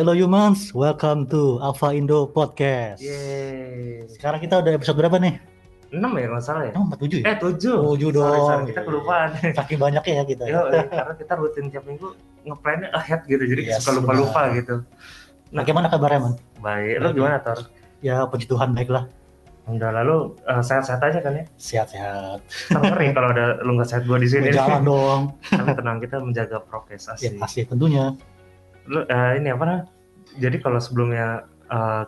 Hello humans, welcome to Alpha Indo Podcast. Yeay. Sekarang kita udah episode berapa nih? 6 ya kalau salah ya? 6, 7 ya? 7 dong. Sorry, kita kelupaan. Saking banyaknya ya kita. Yo, karena kita rutin tiap minggu nge-plan ahead gitu, jadi suka lupa-lupa gitu. Nah, gimana kabarnya Man? Baik, lo gimana Tor? Ya puji Tuhan baiklah. Enggak, lalu sehat-sehat aja kan ya? Sehat-sehat. Sering kalau ada lo nggak sehat gua di sini. Jangan dong. Tapi tenang, kita menjaga prokes asli. Ya pasti tentunya. Ini apa namanya? Jadi kalau sebelumnya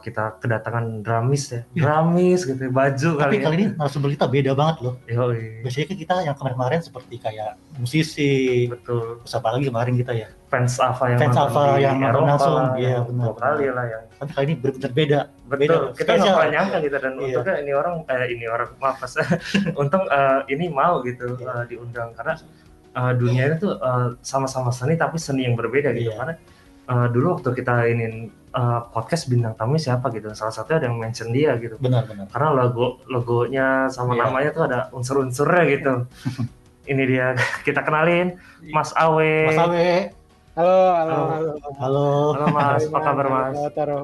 kita kedatangan dramis gitu, baju kali. Tapi kali ini narasumber kita beda banget loh. Yoi. Biasanya kita yang kemarin-kemarin seperti kayak musisi. Betul. Terus apa lagi kemarin kita ya? Fans Alpha yang langsung. Iya benar. Dua kali lah yang. Tapi kali ini benar-benar beda. Betul. Beda. Kita nggak pernah nyangka gitu dan untungnya ini orang maaf pas. Untung ini mau gitu diundang karena dunia itu sama-sama seni tapi seni yang berbeda gitu karena. Dulu waktu kita ingin podcast bintang tamu siapa gitu, salah satunya ada yang mention dia gitu. Benar. Karena logonya sama namanya tuh ada unsur-unsurnya gitu. Ini dia, kita kenalin Mas Awe. Halo Mas, apa kabar Mas?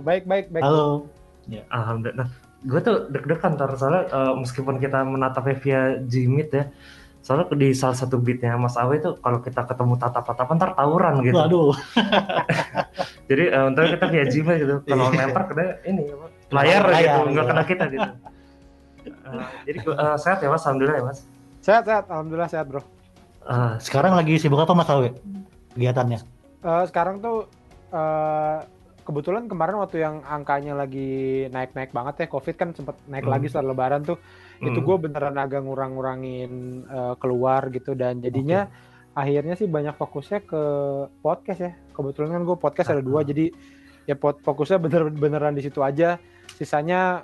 Baik. Halo. Ya. Alhamdulillah. Nah, gue tuh deg-degan soalnya meskipun kita menatapnya via G-Meet ya. Soalnya di salah satu beatnya Mas Awe itu kalau kita ketemu tatap-tatapan ntar tawuran gitu. Aduh. Jadi untuk kita via Gmail gitu. Kalau lempar kena ini layar gitu, nggak kena kita gitu. Jadi sehat ya Mas, alhamdulillah ya Mas. Sehat, alhamdulillah sehat bro. Sekarang lagi sibuk apa Mas Awe? Kegiatannya? Sekarang tuh kebetulan kemarin waktu yang angkanya lagi naik-naik banget ya, Covid kan sempat naik lagi setelah Lebaran tuh. Itu gue beneran agak ngurangin keluar gitu dan jadinya akhirnya sih banyak fokusnya ke podcast ya. Kebetulan kan gue podcast ada 2 jadi ya fokusnya beneran di situ aja. Sisanya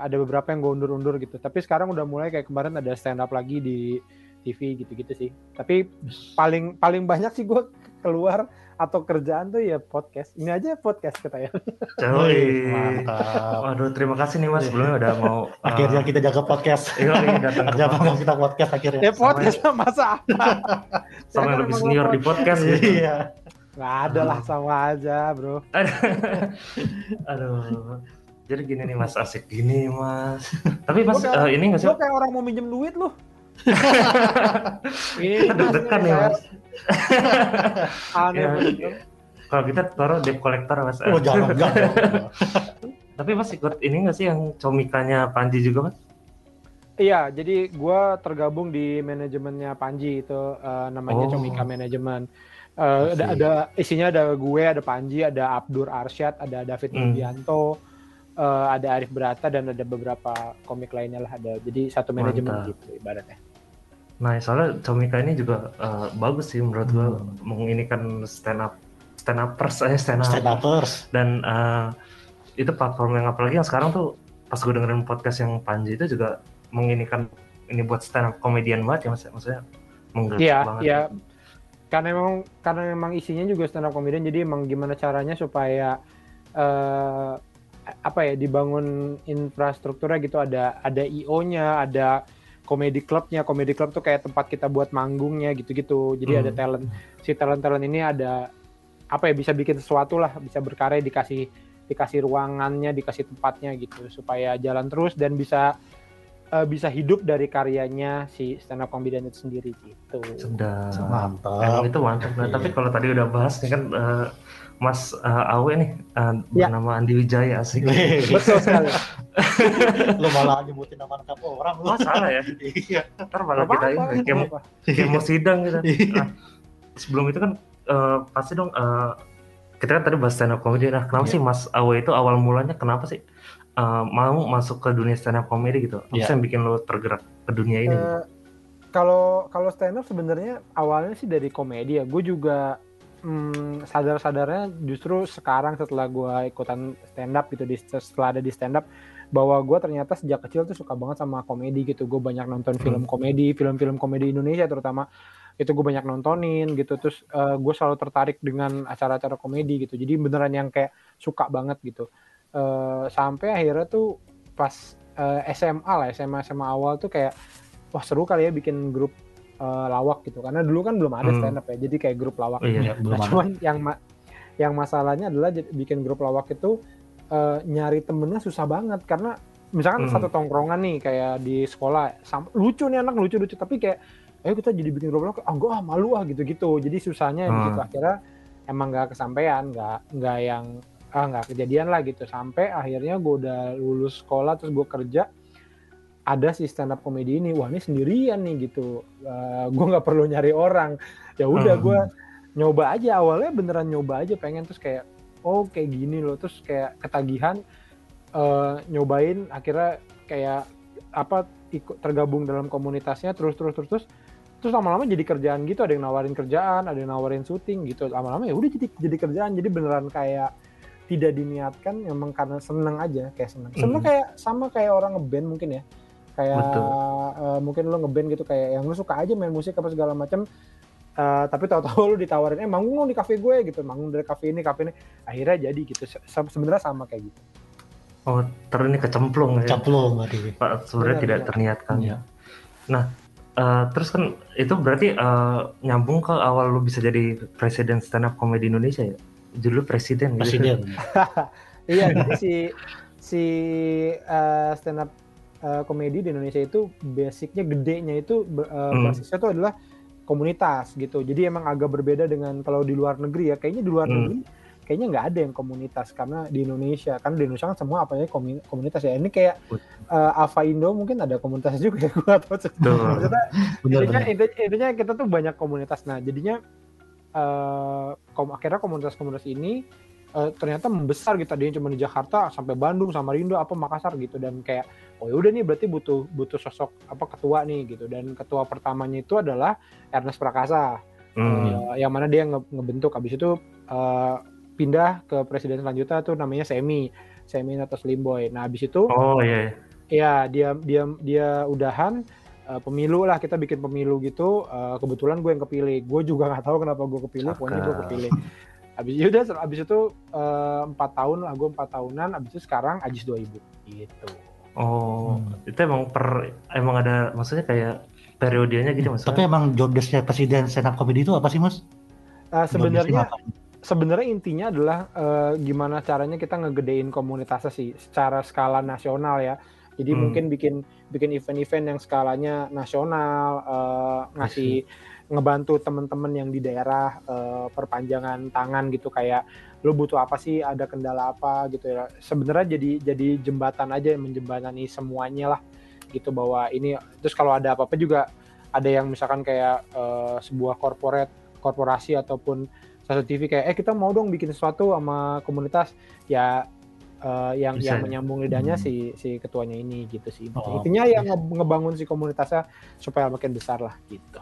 ada beberapa yang gue undur-undur gitu. Tapi sekarang udah mulai kayak kemarin ada stand up lagi di TV gitu-gitu sih. Tapi paling banyak sih gue keluar atau kerjaan tuh ya podcast. Ini aja podcast kita ya. Coy. Mantap. Waduh, terima kasih nih Mas sebelumnya udah mau akhirnya kita jaga podcast. Iya, datang kita podcast akhirnya. Ya podcast masa apa? Sama yang lebih senior di podcast gitu. Iya. Enggak ada lah, sama aja, bro. Aduh. Jadi gini nih Mas, asik gini Mas. Tapi Mas ini enggak sih? Lu kayak orang mau minjem duit lu. Ini deg-degan ya Mas. Aneh ya. Kalau kita taruh debt collector Mas. Oh jangan. Tapi Mas ikut ini nggak sih yang comikanya Panji juga Mas? Iya, jadi gue tergabung di manajemennya Panji itu namanya Comika Manajemen. Ada isinya ada gue, ada Panji, ada Abdur Arsyad, ada David Mugianto, ada Arif Berata dan ada beberapa komik lainnya lah ada. Jadi satu manajemen gitu ibaratnya. Nah, soalnya Comika ini juga bagus sih menurut gue menginikan stand upers dan itu platform yang apalagi yang sekarang tuh pas gue dengerin podcast yang Panji itu juga menginikan ini buat stand up comedian banget ya Mas, maksudnya menggerak banget. Iya. Karena memang isinya juga stand up comedian jadi emang gimana caranya supaya dibangun infrastrukturnya gitu ada IO-nya, ada Comedy Club-nya. Comedy Club tuh kayak tempat kita buat manggungnya gitu-gitu. Jadi ada talent. Si talent-talent ini ada bisa bikin sesuatu lah, bisa berkarya dikasih ruangannya, dikasih tempatnya gitu supaya jalan terus dan bisa hidup dari karyanya si stand up comedian itu sendiri gitu. Sudah. Mantap. Itu mantap. Nah, tapi kalau tadi udah bahas nih kan Mas Awe nih bernama Andi Wijaya asik. Betul sekali. Lo malah nyebutin nama lengkap orang lo. Salah ya. Iya. Ntar malah kita kayak mau sidang gitu. Nah, sebelum itu kan pasti dong kita kan tadi bahas stand up comedy. Nah, kenapa sih Mas Awe itu awal mulanya kenapa sih mau masuk ke dunia stand up comedy gitu? Apa yang bikin lo tergerak ke dunia ini? Kalau stand up sebenarnya awalnya sih dari komedi ya. Gue juga sadar-sadarnya justru sekarang setelah gue ikutan stand up gitu, setelah ada di stand up bahwa gue ternyata sejak kecil tuh suka banget sama komedi gitu. Gue banyak nonton film-film komedi Indonesia terutama itu gue banyak nontonin gitu. Terus gue selalu tertarik dengan acara-acara komedi gitu, jadi beneran yang kayak suka banget gitu sampai akhirnya tuh pas SMA awal tuh kayak wah seru kali ya bikin grup lawak gitu, karena dulu kan belum ada stand up ya, jadi kayak grup lawak. Iya, nah, cuman yang Yang masalahnya adalah bikin grup lawak itu nyari temennya susah banget, karena misalkan satu tongkrongan nih kayak di sekolah, lucu nih anak, lucu-lucu, tapi kayak ayo kita jadi bikin grup lawak, enggak malu gitu-gitu. Jadi susahnya gitu, akhirnya emang nggak kesampaian, nggak yang nggak kejadian lah gitu. Sampai akhirnya gue udah lulus sekolah terus gue kerja, ada si stand up comedy ini, wah ini sendirian nih gitu, gue nggak perlu nyari orang, ya udah gue nyoba aja, awalnya beneran nyoba aja pengen, terus kayak oh kayak gini loh, terus kayak ketagihan, nyobain, akhirnya kayak apa tergabung dalam komunitasnya terus lama-lama jadi kerjaan gitu, ada yang nawarin kerjaan, ada yang nawarin syuting gitu, lama-lama ya udah jadi kerjaan, jadi beneran kayak tidak diniatkan, emang karena seneng aja, kayak seneng kayak sama kayak orang ngeband mungkin ya. Kayak mungkin lo ngeband gitu, kayak yang lo suka aja main musik apa segala macam, tapi tahu-tahu lo ditawarin manggung lo di kafe gue gitu, manggung dari kafe ini, akhirnya jadi gitu. Sebenarnya sama kayak gitu. Oh, ternyata kecemplung ya. Sebenarnya tidak terniatkan ya. Nah, terus kan itu berarti nyambung ke awal lo bisa jadi presiden stand up comedy Indonesia ya. Judul presiden. Gitu. Iya, jadi si stand up komedi di Indonesia itu basicnya, gedenya itu basisnya itu adalah komunitas gitu. Jadi emang agak berbeda dengan kalau di luar negeri ya. Kayaknya di luar negeri kayaknya nggak ada yang komunitas, karena di Indonesia kan semua apanya komunitas ya. Ini kayak Alpha Indo mungkin ada komunitas juga ya, gue nggak tahu. Intinya kita tuh banyak komunitas. Nah jadinya akhirnya komunitas-komunitas ini ternyata membesar gitu, tadinya cuma di Jakarta sampai Bandung, Samarinda, Makassar gitu, dan kayak oh ya udah nih berarti butuh sosok ketua nih gitu, dan ketua pertamanya itu adalah Ernest Prakasa, yang mana dia ngebentuk, abis itu pindah ke presiden selanjutnya tuh namanya Semi atau Slim Boy. Nah abis itu ya dia udahan, pemilu lah, kita bikin pemilu gitu, kebetulan gue yang kepilih, gue juga nggak tahu kenapa gue kepilih, pokoknya gue kepilih. Abis itu 4 tahunan, abis itu sekarang Ajis 2000 gitu. Oh, itu emang ada, maksudnya kayak periodenya gitu maksudnya. Tapi emang job desknya presiden stand up comedy itu apa sih Mas? Sebenarnya intinya adalah gimana caranya kita ngegedein komunitasnya sih, secara skala nasional ya. Jadi mungkin bikin event-event yang skalanya nasional, ngebantu teman-teman yang di daerah, perpanjangan tangan gitu, kayak lo butuh apa sih, ada kendala apa gitu ya. Sebenarnya jadi jembatan aja yang menjembatani semuanya lah gitu, bahwa ini. Terus kalau ada apa-apa juga, ada yang misalkan kayak sebuah korporasi ataupun satu TV kayak kita mau dong bikin sesuatu sama komunitas ya, yang menyambung lidahnya si ketuanya ini gitu sih. Intinya yang ngebangun si komunitasnya supaya makin besar lah gitu.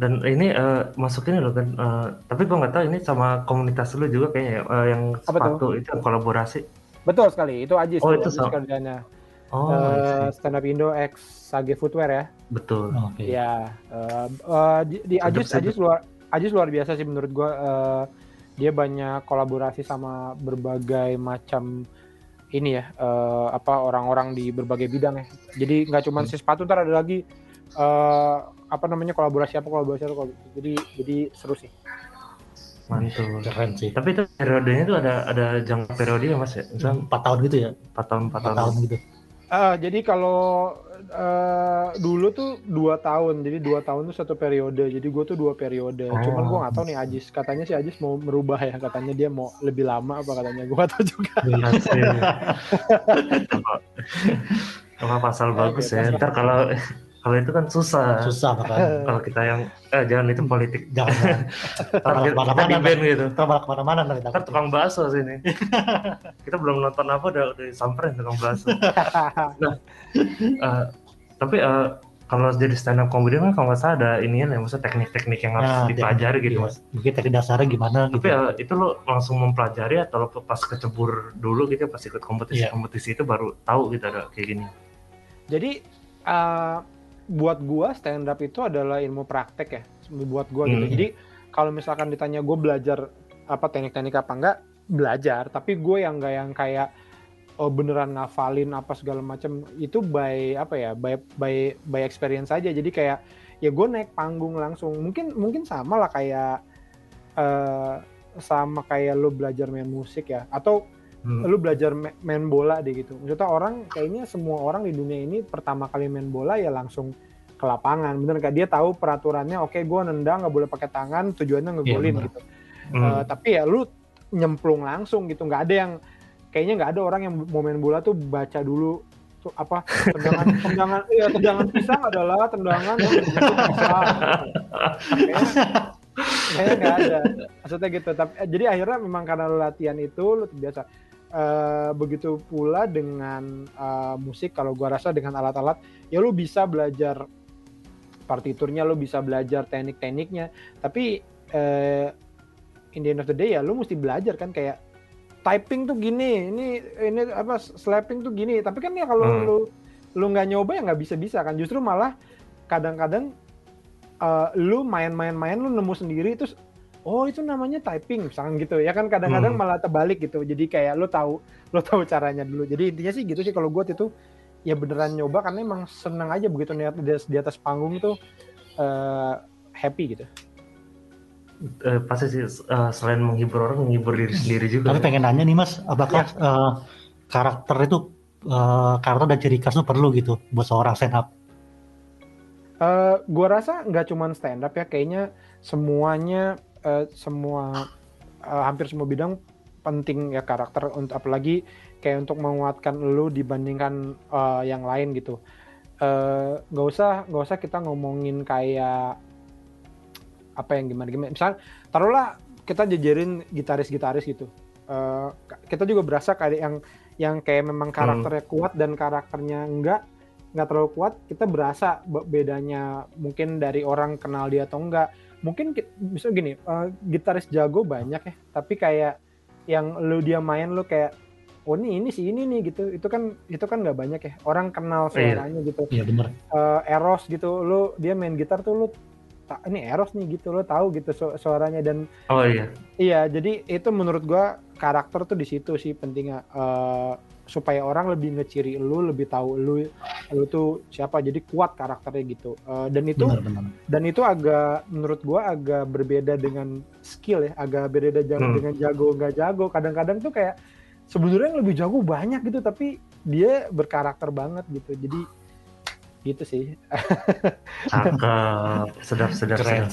Dan ini masukin loh kan, tapi gue nggak tahu ini sama komunitas lu juga kayaknya, yang sepatu itu kolaborasi. Betul sekali, itu Ajis. Oh itu kerjanya. Stand up Indo X Sage Footwear ya. Betul. Okay. Ya, di Ajis luar biasa sih menurut gue. Dia banyak kolaborasi sama berbagai macam ini ya, orang-orang di berbagai bidang ya. Jadi nggak cuma si sepatu, ntar ada lagi. kolaborasi. Jadi seru sih. Mantul, keren sih. Tapi itu periodenya tuh ada jangka periode ya Mas ya? Misalnya 4 tahun gitu ya? 4 tahun gitu. Jadi kalau dulu tuh 2 tahun. Jadi 2 tahun tuh satu periode. Jadi gue tuh 2 periode. Cuman gue nggak tahu nih Ajis. Katanya si Ajis mau merubah ya. Katanya dia mau lebih lama apa katanya. Gue nggak tahu juga. Sama pasal bagus ya. Ntar kalau itu kan susah makanya. Kalau kita yang jangan itu politik, jangan. Kita di-ban gitu. Terbalak kemana-mana nanti. Kan tukang bakso sini. Kita belum nonton apa udah samperin tukang bakso. Nah, tapi kalau jadi stand up comedy kan kalau nggak salah ada inian ya, maksudnya teknik-teknik yang harus dipelajari gitu iya. Mas. Mungkin teknik dasarnya gimana? Tapi gitu. Itu lo langsung mempelajari atau lo pas kecebur dulu gitu, pas ikut kompetisi itu baru tahu gitu ada kayak gini. Jadi buat gua stand up itu adalah ilmu praktek ya, buat gua gitu. Jadi kalau misalkan ditanya gua belajar apa teknik-teknik apa enggak, belajar. Tapi gua yang enggak yang kayak beneran ngafalin apa segala macam, itu by experience aja. Jadi kayak ya gua naik panggung langsung. Mungkin sama lah kayak sama kayak lu belajar main musik ya, atau lu belajar main bola deh gitu. Maksudnya orang kayaknya semua orang di dunia ini pertama kali main bola ya langsung ke lapangan, bener nggak? Dia tahu peraturannya, oke, gue nendang nggak boleh pakai tangan, tujuannya ngegolin gitu. Tapi ya lu nyemplung langsung gitu, nggak ada yang kayaknya nggak ada orang yang mau main bola tuh baca dulu tuh apa tendangan ya tendangan pisang adalah tendangan yang pisang. Kayaknya nggak ada, maksudnya gitu. Tapi jadi akhirnya memang karena lu latihan itu lu terbiasa. Begitu pula dengan musik, kalau gua rasa dengan alat-alat ya lu bisa belajar partiturnya, lu bisa belajar teknik-tekniknya, tapi in the end of the day ya lu mesti belajar kan, kayak typing tuh gini, ini apa, slapping tuh gini, tapi kan ya kalau lu nggak nyoba ya nggak bisa kan. Justru malah kadang-kadang lu main-main lu nemu sendiri terus, oh itu namanya typing misalkan gitu ya kan, kadang-kadang malah terbalik gitu. Jadi kayak lo tahu caranya dulu. Jadi intinya sih gitu sih kalau gue itu ya beneran nyoba karena emang seneng aja begitu di atas panggung tuh happy gitu. Pasti sih selain menghibur orang, menghibur diri sendiri juga. Tapi pengen nanya nih Mas, apakah ya, karakter itu karakter dan ciri khas itu perlu gitu buat seorang stand up? Gue rasa nggak cuma stand up ya, kayaknya semuanya. Hampir semua bidang penting ya karakter, apalagi kayak untuk menguatkan lu dibandingkan yang lain gitu. Nggak usah kita ngomongin kayak apa yang gimana. Misal taruhlah kita jejerin gitaris gitu. Kita juga berasa kayak yang kayak memang karakternya kuat dan karakternya nggak terlalu kuat. Kita berasa bedanya mungkin dari orang kenal dia atau enggak. Mungkin misalnya gini, gitaris jago banyak ya, tapi kayak yang dia main lu kayak, oh ini sih ini nih gitu, itu kan nggak banyak ya orang kenal suaranya gitu. Iya benar. Eros gitu, lu dia main gitar tuh lu ini Eros nih gitu, lu tahu gitu suaranya dan oh iya jadi itu menurut gua karakter tuh di situ sih pentingnya, supaya orang lebih ngeciri lu, lebih tahu lu tuh siapa, jadi kuat karakternya gitu. Dan itu agak menurut gua agak berbeda dengan skill ya, agak berbeda dengan jago nggak jago. Kadang-kadang tuh kayak sebenarnya yang lebih jago banyak gitu, tapi dia berkarakter banget gitu. Jadi gitu sih. Cakep, sedap keren.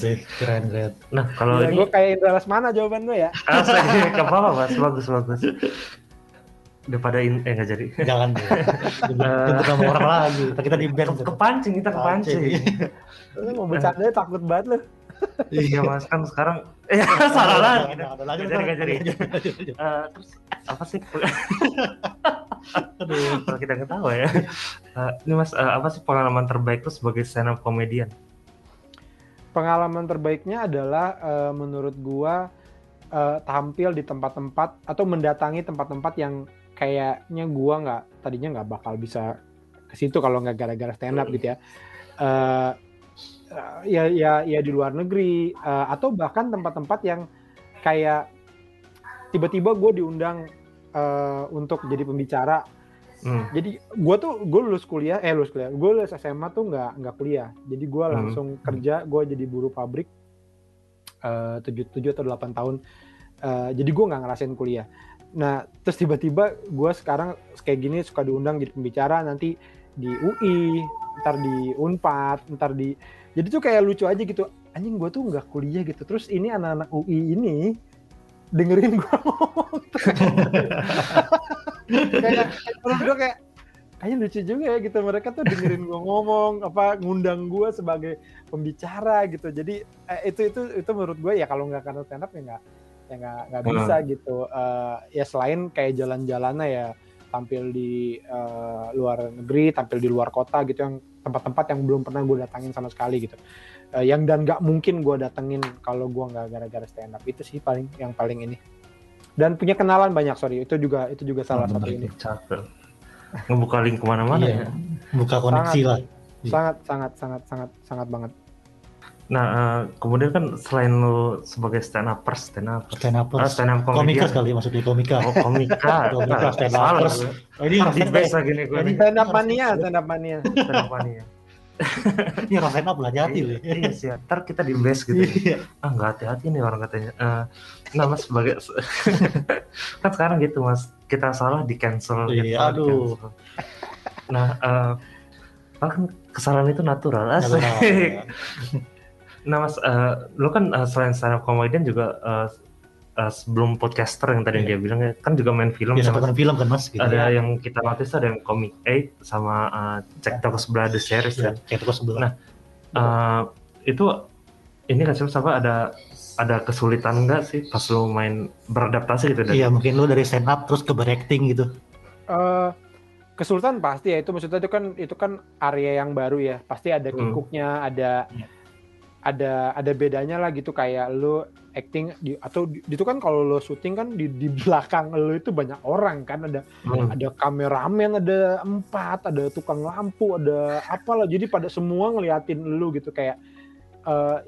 Nah kalau ya, ini gua kayak Indra Lesmana jawaban gua ya. Asik, nggak apa-apa Mas, bagus. Daripada nggak jadi. Jangan deh. Sama orang lagi. Kita di-ban. Kepancing. Lu mau bercandanya takut banget lu. Iya Mas, kan sekarang. Ya salah lagi. Nggak jadi. Terus apa sih? Aduh, kalau kita nggak tahu ya. Ini Mas, apa sih pengalaman terbaik lu sebagai stand up comedian? Pengalaman terbaiknya adalah menurut gua tampil di tempat-tempat atau mendatangi tempat-tempat yang kayaknya gue tadinya nggak bakal bisa ke situ kalau nggak gara-gara stand up gitu ya. Ya di luar negeri, atau bahkan tempat-tempat yang kayak tiba-tiba gue diundang untuk jadi pembicara. Jadi gue lulus kuliah, gue lulus SMA tuh nggak kuliah. Jadi gue langsung kerja, gue jadi buruh pabrik 7 atau 8 tahun. Jadi gue nggak ngerasain kuliah. Nah, terus tiba-tiba gue sekarang kayak gini suka diundang jadi pembicara, nanti di UI, ntar di Unpad, jadi tuh kayak lucu aja gitu. Anjing, gue tuh nggak kuliah gitu. Terus ini anak-anak UI ini dengerin gue ngomong. Kayak lucu juga ya gitu. Mereka tuh dengerin gue ngomong, ngundang gue sebagai pembicara gitu. Jadi itu menurut gue ya kalau nggak karena stand up ya nggak bisa gitu. Ya selain kayak jalan-jalannya ya tampil di luar negeri, tampil di luar kota gitu, yang tempat-tempat yang belum pernah gue datangin sama sekali gitu, yang dan nggak mungkin gue datengin kalau gue nggak gara-gara stand up. Itu sih paling ini, dan punya kenalan banyak. Itu juga salah satu ini, ngebuka link kemana-mana. Iya, ya buka koneksi sangat, lah sangat banget. Nah, kemudian kan selain lo sebagai stand up komika sekali, maksudnya komika stand up. Ini stand up mania. Ini rasain apa lah, hati-hati loh. Iya sih, ntar kita di base gitu. Ah nggak hati-hati nih orang katanya. Nah mas sebagai kan sekarang gitu mas, kita salah di cancel. Iya, aduh. Di-cancel. Nah, kan kesalahan itu natural. Asik. Ya. Nah mas, lo kan selain stand up comedian juga sebelum podcaster yang tadi dia bilang kan juga main film. Biasa kan film kan mas? Gitu, ada ya. Yang kita notice ada yang Comic 8 sama Cek Toko Sebelah The Series kan. Cek Toko Sebelah. Nah itu ini kan sama ada kesulitan nggak sih pas lo main beradaptasi gitu? Iya mungkin lo dari stand up terus ke berakting gitu. Kesulitan pasti ya, itu maksudnya itu kan area yang baru ya, pasti ada kikuknya, ada bedanya lah gitu, kayak lo acting atau itu kan kalau lo syuting kan di belakang lo itu banyak orang kan, ada kameramen, ada 4, ada tukang lampu, ada apalah, jadi pada semua ngeliatin lo gitu kayak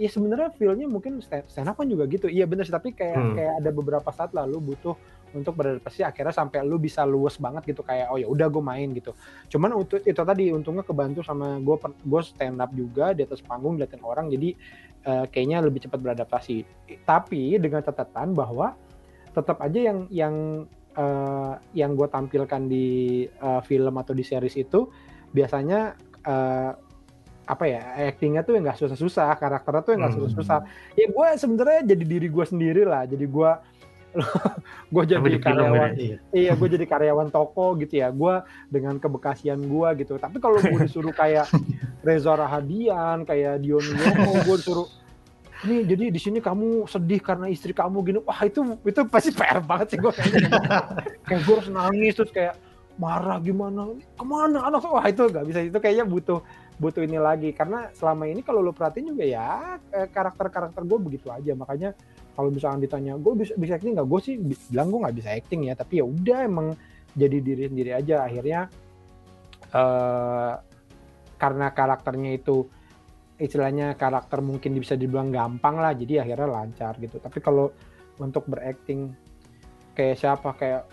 ya sebenarnya feel-nya mungkin stand up kan juga gitu, iya benar sih, tapi kayak ada beberapa saat lah lo butuh untuk beradaptasi, akhirnya sampai lu bisa luwes banget gitu kayak oh ya udah gue main gitu. Cuman untuk itu tadi untungnya kebantu sama gue stand up juga di atas panggung ngeliatin orang, jadi kayaknya lebih cepat beradaptasi. Tapi dengan catatan bahwa tetap aja yang gue tampilkan di film atau di series itu biasanya apa ya, actingnya tuh nggak susah-susah, karakternya tuh nggak susah-susah. Ya gue sebenarnya jadi diri gue sendiri lah, jadi gue gue jadi karyawan, iya gue jadi karyawan toko gitu ya, gue dengan kebekasian gue gitu. Tapi kalau gue disuruh kayak Reza Rahadian, kayak Dion Yoko, gue disuruh ini jadi di sini kamu sedih karena istri kamu gini, wah itu pasti PR banget sih gue kayak gue harus nangis terus kayak marah gimana, kemana anak, wah itu nggak bisa, itu kayaknya butuh ini lagi. Karena selama ini kalau lo perhatiin juga ya karakter gue begitu aja, makanya kalau misalkan ditanya gue bisa acting nggak, gue sih bilang gue nggak bisa acting ya, tapi ya udah emang jadi diri sendiri aja. Akhirnya karena karakternya itu istilahnya karakter mungkin bisa dibilang gampang lah, jadi akhirnya lancar gitu. Tapi kalau untuk beracting kayak siapa, kayak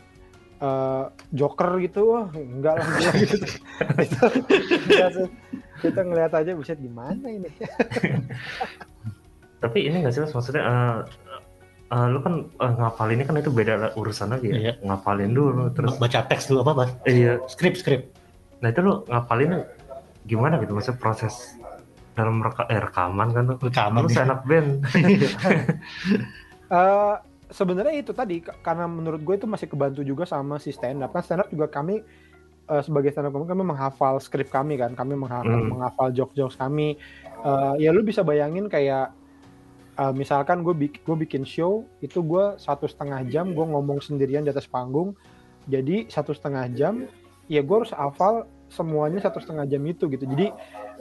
Joker gitu, wah enggak lah gitu. Kita ngelihat aja buset gimana ini. Tapi ini nggak sih mas, maksudnya lu kan ngapalinnya kan itu beda urusan lagi ya, iya. Ngapalin dulu terus baca teks dulu apa mas, iya skrip. Nah itu lu ngapalin gimana gitu, maksudnya proses dalam rekaman kan tuh, lu stand-up band. Sebenarnya itu tadi, karena menurut gue itu masih kebantu juga sama si stand up kan. Stand up juga kami sebagai stand up kami menghafal skrip kami kan, kami menghafal jokes kami. Ya lu bisa bayangin kayak misalkan gue bikin show itu, gue 1,5 jam gue ngomong sendirian di atas panggung, jadi 1,5 jam ya gue harus hafal semuanya 1,5 jam itu gitu, jadi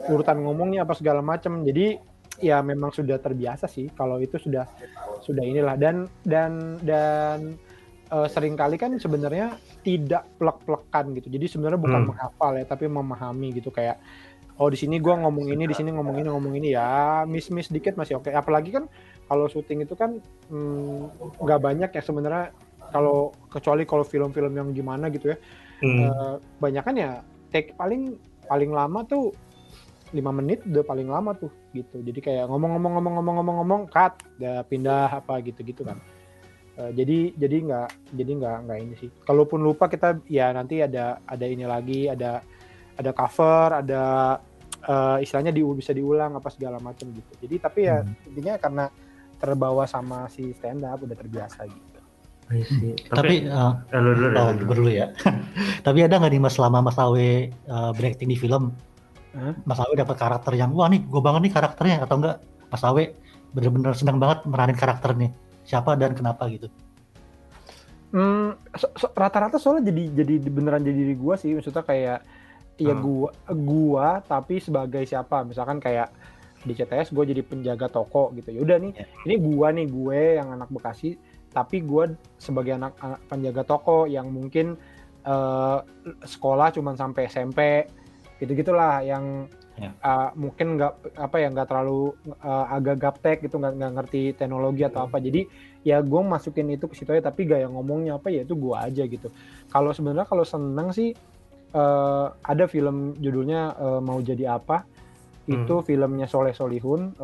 urutan ngomongnya apa segala macam. Jadi ya memang sudah terbiasa sih kalau itu sudah inilah, dan seringkali kan sebenarnya tidak plek-plekan gitu. Jadi sebenarnya bukan menghafal ya, tapi memahami gitu, kayak oh di sini gua ngomong ini, di sini ngomong ini ya, miss dikit masih oke. Apalagi kan kalau syuting itu kan nggak banyak ya sebenarnya, kalau kecuali kalau film-film yang gimana gitu ya. Banyak kan ya take paling lama tuh 5 menit udah paling lama tuh gitu. Jadi kayak ngomong cut, udah pindah apa gitu kan. Jadi nggak ini sih. Kalaupun lupa kita ya nanti ada ini lagi, ada cover, ada istilahnya bisa diulang apa segala macam gitu. Jadi tapi ya intinya karena terbawa sama si stand up udah terbiasa gitu. Tapi dulu ya. Tapi ada nggak nih mas selama Mas Awe berakting di film? Mas Awe dapat karakter yang wah nih gue banget nih karakternya, atau enggak Mas Awe benar-benar senang banget meranin karakter nih, siapa dan kenapa gitu? Rata-rata soalnya jadi beneran jadi diri gue sih, maksudnya kayak ya gue tapi sebagai siapa, misalkan kayak di CTS gue jadi penjaga toko gitu, yaudah nih ini gue yang anak Bekasi tapi gue sebagai anak penjaga toko yang mungkin sekolah cuman sampai SMP gitu-gitulah, yang mungkin nggak terlalu agak gaptek gitu, nggak ngerti teknologi atau apa. Jadi ya gue masukin itu ke situ aja, tapi gaya ngomongnya apa ya itu gue aja gitu. Kalau sebenarnya kalau seneng sih ada film judulnya Mau Jadi Apa, Itu filmnya Soleh Solihun,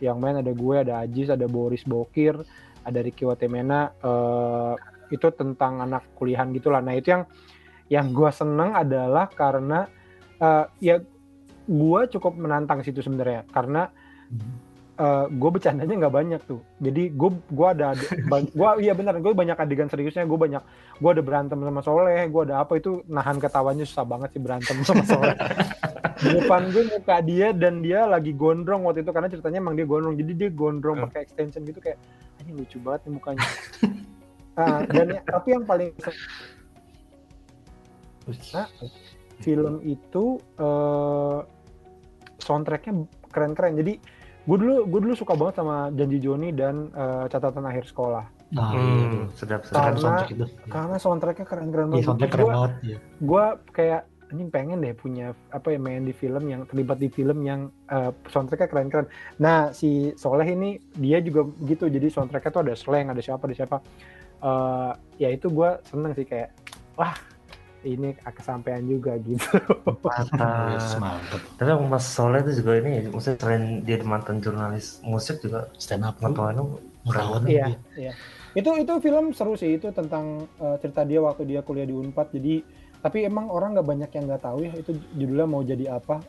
yang main ada gue, ada Aziz, ada Boris Bokir, ada Ricky Watemena, itu tentang anak kuliahan gitulah. Nah itu yang gue seneng adalah karena ya gue cukup menantang situ sebenarnya, karena gue bercandanya nggak banyak tuh. Jadi gue ada gue banyak adegan seriusnya, gue ada berantem sama Soleh, gue ada apa itu nahan ketawanya susah banget sih berantem sama Soleh. Depan gue muka dia dan dia lagi gondrong waktu itu karena ceritanya emang dia gondrong, jadi dia gondrong pakai extension gitu, kayak ini lucu banget nih mukanya. Dan tapi yang paling film itu soundtracknya keren-keren. Jadi gue dulu suka banget sama Janji Joni dan Catatan Akhir Sekolah. Sedap soundtrack itu. Karena soundtracknya keren-keren banget. Gue kayak ini pengen deh punya main di film, yang terlibat di film yang soundtracknya keren-keren. Nah si Soleh ini dia juga gitu, jadi soundtracknya tuh ada slang, ada siapa. Ya itu gue seneng sih, kayak wah ini kesampaian juga gitu. Mantap. Tapi Mas Soleh itu juga ini, maksudnya selain dia mantan jurnalis musik juga stand up nonton merawat. Iya. Itu film seru sih, itu tentang cerita dia waktu dia kuliah di Unpad. Jadi tapi emang orang nggak banyak yang nggak tahu ya itu judulnya mau jadi apa,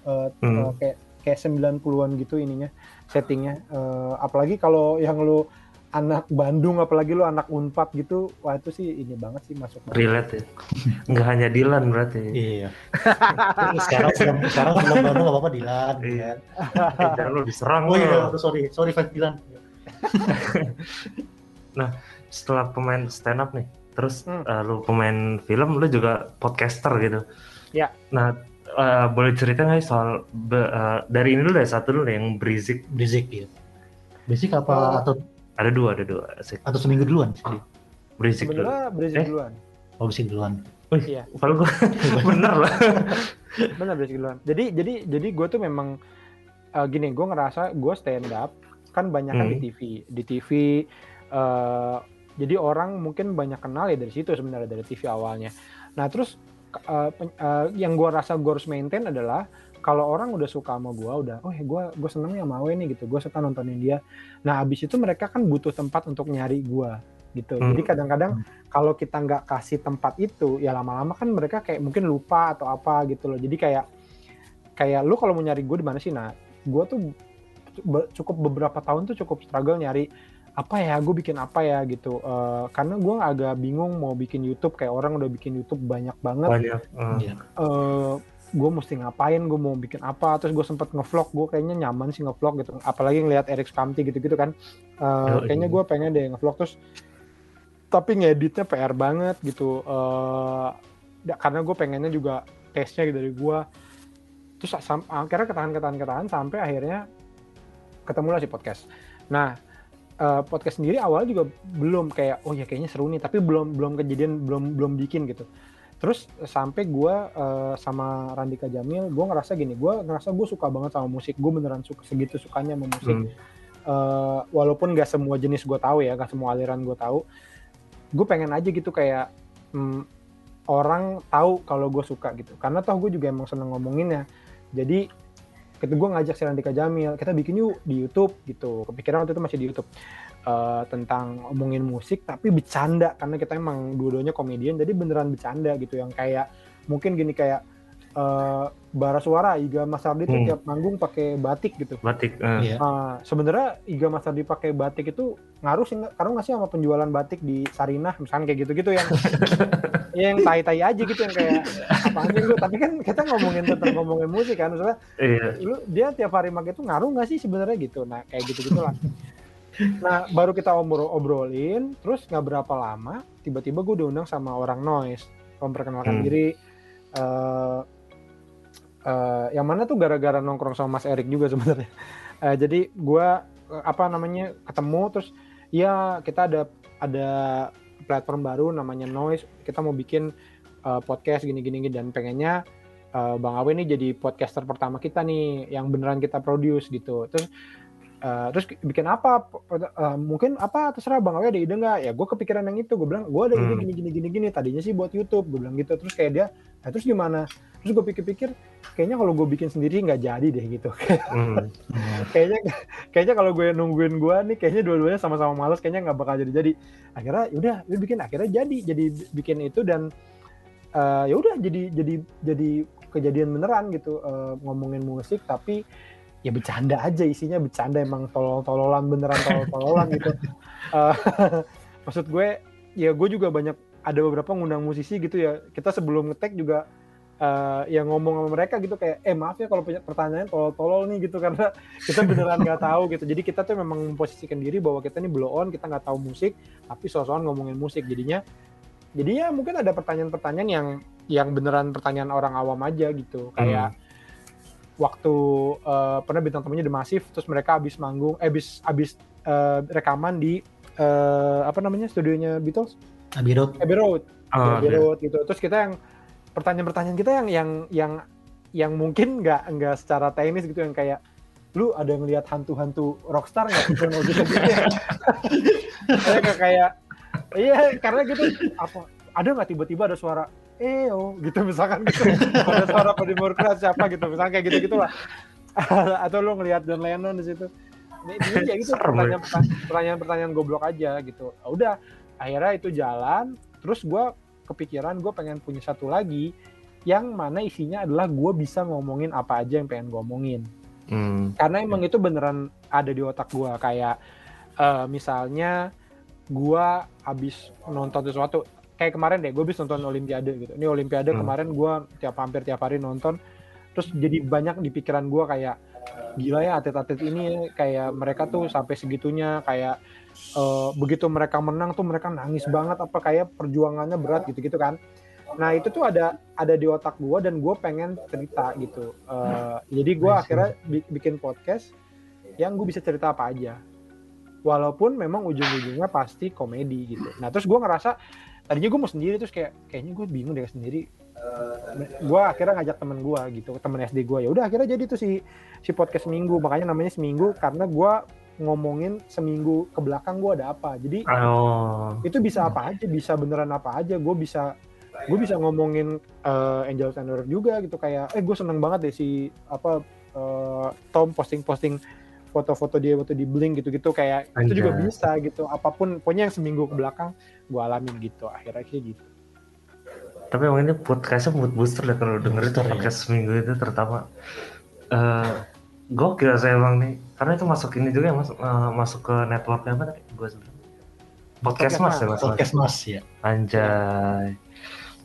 kayak 90-an gitu ininya settingnya, apalagi kalau yang lu anak Bandung, apalagi lu anak Unpad gitu, wah itu sih ini banget sih masuk relate ya. Nggak hanya Dilan berarti. Iya. sekarang belum Bandung nggak apa-apa Dilan ya. Jangan lu diserang. Oh iya, sorry fans Dilan. Nah setelah pemain stand up nih, terus lu pemain film, lu juga podcaster gitu. Ya. Nah, boleh cerita nggak soal dari ini dulu deh, satu dulu yang Berizik gitu. Berizik apa atau ada dua. Atau seminggu duluan sih. Berizik duluan. Oh, Berizik duluan. Wih, iya. Padahal gue bener lah. Bener Berizik duluan. Jadi gue tuh memang gini, gue ngerasa gue stand up kan banyak kan di TV. Jadi orang mungkin banyak kenal ya dari situ sebenarnya, dari TV awalnya. Nah terus yang gue rasa gue harus maintain adalah kalau orang udah suka sama gue, gue seneng ya sama gue nih gitu, gue suka nontonin dia. Nah abis itu mereka kan butuh tempat untuk nyari gue gitu. Jadi kadang-kadang kalau kita nggak kasih tempat itu, ya lama-lama kan mereka kayak mungkin lupa atau apa gitu loh. Jadi kayak lu kalau mau nyari gue di mana sih? Nah gue tuh cukup beberapa tahun tuh cukup struggle nyari gue bikin apa ya gitu, karena gue agak bingung mau bikin YouTube, kayak orang udah bikin YouTube banyak banget. Gue mesti ngapain, gue mau bikin apa, terus gue sempet ngevlog, gue kayaknya nyaman sih ngevlog gitu, apalagi ngeliat Eric Skamti gitu-gitu kan, kayaknya gue pengen deh ngevlog, terus tapi ngeditnya PR banget gitu, karena gue pengennya juga tesnya dari gue, terus akhirnya ketahan sampai akhirnya ketemulah si podcast. Nah podcast sendiri awalnya juga belum kayak kayaknya seru nih, tapi belum kejadian, belum bikin gitu. Terus sampai gue sama Randika Jamil, gue ngerasa gue suka banget sama musik, gue beneran suka, segitu sukanya sama musik. Walaupun gak semua jenis gue tahu ya, gak semua aliran gue tahu, gue pengen aja gitu kayak orang tahu kalau gue suka gitu, karena toh gue juga emang seneng ngomonginnya. Jadi gue ngajak si Randika Jamil, kita bikin yuk di YouTube gitu, kepikiran waktu itu masih di YouTube, tentang ngomongin musik tapi bercanda, karena kita emang dua-duanya komedian, jadi beneran bercanda gitu, yang kayak mungkin gini kayak Bara Suara, Iga Mas Ardi tuh tiap manggung pakai batik gitu. Sebenarnya Iga Mas Ardi pakai batik itu ngaruh nggak sih sama penjualan batik di Sarinah misalnya, kayak gitu-gitu yang yang tai-tai aja gitu, yang kayak apaan gitu. Tapi kan kita ngomongin musik kan, maksudnya dia tiap hari pakai itu ngaruh nggak sih sebenarnya gitu. Nah kayak gitu-gitulah. Nah baru kita obrolin, terus nggak berapa lama tiba-tiba gue diundang sama orang Noise, memperkenalkan diri. Yang mana tuh gara-gara nongkrong sama Mas Erik juga sebenarnya. Jadi gue ketemu, terus ya kita ada platform baru namanya Noise, kita mau bikin podcast gini-gini, dan pengennya Bang Awe ini jadi podcaster pertama kita nih yang beneran kita produce gitu. Terus bikin apa? Mungkin apa? Terserah Bang Awe, ada ide nggak? Ya gue kepikiran yang itu. Gue bilang gue ada ide gini. Tadinya sih buat YouTube. Gue bilang gitu. Terus kayak dia Nah, terus gimana? Terus gue pikir-pikir, kayaknya kalau gue bikin sendiri nggak jadi deh gitu. Kayaknya kalau gue nungguin gue nih, kayaknya dua-duanya sama-sama malas, kayaknya nggak bakal jadi-jadi. Akhirnya yaudah, gue bikin, akhirnya jadi bikin itu, dan yaudah jadi kejadian beneran gitu, ngomongin musik tapi ya bercanda aja, isinya bercanda, emang tolol-tololan, beneran tolol-tololan gitu. Maksud gue, ya gue juga banyak, ada beberapa ngundang musisi gitu ya, kita sebelum nge-tag juga yang ngomong sama mereka gitu kayak, maaf ya kalau pertanyaan tolol-tolol nih gitu, karena kita beneran nggak tahu gitu. Jadi kita tuh memang memposisikan diri bahwa kita nih blow on, kita nggak tahu musik, tapi so-soan ngomongin musik, jadinya mungkin ada pertanyaan-pertanyaan yang beneran pertanyaan orang awam aja gitu, kayak waktu pernah bintang temennya The Massive, terus mereka abis manggung, abis rekaman di apa namanya studionya Beatles? Abbey Road. Road gitu. Terus kita yang pertanyaan-pertanyaan kita yang mungkin nggak secara teknis gitu, yang kayak, lu ada ngelihat hantu-hantu rockstar nggak? Kayak, iya, karena gitu, apa ada nggak tiba-tiba ada suara gitu misalkan gitu, ada suara Democrat siapa gitu, misalkan kayak gitu-gitulah. Atau lu ngelihat John Lennon di situ. Ini ya gitu, pertanyaan-pertanyaan goblok aja gitu. Udah, akhirnya itu jalan. Terus gue kepikiran gue pengen punya satu lagi yang mana isinya adalah gue bisa ngomongin apa aja yang pengen gue omongin. Karena emang itu beneran ada di otak gue, kayak misalnya gue abis nonton sesuatu, kayak kemarin deh gue abis nonton Olimpiade gitu. Ini Olimpiade kemarin gue hampir tiap hari nonton. Terus jadi banyak di pikiran gue kayak, gila ya atlet-atlet ini, kayak mereka tuh sampai segitunya, kayak begitu mereka menang tuh mereka nangis banget, apa kayak perjuangannya berat gitu-gitu kan. Nah itu tuh ada di otak gue, dan gue pengen cerita gitu. Jadi gue akhirnya bikin podcast yang gue bisa cerita apa aja, walaupun memang ujung-ujungnya pasti komedi gitu. Nah terus gue ngerasa tadinya gue mau sendiri, terus kayaknya gue bingung deh sendiri. Gue akhirnya ngajak temen gue gitu, temen SD gue. Ya udah akhirnya jadi tuh si podcast Minggu, makanya namanya Seminggu karena gue ngomongin seminggu ke belakang gue ada apa. Jadi itu bisa apa aja, bisa beneran apa aja. Gue bisa ngomongin Angels and Earth juga gitu, kayak gue seneng banget deh si apa Tom posting foto-foto dia waktu di Blink gitu-gitu, kayak itu juga bisa gitu. Apapun pokoknya yang seminggu ke belakang gue alamin gitu, akhirnya gitu. Tapi emang ini podcastnya mood booster lah kalau dengerin tuh podcast Minggu itu, terutama gokil saya emang nih, karena itu masuk ini juga, masuk ke networknya apa tadi gue sebelum podcast mas ya, anjay.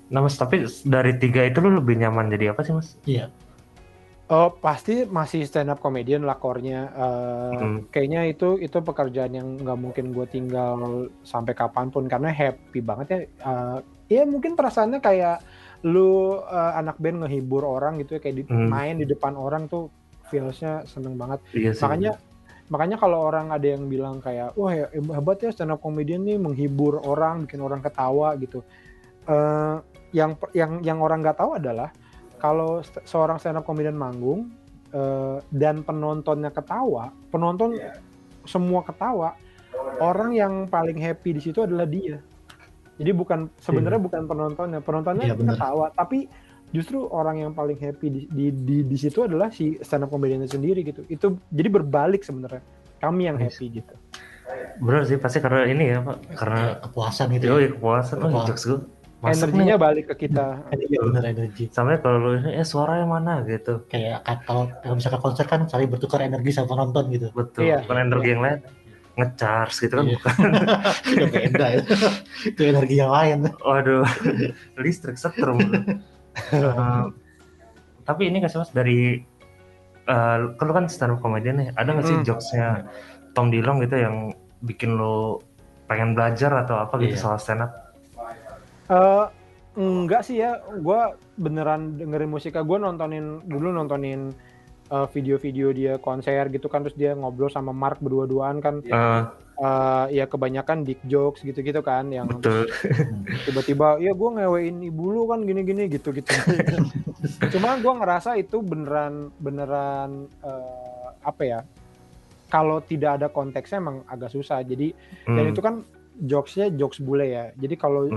Nah mas, tapi dari tiga itu lu lebih nyaman jadi apa sih mas? Iya, pasti masih stand up comedian lakornya. Kayaknya itu pekerjaan yang nggak mungkin gue tinggal sampai kapanpun, karena happy banget ya. Ya mungkin perasaannya kayak lu anak band ngehibur orang gitu ya, kayak main di depan orang tuh feels-nya seneng banget. Iya, makanya kalau orang ada yang bilang kayak, wah hebat ya stand up comedian nih, menghibur orang, bikin orang ketawa gitu. Yang orang nggak tahu adalah kalau seorang stand up comedian manggung dan penontonnya ketawa, semua ketawa, orang yang paling happy di situ adalah dia. Jadi bukan penontonnya ketawa, tapi justru orang yang paling happy di situ adalah si stand up comedian sendiri gitu. Itu jadi berbalik sebenarnya, kami yang happy gitu. Benar sih, pasti karena ini ya Pak, karena kepuasan gitu. Oh, kepuasan. Jokes gue. Energinya balik ke kita. Iya benar, energi. Sampai kalau suaranya mana gitu. Kayak kalau misalkan konser kan saling bertukar energi sama penonton gitu. Betul. Iya. Bukan energi yang lain. Nge-charge gitu kan, bukan. Itu beda ya. Itu energi yang lain. Waduh, listrik setrum. Tapi ini nggak sih mas, dari kalau kan stand up comedian nih, ada nggak sih jokesnya Tom DeLonge gitu yang bikin lo pengen belajar atau apa gitu soal stand up? Enggak sih ya, gue beneran dengerin musiknya. Gue nontonin video-video dia konser gitu kan, terus dia ngobrol sama Mark berdua-duaan kan, ya kebanyakan dick jokes gitu-gitu kan, yang betul. Tiba-tiba ya gue ngewein ibu lu kan gini-gini gitu-gitu. Cuma gue ngerasa itu beneran apa ya, kalau tidak ada konteksnya emang agak susah. Jadi dan itu kan jokesnya jokes bule ya, jadi kalau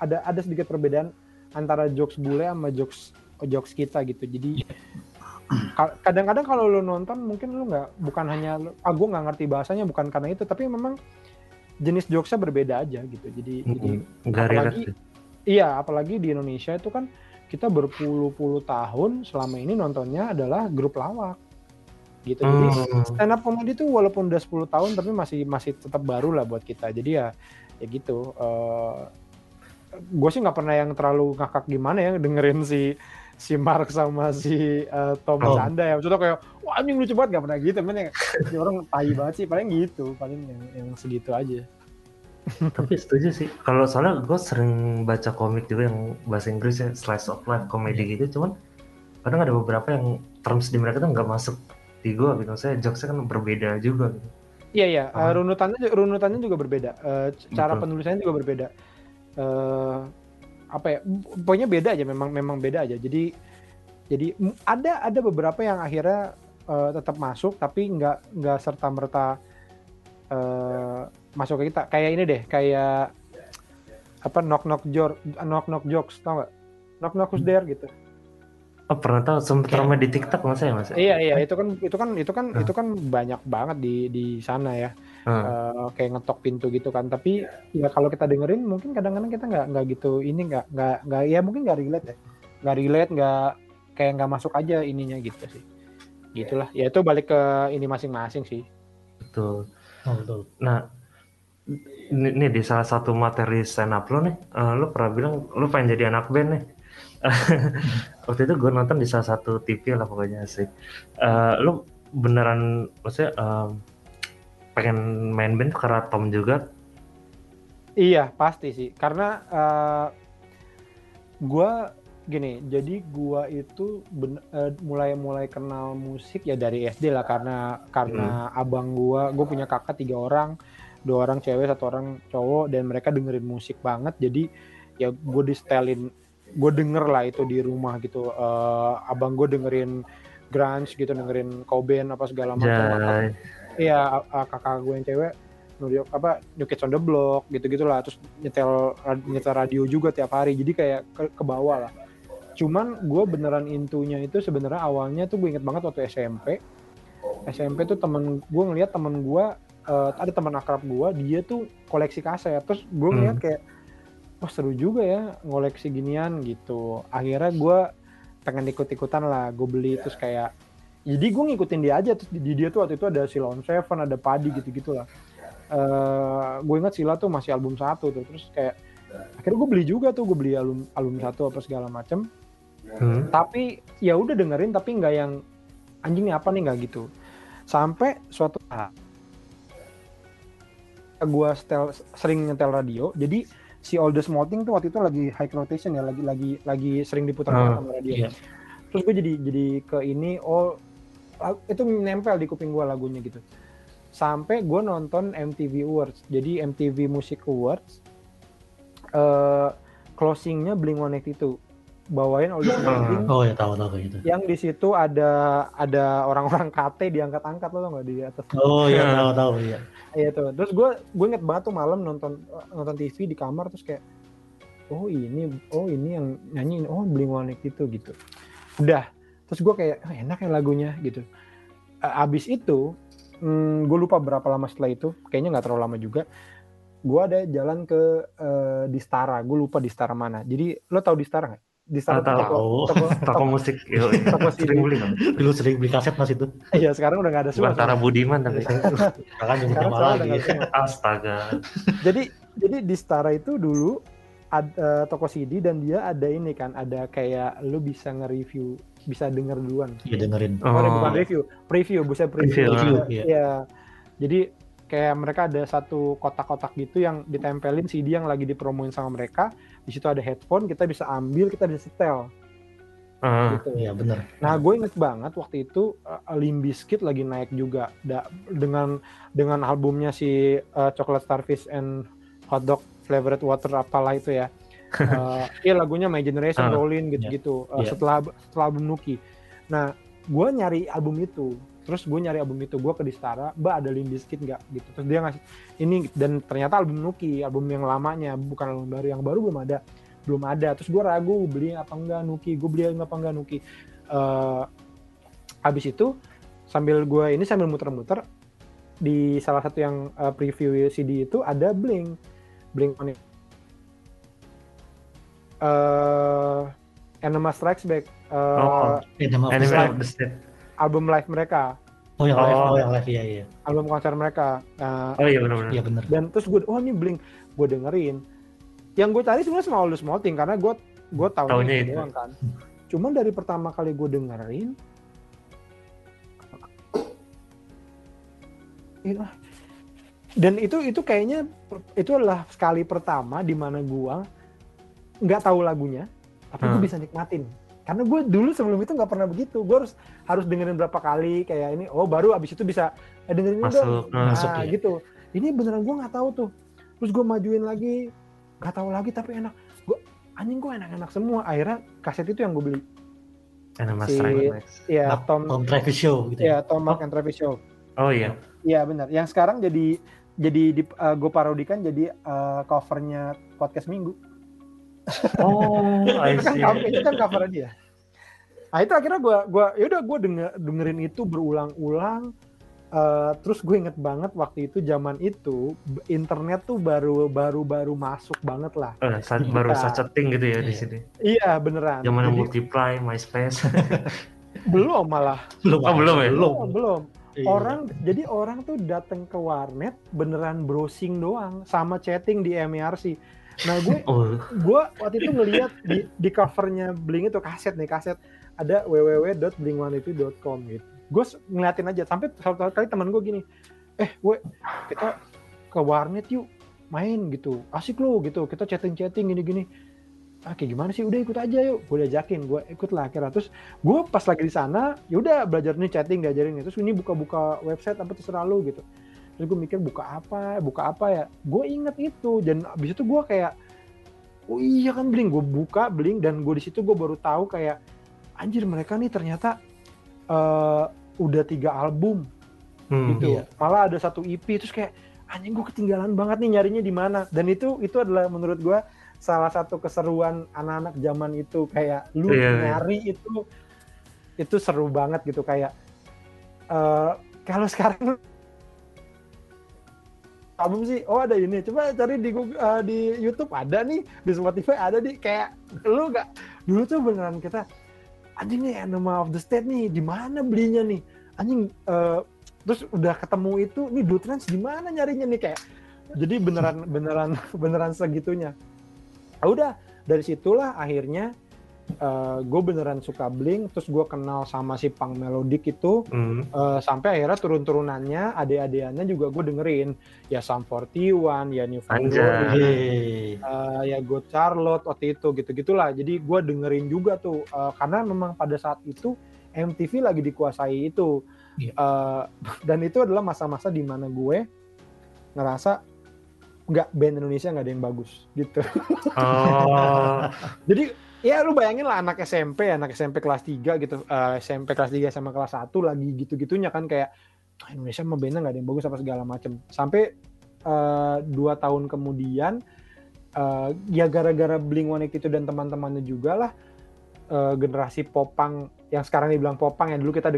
ada sedikit perbedaan antara jokes bule sama jokes kita gitu. Jadi kadang-kadang kalau lu nonton mungkin lu nggak, bukan hanya gue nggak ngerti bahasanya, bukan karena itu, tapi memang jenis jokesnya berbeda aja gitu. Jadi apalagi apalagi di Indonesia itu kan kita berpuluh-puluh tahun selama ini nontonnya adalah grup lawak gitu. Jadi stand up comedy tuh walaupun udah 10 tahun tapi masih tetap baru lah buat kita. Jadi ya gitu. Gue sih nggak pernah yang terlalu ngakak gimana ya dengerin si Mark sama si Thomas Anda ya. Contoh kayak, wah anjing lucu banget, gak pernah gitu. Ini orang tai banget sih, paling gitu. Paling yang segitu aja. Tapi setuju sih. Kalau soalnya gue sering baca komik juga yang bahasa Inggris ya, slice of life, komedi gitu. Cuman kadang ada beberapa yang terms di mereka tuh gak masuk di gue gitu. Saya jokesnya kan berbeda juga gitu. Iya. Runutannya juga berbeda. Cara penulisannya juga berbeda. Pokoknya beda aja, memang beda aja. Jadi ada beberapa yang akhirnya tetap masuk, tapi nggak serta merta masuk ke kita. Kayak ini deh, kayak apa, knock knock jokes, tau nggak? Knock knock who's there gitu. Oh, pernah tahu, sempat ramai di TikTok mas ya? Iya, itu kan banyak banget di sana ya. Kayak ngetok pintu gitu kan, tapi ya kalau kita dengerin mungkin kadang-kadang kita nggak gitu, ini nggak ya, mungkin nggak relate, nggak masuk aja ininya gitu sih, gitulah ya. Itu balik ke ini masing-masing sih. Betul. Nah ini di salah satu materi stand up lo nih, lo pernah bilang lo pengen jadi anak band nih. Waktu itu gue nonton di salah satu TV lah pokoknya sih. Lo beneran maksudnya pengen main band karena Tom juga? Iya pasti sih, karena gue itu mulai kenal musik ya dari SD lah, karena abang gue punya kakak 3 orang, 2 orang cewek 1 orang cowok, dan mereka dengerin musik banget. Jadi ya gue distelin, gue denger lah itu di rumah gitu. Abang gue dengerin grunge gitu, dengerin Cobain apa segala macam. Iya, kakak gue yang cewek New Kids on the Block gitu-gitulah, terus nyetel radio juga tiap hari. Jadi kayak ke bawah lah. Cuman gue beneran intunya itu sebenarnya awalnya tuh gue inget banget waktu SMP tuh temen gue ada teman akrab gue, dia tuh koleksi kaset. Terus gue ngeliat kayak, wah seru juga ya ngoleksi ginian gitu. Akhirnya gue pengen ikut-ikutan lah, gue beli. Terus kayak, jadi gue ngikutin dia aja. Terus di dia tuh waktu itu ada Sila on Seven, ada Padi gitu-gitu lah. Gue ingat Sila tuh masih album 1 tuh. Terus kayak akhirnya gue beli juga tuh, gue beli album 1 apa segala macem. Tapi ya udah dengerin, tapi nggak yang anjing nih apa nih, nggak gitu. Sampai suatu saat gue sering nyetel radio. Jadi si Oldest Moting tuh waktu itu lagi high rotation ya, lagi sering diputar sama radio. Yeah. Terus gue jadi ke ini, itu nempel di kuping gue lagunya gitu. Sampai gue nonton MTV Awards, jadi MTV Music Awards, closingnya Blink-182, bawain Oldest Moting. Oh ya tahu gitu. Yang di situ ada orang-orang KT diangkat-angkat, lo tau nggak, di atas. Oh ya tahu ya. Iya tuh. Terus gue inget banget tuh malam nonton TV di kamar, terus kayak, oh ini yang nyanyiin, oh Blink-182 gitu. Udah, terus gue kayak enak ya lagunya gitu. Abis itu gue lupa berapa lama setelah itu, kayaknya nggak terlalu lama juga, gue ada jalan ke Distara, gue lupa Distara mana. Jadi lo tau Distara nggak? Distara toko musik, toko sering beli kan? Dulu sering beli kaset mas itu. Iya sekarang udah nggak ada. Antara Budiman tapi sekarang juga malah lagi. Astaga. Jadi Distara itu dulu ada toko CD, dan dia ada ini kan, ada kayak lu bisa nge-review, bisa denger duluan. Iya dengerin. Bukan review, bisa preview. Iya. Jadi kayak mereka ada satu kotak-kotak gitu yang ditempelin CD yang lagi dipromoin sama mereka. Di situ ada headphone, kita bisa ambil, kita bisa setel. Gitu. Iya benar. Nah gue inget banget waktu itu Limp Bizkit lagi naik juga dengan albumnya si Chocolate Starfish and Hot Dog Flavored Water apalah itu ya. Iya lagunya My Generation, Rollin gitu-gitu. Yeah. Setelah album Nuki. Nah, gue nyari album itu. Gue ke Distara, "Mbak ada Limp Bizkit enggak?" gitu. Terus dia ngasih ini, dan ternyata album Nuki, album yang lamanya, bukan album baru, yang baru belum ada. belum ada. Terus gue ragu beli apa enggak Nuki, habis itu sambil gue ini sambil muter-muter di salah satu yang preview CD itu ada Blink on Enema Strikes Back, album live mereka. Oh yang live, iya. Album konser mereka. Oh iya benar. Dan terus gue, oh ini Blink, gue dengerin. Yang gue cari sebenarnya small thing karena gue tahunya itu doang kan. Cuman dari pertama kali gue dengerin, dan itu kayaknya itu adalah sekali pertama di mana gue nggak tahu lagunya, tapi gue bisa nikmatin. Karena gue dulu sebelum itu nggak pernah begitu. Gue harus dengerin berapa kali kayak ini. Oh baru abis itu bisa dengerin masuk ya. Gitu. Ini beneran gue nggak tahu tuh. Terus gue majuin lagi, nggak tahu lagi tapi enak. Gue enak-enak semua. Akhirnya kaset itu yang gue beli. Ya Tom Travis Show gitu. Ya Tom Mark and Travis Show. Oh iya. Iya benar. Yang sekarang jadi gue parodikan jadi covernya podcast minggu. Oh, itu kan cover dia. Nah itu akhirnya gue dengerin itu berulang-ulang. Terus gue inget banget waktu itu zaman itu internet tuh baru masuk banget lah. Baru chatting gitu ya di sini. Iya beneran. Zaman Multiply, MySpace. Belum malah. Belum. Orang tuh datang ke warnet beneran browsing doang sama chatting di MERC. Nah gue waktu itu ngeliat di covernya Blink itu kaset ada www.blink182.com gitu. Gue ngeliatin aja sampai satu kali teman gue gini, kita ke warnet yuk main gitu, asik lo gitu, kita chatting gini. Kayak gimana sih, udah ikut aja yuk. Gue diajakin, gue ikut lah akhirnya. Terus gue pas lagi di sana, yaudah belajar nih chatting, diajarin nih. Terus ini buka website apa terserah lo gitu. Terus gue mikir buka apa ya, gue inget itu. Dan abis itu gue kayak, oh iya kan Blink, gue buka Blink dan gue di situ gue baru tahu kayak anjir mereka nih ternyata udah 3 album gitu, iya. Malah ada 1 EP terus kayak anjing gue ketinggalan banget nih nyarinya di mana. Dan itu adalah menurut gue salah satu keseruan anak-anak zaman itu kayak lu nyari itu seru banget gitu kayak kalau sekarang album sih, oh ada ini, coba cari di Google, di YouTube ada nih, di Spotify ada nih, kayak lu nggak dulu tuh beneran kita anjing nih Enema of the State nih, di mana belinya nih, anjing terus udah ketemu itu, nih Blue Trans di mana nyarinya nih kayak, jadi beneran segitunya. Nah, udah dari situlah akhirnya gue beneran suka Blink, terus gue kenal sama si punk melodic itu sampai akhirnya turun-turunannya adik-adikannya juga gue dengerin ya Sum 41, ya New Found Glory, ya Good Charlotte waktu itu gitu-gitulah. Jadi gue dengerin juga tuh karena memang pada saat itu MTV lagi dikuasai itu dan itu adalah masa-masa di mana gue ngerasa band Indonesia nggak ada yang bagus gitu. Jadi ya lu bayangin lah anak SMP kelas 3 gitu, SMP kelas 3 sama kelas 1 lagi gitu-gitunya kan kayak Indonesia mah bandnya gak ada yang bagus apa segala macem. Sampai 2 tahun kemudian ya gara-gara Blink-182 itu dan teman-temannya juga lah generasi popang yang sekarang dibilang popang yang dulu kita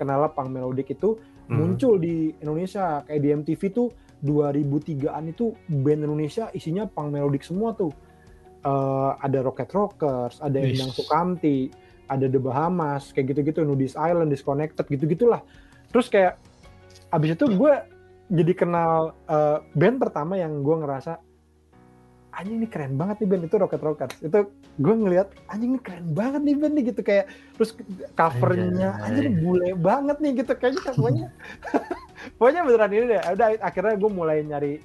kenal punk melodic itu muncul di Indonesia. Kayak di MTV tuh 2003-an itu band Indonesia isinya punk melodic semua tuh. Ada Rocket Rockers, ada Endang Sukamti, ada The Bahamas, kayak gitu-gitu, Nudist Island, Disconnected, gitu-gitulah. Terus kayak abis itu gue jadi kenal band pertama yang gue ngerasa anjing ini keren banget nih band itu Rocket Rockers. Itu gue ngelihat anjing ini keren banget nih band nih gitu kayak terus covernya anjing bule banget nih gitu kayaknya pokoknya beneran ini deh. Udah akhirnya gue mulai nyari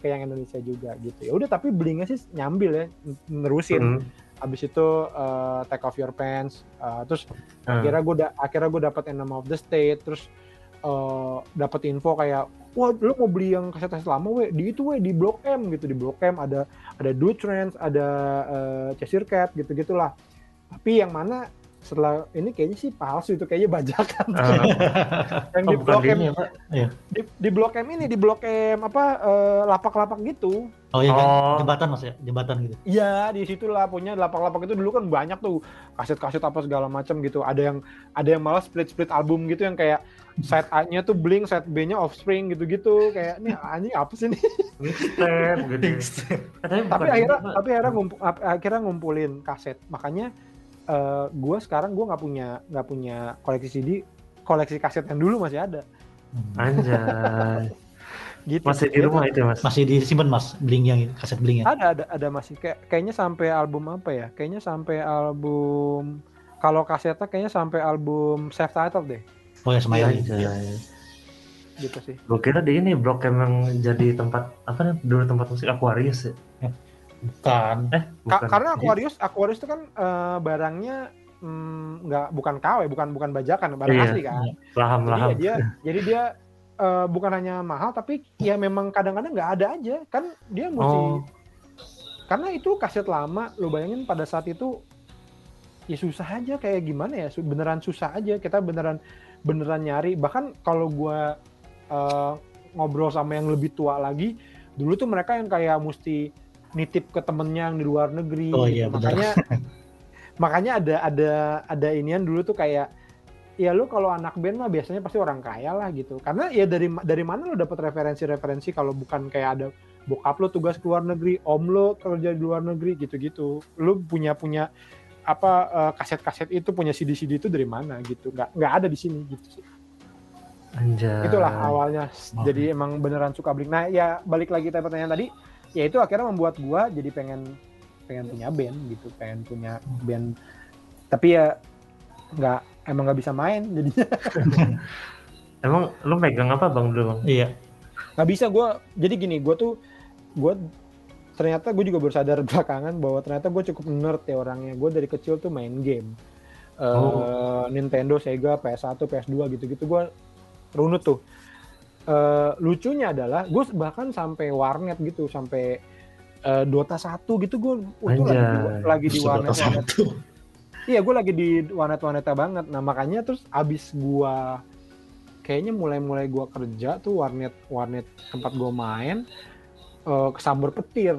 kayak yang Indonesia juga gitu ya udah, tapi belinya sih nyambil ya nerusin. Abis itu Take Off Your Pants, terus akhirnya gue dapat Enema of the State, terus dapat info kayak wah lu mau beli yang kaset-kaset lama di Blok M gitu. Di Blok M ada Dude Trends, ada Cheshire Cat gitu-gitulah. Tapi yang mana setelah ini kayaknya sih palsu, itu kayaknya bajakan. Yang di Blok M ya, Pak. Iya. Di Blok M ini, di Blok M apa lapak-lapak gitu. Oh iya, kan? Jembatan maksudnya, jembatan gitu. Iya, di situlah punya lapak-lapak itu dulu kan banyak tuh kaset-kaset apa segala macam gitu. Ada yang malah split-split album gitu yang kayak side A-nya tuh Blink, side B-nya Offspring gitu-gitu. Kayak nih anjing apa sih nih? Tapi akhirnya ngumpulin kaset. Makanya gue sekarang nggak punya koleksi CD, koleksi kaset yang dulu masih ada. Anjay. Gitu, masih di rumah itu mas, masih disimpan mas, Blink yang kaset Blink ya. Ada masih kayaknya sampai album apa ya? Kayaknya sampai album, kalau kasetnya kayaknya sampai album Self Titled deh. Oh ya semuanya. Ya. Gitu sih. Gue kira di ini Blok M yang jadi tempat apa nih dulu, tempat musik Aquarius ya. Bukan. Karena Aquarius itu kan barangnya nggak, bukan KW, bukan bajakan, barang iya, asli kan. Laham. Jadi dia bukan hanya mahal, tapi ya memang kadang-kadang nggak ada aja. Kan dia mesti karena itu kaset lama, lo bayangin pada saat itu ya susah aja, kayak gimana ya, beneran susah aja, kita beneran nyari. Bahkan kalau gua ngobrol sama yang lebih tua lagi, dulu tuh mereka yang kayak mesti nitip ke temennya yang di luar negeri. Oh, iya, makanya ada inian dulu tuh kayak ya lu kalau anak band mah biasanya pasti orang kaya lah gitu. Karena ya dari mana lu dapat referensi kalau bukan kayak ada bokap lu tugas ke luar negeri, om lu kerja di luar negeri gitu-gitu. Lu punya apa kaset-kaset itu, punya CD-CD itu dari mana gitu. Enggak ada di sini gitu sih. Anjay. Itulah awalnya. Jadi emang beneran suka Blink. Nah, ya balik lagi ke pertanyaan tadi. Ya itu akhirnya membuat gua jadi pengen punya band gitu, pengen punya band, tapi ya emang nggak bisa main jadinya. Emang lu megang apa bang dulu bang? Iya, nggak bisa gua. Jadi gini, gua ternyata gua juga baru sadar belakangan bahwa ternyata gua cukup nerd ya orangnya. Gua dari kecil tuh main game, Nintendo, Sega, PS1, PS2 gitu-gitu gua runut tuh. Lucunya adalah gue bahkan sampai warnet gitu, sampai Dota 1 gitu gue untung lagi di warnet. Iya, gue lagi di warnet-warnetnya banget. Nah makanya terus abis gue kayaknya mulai gue kerja tuh, warnet tempat gue main kesambar petir.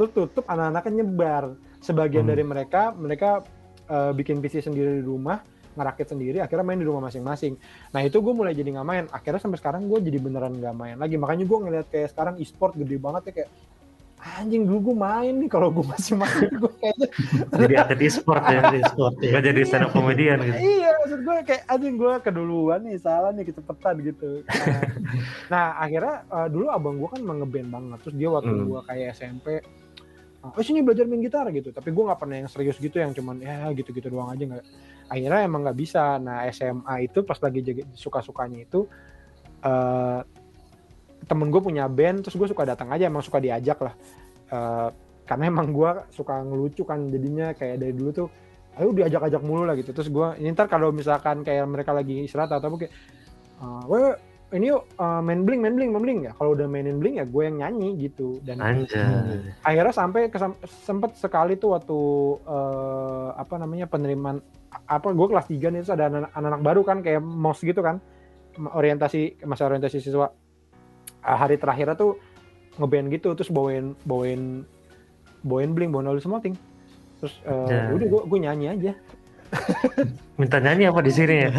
terus tutup, anak-anaknya nyebar. Sebagian dari mereka bikin PC sendiri di rumah, ngerakit sendiri, akhirnya main di rumah masing-masing. Nah itu gue mulai jadi nggak main. Akhirnya sampai sekarang gue jadi beneran nggak main lagi. Makanya gue ngeliat kayak sekarang e-sport gede banget ya, kayak anjing dulu gue main nih, kalau gue masih main gue kayaknya jadi atlet e-sport ya. Gue jadi stand up comedian gitu. Iya maksud gue kayak anjing gue keduluan nih, salah nih, kecepetan gitu. Nah akhirnya dulu abang gue kan nge-band banget. Terus dia waktu gue kayak SMP, sini belajar main gitar gitu, tapi gue nggak pernah yang serius gitu, yang cuman ya gitu-gitu doang aja. Nggak, akhirnya emang nggak bisa. Nah SMA itu pas lagi suka-sukanya itu temen gue punya band, terus gue suka datang aja, emang suka diajak lah, karena emang gue suka ngelucu kan jadinya, kayak dari dulu tuh ayo diajak-ajak mulu lah gitu. Terus gue ntar kalau misalkan kayak mereka lagi istirahat atau kayak ini yuk main bling ya. Kalau udah mainin bling ya gue yang nyanyi gitu. Dan akhirnya sampai sempet sekali tuh waktu penerimaan apa, gue kelas 3 nih, terus ada anak-anak baru kan kayak mos gitu kan, masa orientasi siswa. Hari terakhirnya tuh ngeband gitu, terus bawain bling, bawain all small thing. Terus udah gue nyanyi aja. Minta nyanyi apa di sini ya?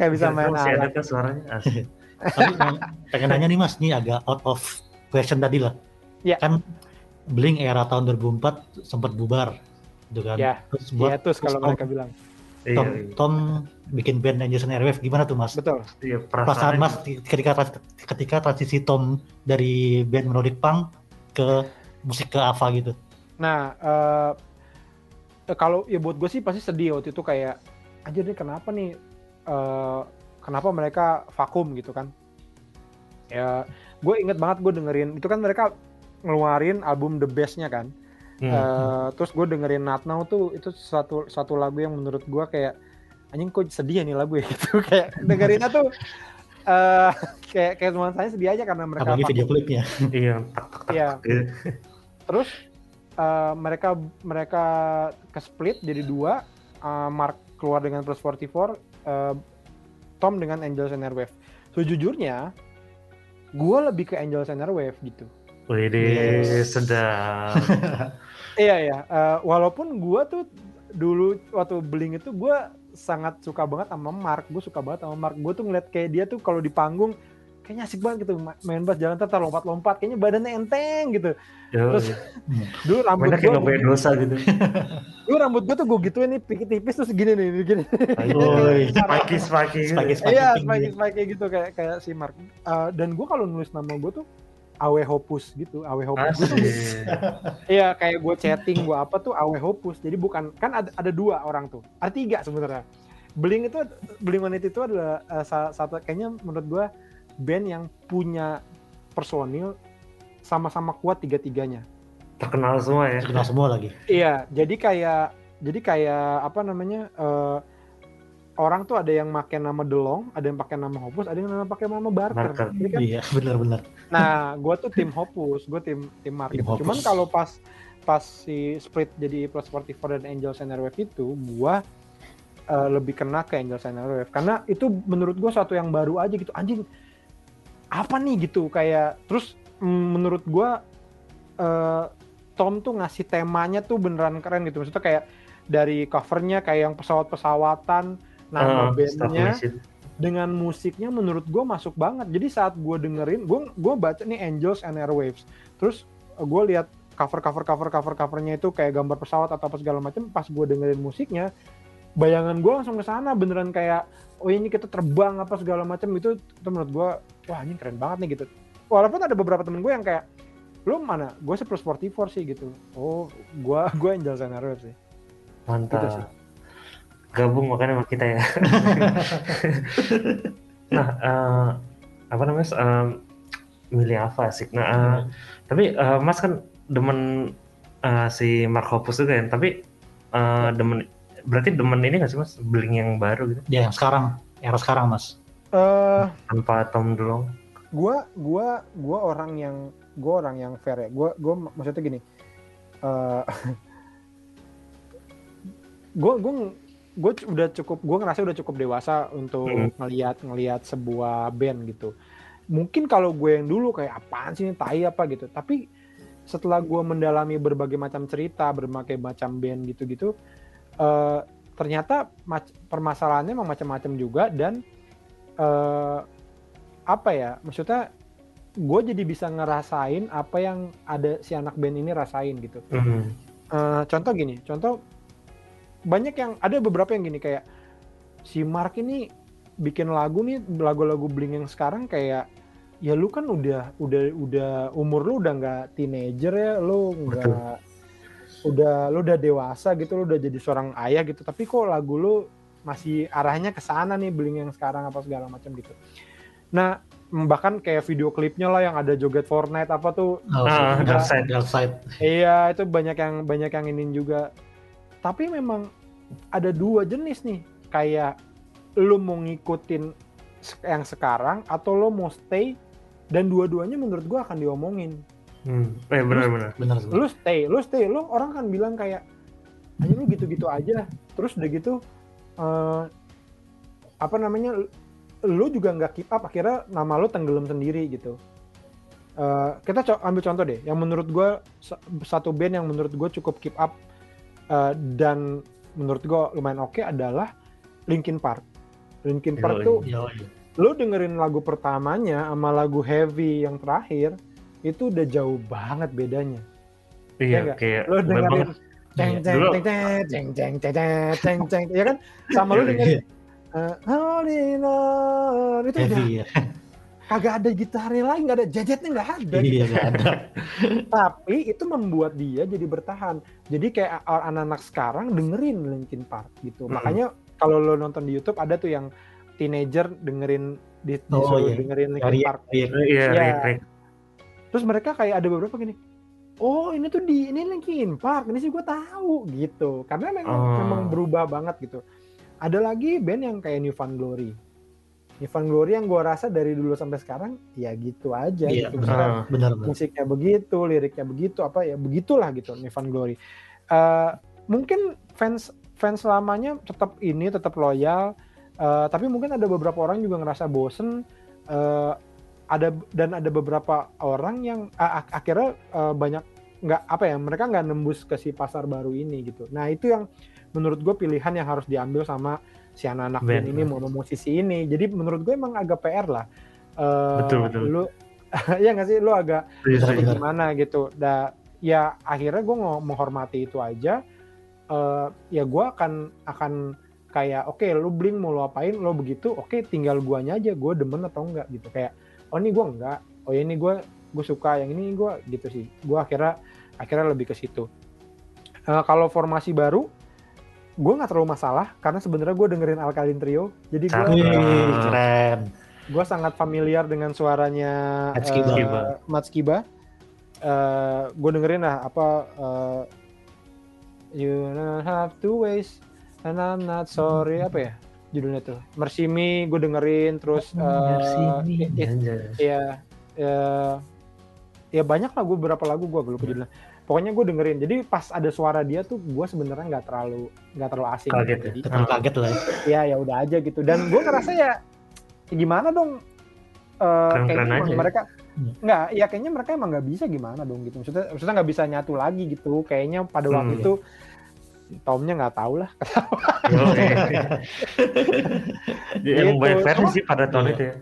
Kayak bisa main alat suaranya. Tapi pengen nanya nih mas, ini agak out of question tadi lah. Yeah. Kan Blink era tahun 2004 sempat bubar gitu kan. Yeah. Terus kalau mereka bilang Tom bikin band Angels and Airwaves, gimana tuh mas? Betul. Iya, perasaan mas ketika transisi Tom dari band melodic punk ke musik ke apa gitu. Nah kalau ya buat gue sih pasti sedih waktu itu, kayak aja deh kenapa mereka vakum gitu kan. Ya gue inget banget gue dengerin itu kan, mereka ngeluarin album The Best-nya kan. Terus gue dengerin Not Now tuh, itu satu lagu yang menurut gue kayak anjing kok sedih ya nih lagu ya gitu. Kayak dengerinnya tuh kayak nuansanya sedih aja karena mereka apalagi video klipnya. Iya. Iya. Terus mereka ke split jadi dua, Mark keluar dengan Plus 44, Tom dengan Angels and Airwave. Sejujurnya gue lebih ke Angels and Airwave gitu. Wede, yes. Sedap. Iya. Walaupun gue tuh dulu waktu Blink itu gue sangat suka banget sama Mark. Gue suka banget sama Mark. Gue tuh ngeliat kayak dia tuh kalau di panggung kayaknya asik banget gitu. Main bass jalan tertar, lompat-lompat. Kayaknya badannya enteng gitu. Yo, terus dulu rambut gue. Kayak ngapain dosa gitu. Dulu rambut gue tuh gue gituin nih, pikir tipis terus gini nih. Gini. Spikey. Iya, spikey gitu kayak si Mark. Dan gue kalau nulis nama gue tuh Awe Hopus gitu, Awe Hopus. Iya, kayak gue chatting, gue apa tuh Awe Hopus. Jadi bukan, kan ada dua orang tuh, ada tiga sebenarnya. Blink-182 itu adalah satu kayaknya menurut gue band yang punya personil sama-sama kuat tiga-tiganya. Terkenal semua ya. Terkenal semua lagi. Iya, jadi kayak apa namanya? Orang tuh ada yang pakai nama DeLong, ada yang pakai nama Hopus, ada yang pakai nama Barker. Kan? Iya, benar-benar. Nah, gue tuh tim Hopus, gue tim Mark. Cuman kalau pas si split jadi Plus 44 dan Angels and Airwave itu, gue lebih kena ke Angels and Airwave karena itu menurut gue satu yang baru aja gitu. Anjing, apa nih gitu kayak. Terus menurut gue Tom tuh ngasih temanya tuh beneran keren gitu. Maksudnya kayak dari covernya kayak yang pesawat-pesawatan. Nama bandnya dengan musiknya menurut gue masuk banget. Jadi saat gue dengerin, gue baca nih Angels and Airwaves. Terus gue lihat covernya itu kayak gambar pesawat atau apa segala macam. Pas gue dengerin musiknya, bayangan gue langsung ke sana beneran kayak, oh ini kita terbang apa segala macam itu menurut gue, wah ini keren banget nih gitu. Walaupun ada beberapa temen gue yang kayak, lu mana? Gue Plus 44 sih gitu. Oh, gue Angels and Airwaves sih. Mantap. Gitu sih. Gabung makanya sama kita ya. Nah, apa namanya? Milih apa sih? Nah, tapi Mas kan demen si Mark Hoppus juga kan. Tapi demen ini nggak sih Mas? Blink yang baru gitu? Ya, yang sekarang, era sekarang Mas. Tanpa Tom DeLong. Gua orang yang fair ya. Gua maksudnya gini. Gue ngerasa udah cukup dewasa untuk ngelihat sebuah band gitu. Mungkin kalau gue yang dulu kayak apaan sih ini tai apa gitu, tapi setelah gue mendalami berbagai macam cerita, berbagai macam band gitu-gitu, ternyata permasalahannya memang macam-macam juga dan apa ya, maksudnya gue jadi bisa ngerasain apa yang ada si anak band ini rasain gitu. Contoh banyak yang ada beberapa yang gini kayak si Mark ini bikin lagu nih, lagu-lagu Blink yang sekarang kayak ya lu kan udah umur lu udah nggak teenager ya, lu nggak lu udah dewasa gitu, lu udah jadi seorang ayah gitu, tapi kok lagu lu masih arahnya ke sana nih Blink yang sekarang apa segala macam gitu. Nah, bahkan kayak video klipnya lah yang ada joget Fortnite apa tuh Dark Side. Iya, itu banyak yang ingin juga. Tapi memang ada dua jenis nih, kayak lo mau ngikutin yang sekarang atau lo mau stay, dan dua-duanya menurut gue akan diomongin. Benar. Lo stay, lo orang kan bilang kayak aja lo gitu-gitu aja, terus udah gitu apa namanya, lo juga nggak keep up, akhirnya nama lo tenggelam sendiri gitu. Kita ambil contoh deh, yang menurut gue satu band yang menurut gue cukup keep up. Dan menurut gue lumayan oke adalah Linkin Park. Linkin Park tuh lu dengerin lagu pertamanya sama lagu Heavy yang terakhir itu udah jauh banget bedanya. Iya, kayak lu dengerin ceng ya kan sama lu dengerin itu udah kagak ada gitarnya lagi, nggak ada jejetnya, nggak ada. Iya, nggak ada. Tapi itu membuat dia jadi bertahan. Jadi kayak anak-anak sekarang dengerin Linkin Park gitu. Makanya kalau lo nonton di YouTube ada tuh yang teenager dengerin dengerin Linkin Park. Iya. Terus mereka kayak ada beberapa gini. Oh, ini tuh ini Linkin Park. Ini sih gue tahu gitu. Karena memang berubah banget gitu. Ada lagi band yang kayak New Found Glory. Ivan Glory yang gue rasa dari dulu sampai sekarang ya gitu aja, yeah, gitu. Benar, musiknya begitu, liriknya begitu, apa ya begitulah gitu Ivan Glory. Mungkin fans lamanya tetap ini, tetap loyal, tapi mungkin ada beberapa orang juga ngerasa bosen, ada beberapa orang yang akhirnya banyak nggak apa ya, mereka nggak nembus ke si pasar baru ini gitu. Nah itu yang menurut gue pilihan yang harus diambil sama si anak-anak band ini, mau musisi ini. Jadi menurut gue emang agak PR lah. Betul. Lu, ya nggak sih, lu agak gimana gitu. Nah, ya akhirnya gue menghormati itu aja. Ya gue akan kayak, oke, lu Blink mau lu apain, lu begitu, oke, tinggal guanya aja, gue demen atau enggak gitu. Kayak, oh ini gue enggak, oh ya ini gue suka, yang ini gue gitu sih. Gue akhirnya lebih ke situ. Kalau formasi baru, gue nggak terlalu masalah karena sebenarnya gue dengerin Alkaline Trio, jadi gue sangat familiar dengan suaranya Mats Kiba. Gue dengerin You Don't Have to Waste and I'm Not Sorry, apa ya judulnya tuh, Mercy Me, gue dengerin terus. Ya banyak lah, gue berapa lagu gue lupa judulnya. Pokoknya gue dengerin, jadi pas ada suara dia tuh gue sebenarnya nggak terlalu asing. Kaget gitu. Ya, kaget lah. Ya udah aja gitu. Dan gue ngerasa ya gimana dong? Kayaknya mereka nggak, ya kayaknya mereka emang nggak bisa gimana dong gitu. Maksudnya nggak bisa nyatu lagi gitu. Kayaknya pada waktu itu Tomnya nggak tahu lah. Yang banyak versi sih pada tahun itu ya.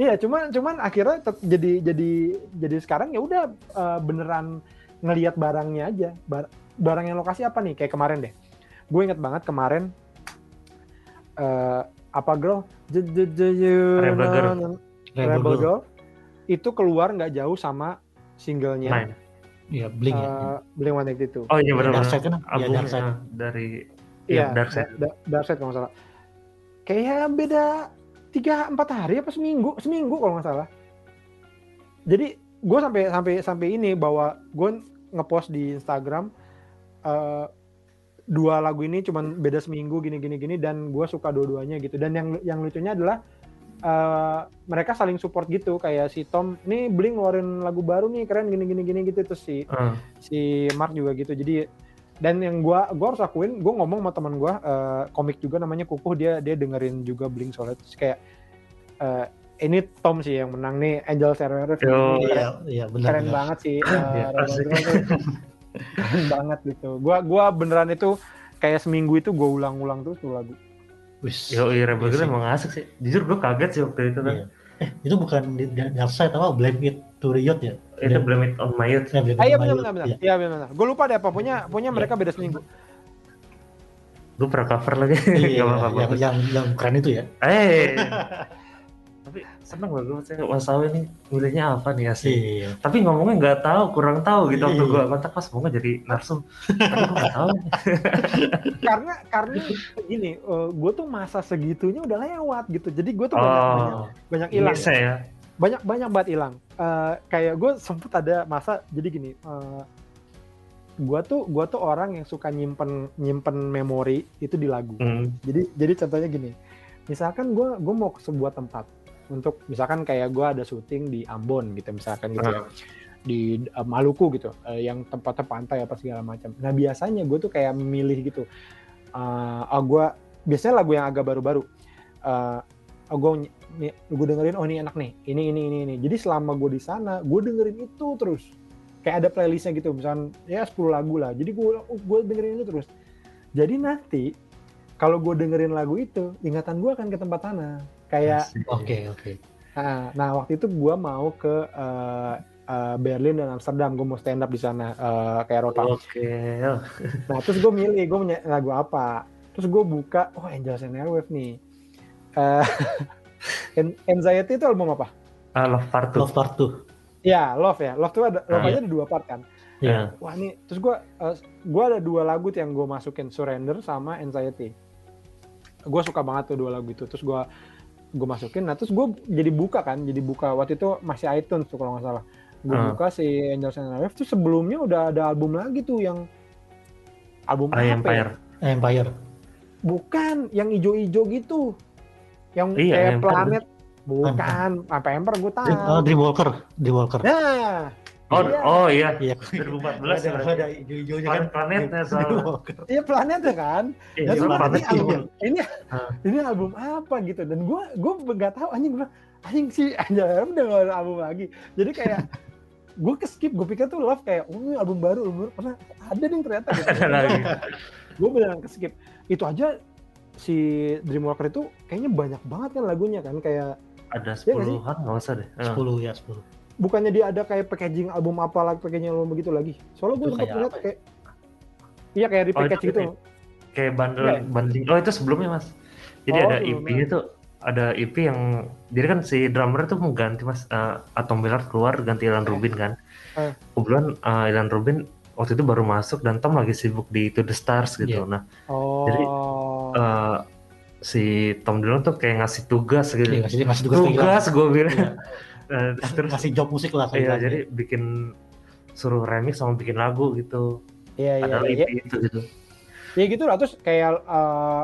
Iya, cuman akhirnya jadi sekarang ya udah beneran ngelihat barangnya aja, barang yang lokasi apa nih, kayak kemarin deh, gue inget banget kemarin, apa girl, Rebel Girl, itu keluar nggak jauh sama singlenya, ya Blink Blink-182. Oh iya benar, album dari Dark Side kalau nggak salah, kayak beda 3-4 hari apa seminggu kalau nggak salah, jadi gue sampai ini bahwa gue ngepost di Instagram dua lagu ini cuman beda seminggu gini dan gue suka dua-duanya gitu. Dan yang lucunya adalah mereka saling support gitu, kayak si Tom nih Blink ngeluarin lagu baru nih keren gini gitu, terus si Mark juga gitu. Jadi dan yang gue harus akuin, gue ngomong sama teman gue komik juga namanya Kukuh, dia dengerin juga Blink soalnya, terus kayak ini Tom sih yang menang nih, Angel Server. Iya, keren banget sih. Keren banget gitu. Gua beneran itu kayak seminggu itu gue ulang-ulang terus tuh lagu. Wis. Yo, Rebel Girl emang asik sih. Jujur gue kaget sih waktu itu kan. Iya. Itu bukan Dark Side apa Blame It to Riot ya? Itu Blame It on My Youth. Iya benar. Iya benar. Gue lupa deh apa punya mereka beda seminggu. Gue pernah cover lagi. Iya, yang keren itu ya. Tapi seneng loh gue maksudnya Mas Awi nih milihnya apa nih asli. Iya. Tapi ngomongnya nggak tahu, kurang tahu gitu. Waktu gue kontak Mas mau jadi narsum, tapi gue nggak tahu. karena gini, gue tuh masa segitunya udah lewat gitu. Jadi gue tuh banyak hilang. Banyak banget hilang. Kayak gue sempet ada masa jadi gini. Gue tuh orang yang suka nyimpen memori itu di lagu. Jadi contohnya gini. Misalkan gue mau ke sebuah tempat. Untuk misalkan kayak gue ada syuting di Ambon gitu misalkan gitu ya, di Maluku gitu, yang tempat-tempat pantai apa segala macam. Nah biasanya gue tuh kayak memilih gitu, gue biasanya lagu yang agak baru-baru, gue dengerin oh ini enak nih, ini. Jadi selama gue di sana gue dengerin itu terus, kayak ada playlistnya gitu misalkan ya 10 lagu lah. Jadi gue dengerin itu terus. Jadi nanti kalau gue dengerin lagu itu ingatan gue akan ke tempat sana. Kayak oke. Nah, waktu itu gue mau ke Berlin dan Amsterdam, gue mau stand up di sana ke Eropa. Okay. Nah, terus gue milih gue lagu apa. Terus gue buka Angels and Airwaves nih. Anxiety itu album apa? Love Part 2. Ya, Love tuh ada aja ada 2 part kan. Yeah. Wah, nih terus gue ada 2 lagu yang gue masukin, Surrender sama Anxiety. Gue suka banget tuh 2 lagu itu. Terus gue masukin, nah terus gue jadi buka waktu itu masih iTunes tuh kalau nggak salah, gue buka si Angels and Airwaves tuh, sebelumnya udah ada album lagi tuh yang album Empire bukan yang ijo-ijo gitu yang kayak planet Bukan, apa Emperor gue tahu. Dreamwalker. Nah. Oh iya. 2014 ya. Ada hijau-hijaunya kan planetnya soal. Iya planetnya kan. Ya, planet ini album apa gitu dan gue enggak tahu anjing sih aja udah ngeluarin album lagi. Jadi kayak gue keskip, gue pikir tuh Love kayak album baru pernah ada nih ternyata gitu. Ada lagi. Gue beneran keskip. Itu aja si Dreamwalker itu kayaknya banyak banget kan lagunya kan kayak ada 10-an enggak usah deh. 10. Bukannya dia ada kayak packaging album apa lagi, packaging album begitu lagi. Soalnya gue sempat lihat kayak iya kayak repackage gitu. Kayak bundling. Oh, itu sebelumnya, Mas. Jadi ada EP itu, ada EP yang jadi kan si drummer tuh mau ganti Mas Atom Miller keluar ganti Ilan Rubin kan. Kebetulan Ilan Rubin waktu itu baru masuk dan Tom lagi sibuk di To The Stars gitu. Nah. Jadi si Tom Dillon tuh kayak ngasih tugas gitu. Ngasih tugas gue bilang. Terus kasih job musik lah kayak jadi bikin suruh remix sama bikin lagu gitu. Iya. Itu gitu. Ya gitu lah terus kayak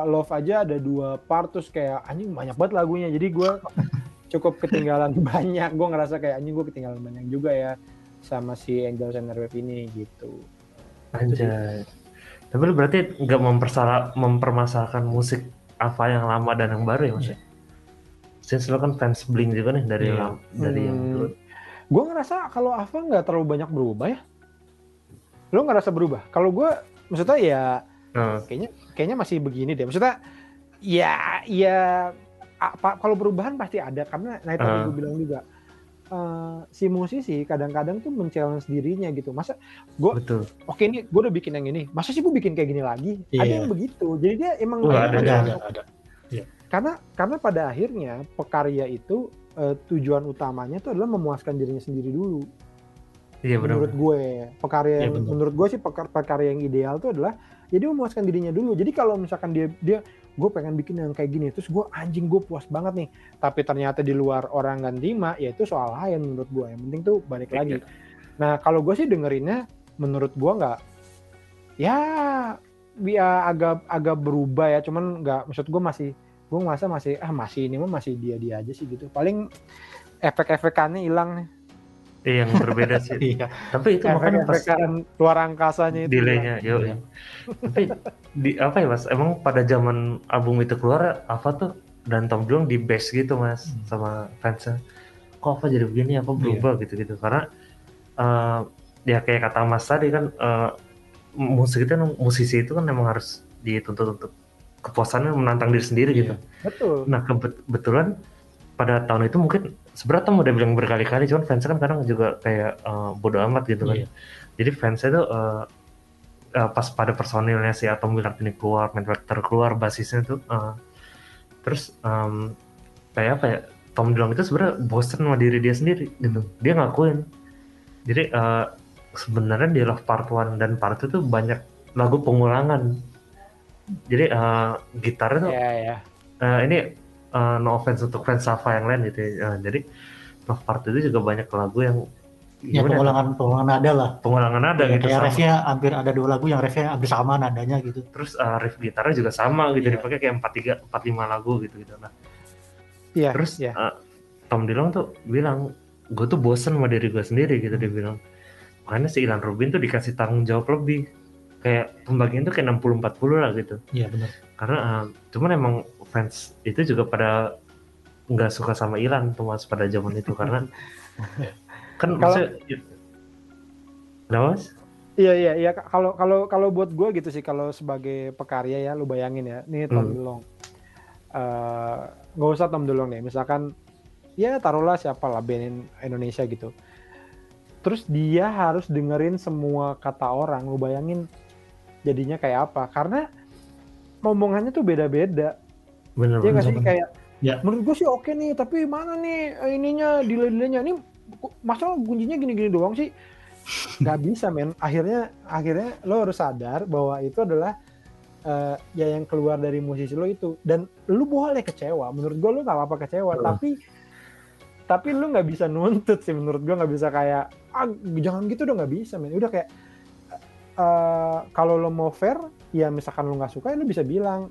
Love aja ada 2 part terus kayak anjing banyak banget lagunya. Jadi gue cukup ketinggalan banyak. Gue ngerasa kayak anjing gue ketinggalan banyak juga ya sama si Angels and Airwaves ini gitu. Anjay. Tapi lu berarti enggak mempermasalahkan musik apa yang lama dan yang baru ya maksudnya? Since lo kan fans Blink juga nih dari yang dulu. Gue ngerasa kalau Ava nggak terlalu banyak berubah ya. Lo ngerasa berubah? Kalau gue maksudnya ya kayaknya masih begini deh. Maksudnya ya apa kalau perubahan pasti ada karena tadi gue bilang juga si musisi kadang-kadang tuh men-challenge dirinya gitu. Masa gue oke nih gue udah bikin yang ini. Masa sih gue bikin kayak gini lagi? Yeah. Ada yang begitu. Jadi dia emang ada. Karena pada akhirnya pekarya itu tujuan utamanya itu adalah memuaskan dirinya sendiri dulu. Iya benar. Menurut gue pekarya menurut gue sih pekarya yang ideal itu adalah jadi memuaskan dirinya dulu. Jadi kalau misalkan dia gue pengen bikin yang kayak gini terus gue anjing gue puas banget nih tapi ternyata di luar orang nggak terima ya itu soal lain menurut gue. Yang penting tuh balik lagi. Nah kalau gue sih dengerinnya menurut gue nggak agak berubah ya cuman nggak maksud gue gue merasa masih ini mah masih dia aja sih gitu. Paling efek-efekannya hilang nih. Iya yang berbeda sih. Iya. Tapi itu makanya pas luar angkasanya itu delay-nya. Iya. Tapi apa ya Mas? Emang pada zaman album itu keluar apa tuh dan Tom Jong di base gitu Mas sama fansnya. Kok apa jadi begini? Apa berubah gitu-gitu? Karena ya kayak kata Mas tadi kan musisi itu kan memang harus dituntut-tuntut kepuasannya menantang diri sendiri gitu. Betul. Nah kebetulan pada tahun itu mungkin sebenarnya Tom udah bilang berkali-kali cuman fansnya kan kadang juga kayak bodo amat gitu kan. Jadi fansnya tuh pas pada personilnya si Atom Willard ini keluar, main vector keluar, basisnya tuh terus kayak apa ya Tom Dillon itu sebenarnya bosen sama diri dia sendiri gitu. Dia ngakuin. Jadi sebenarnya di Love Part 1 dan Part 2 tuh banyak lagu pengulangan. Jadi gitarnya tuh ini no offense untuk fans Safa yang lain gitu ya. Jadi Love Part 2 itu juga banyak lagu yang pengulangan nada lah. Pengulangan nada gitu. Kayak riffnya hampir ada 2 lagu yang riffnya hampir sama nadanya gitu. Terus riff gitarnya juga sama gitu dipakai kayak 4-5 lagu gitu. Nah. Iya. Terus Tom Dillon tuh bilang, "Gue tuh bosen sama diri gue sendiri" gitu dia bilang. Makanya si Ilan Rubin tuh dikasih tanggung jawab lebih. Kayak pembagian tuh kayak 60-40 lah gitu. Iya benar. Karena cuman emang fans itu juga pada nggak suka sama Ilan tuh Mas pada zaman itu karena kan maksudnya Iya kalau buat gue gitu sih kalau sebagai pekarya ya lu bayangin ya nih Tom Dillon nggak usah Tom Dillon deh misalkan ya taruhlah siapa lah band Indonesia gitu. Terus dia harus dengerin semua kata orang, lu bayangin jadinya kayak apa? Karena omongannya tuh beda-beda. Bener. Dia ngasih kayak, menurut gue sih oke nih, tapi mana nih ininya delay-delaynya nih? Masa kuncinya gini-gini doang sih? Gak bisa men. Akhirnya lo harus sadar bahwa itu adalah ya yang keluar dari musisi lo itu. Dan lu boleh kecewa. Menurut gue lo gak apa-apa kecewa, tapi lu nggak bisa nuntut sih menurut gue nggak bisa kayak jangan gitu dong nggak bisa men udah kayak kalau lo mau fair ya misalkan lo nggak suka ya lo bisa bilang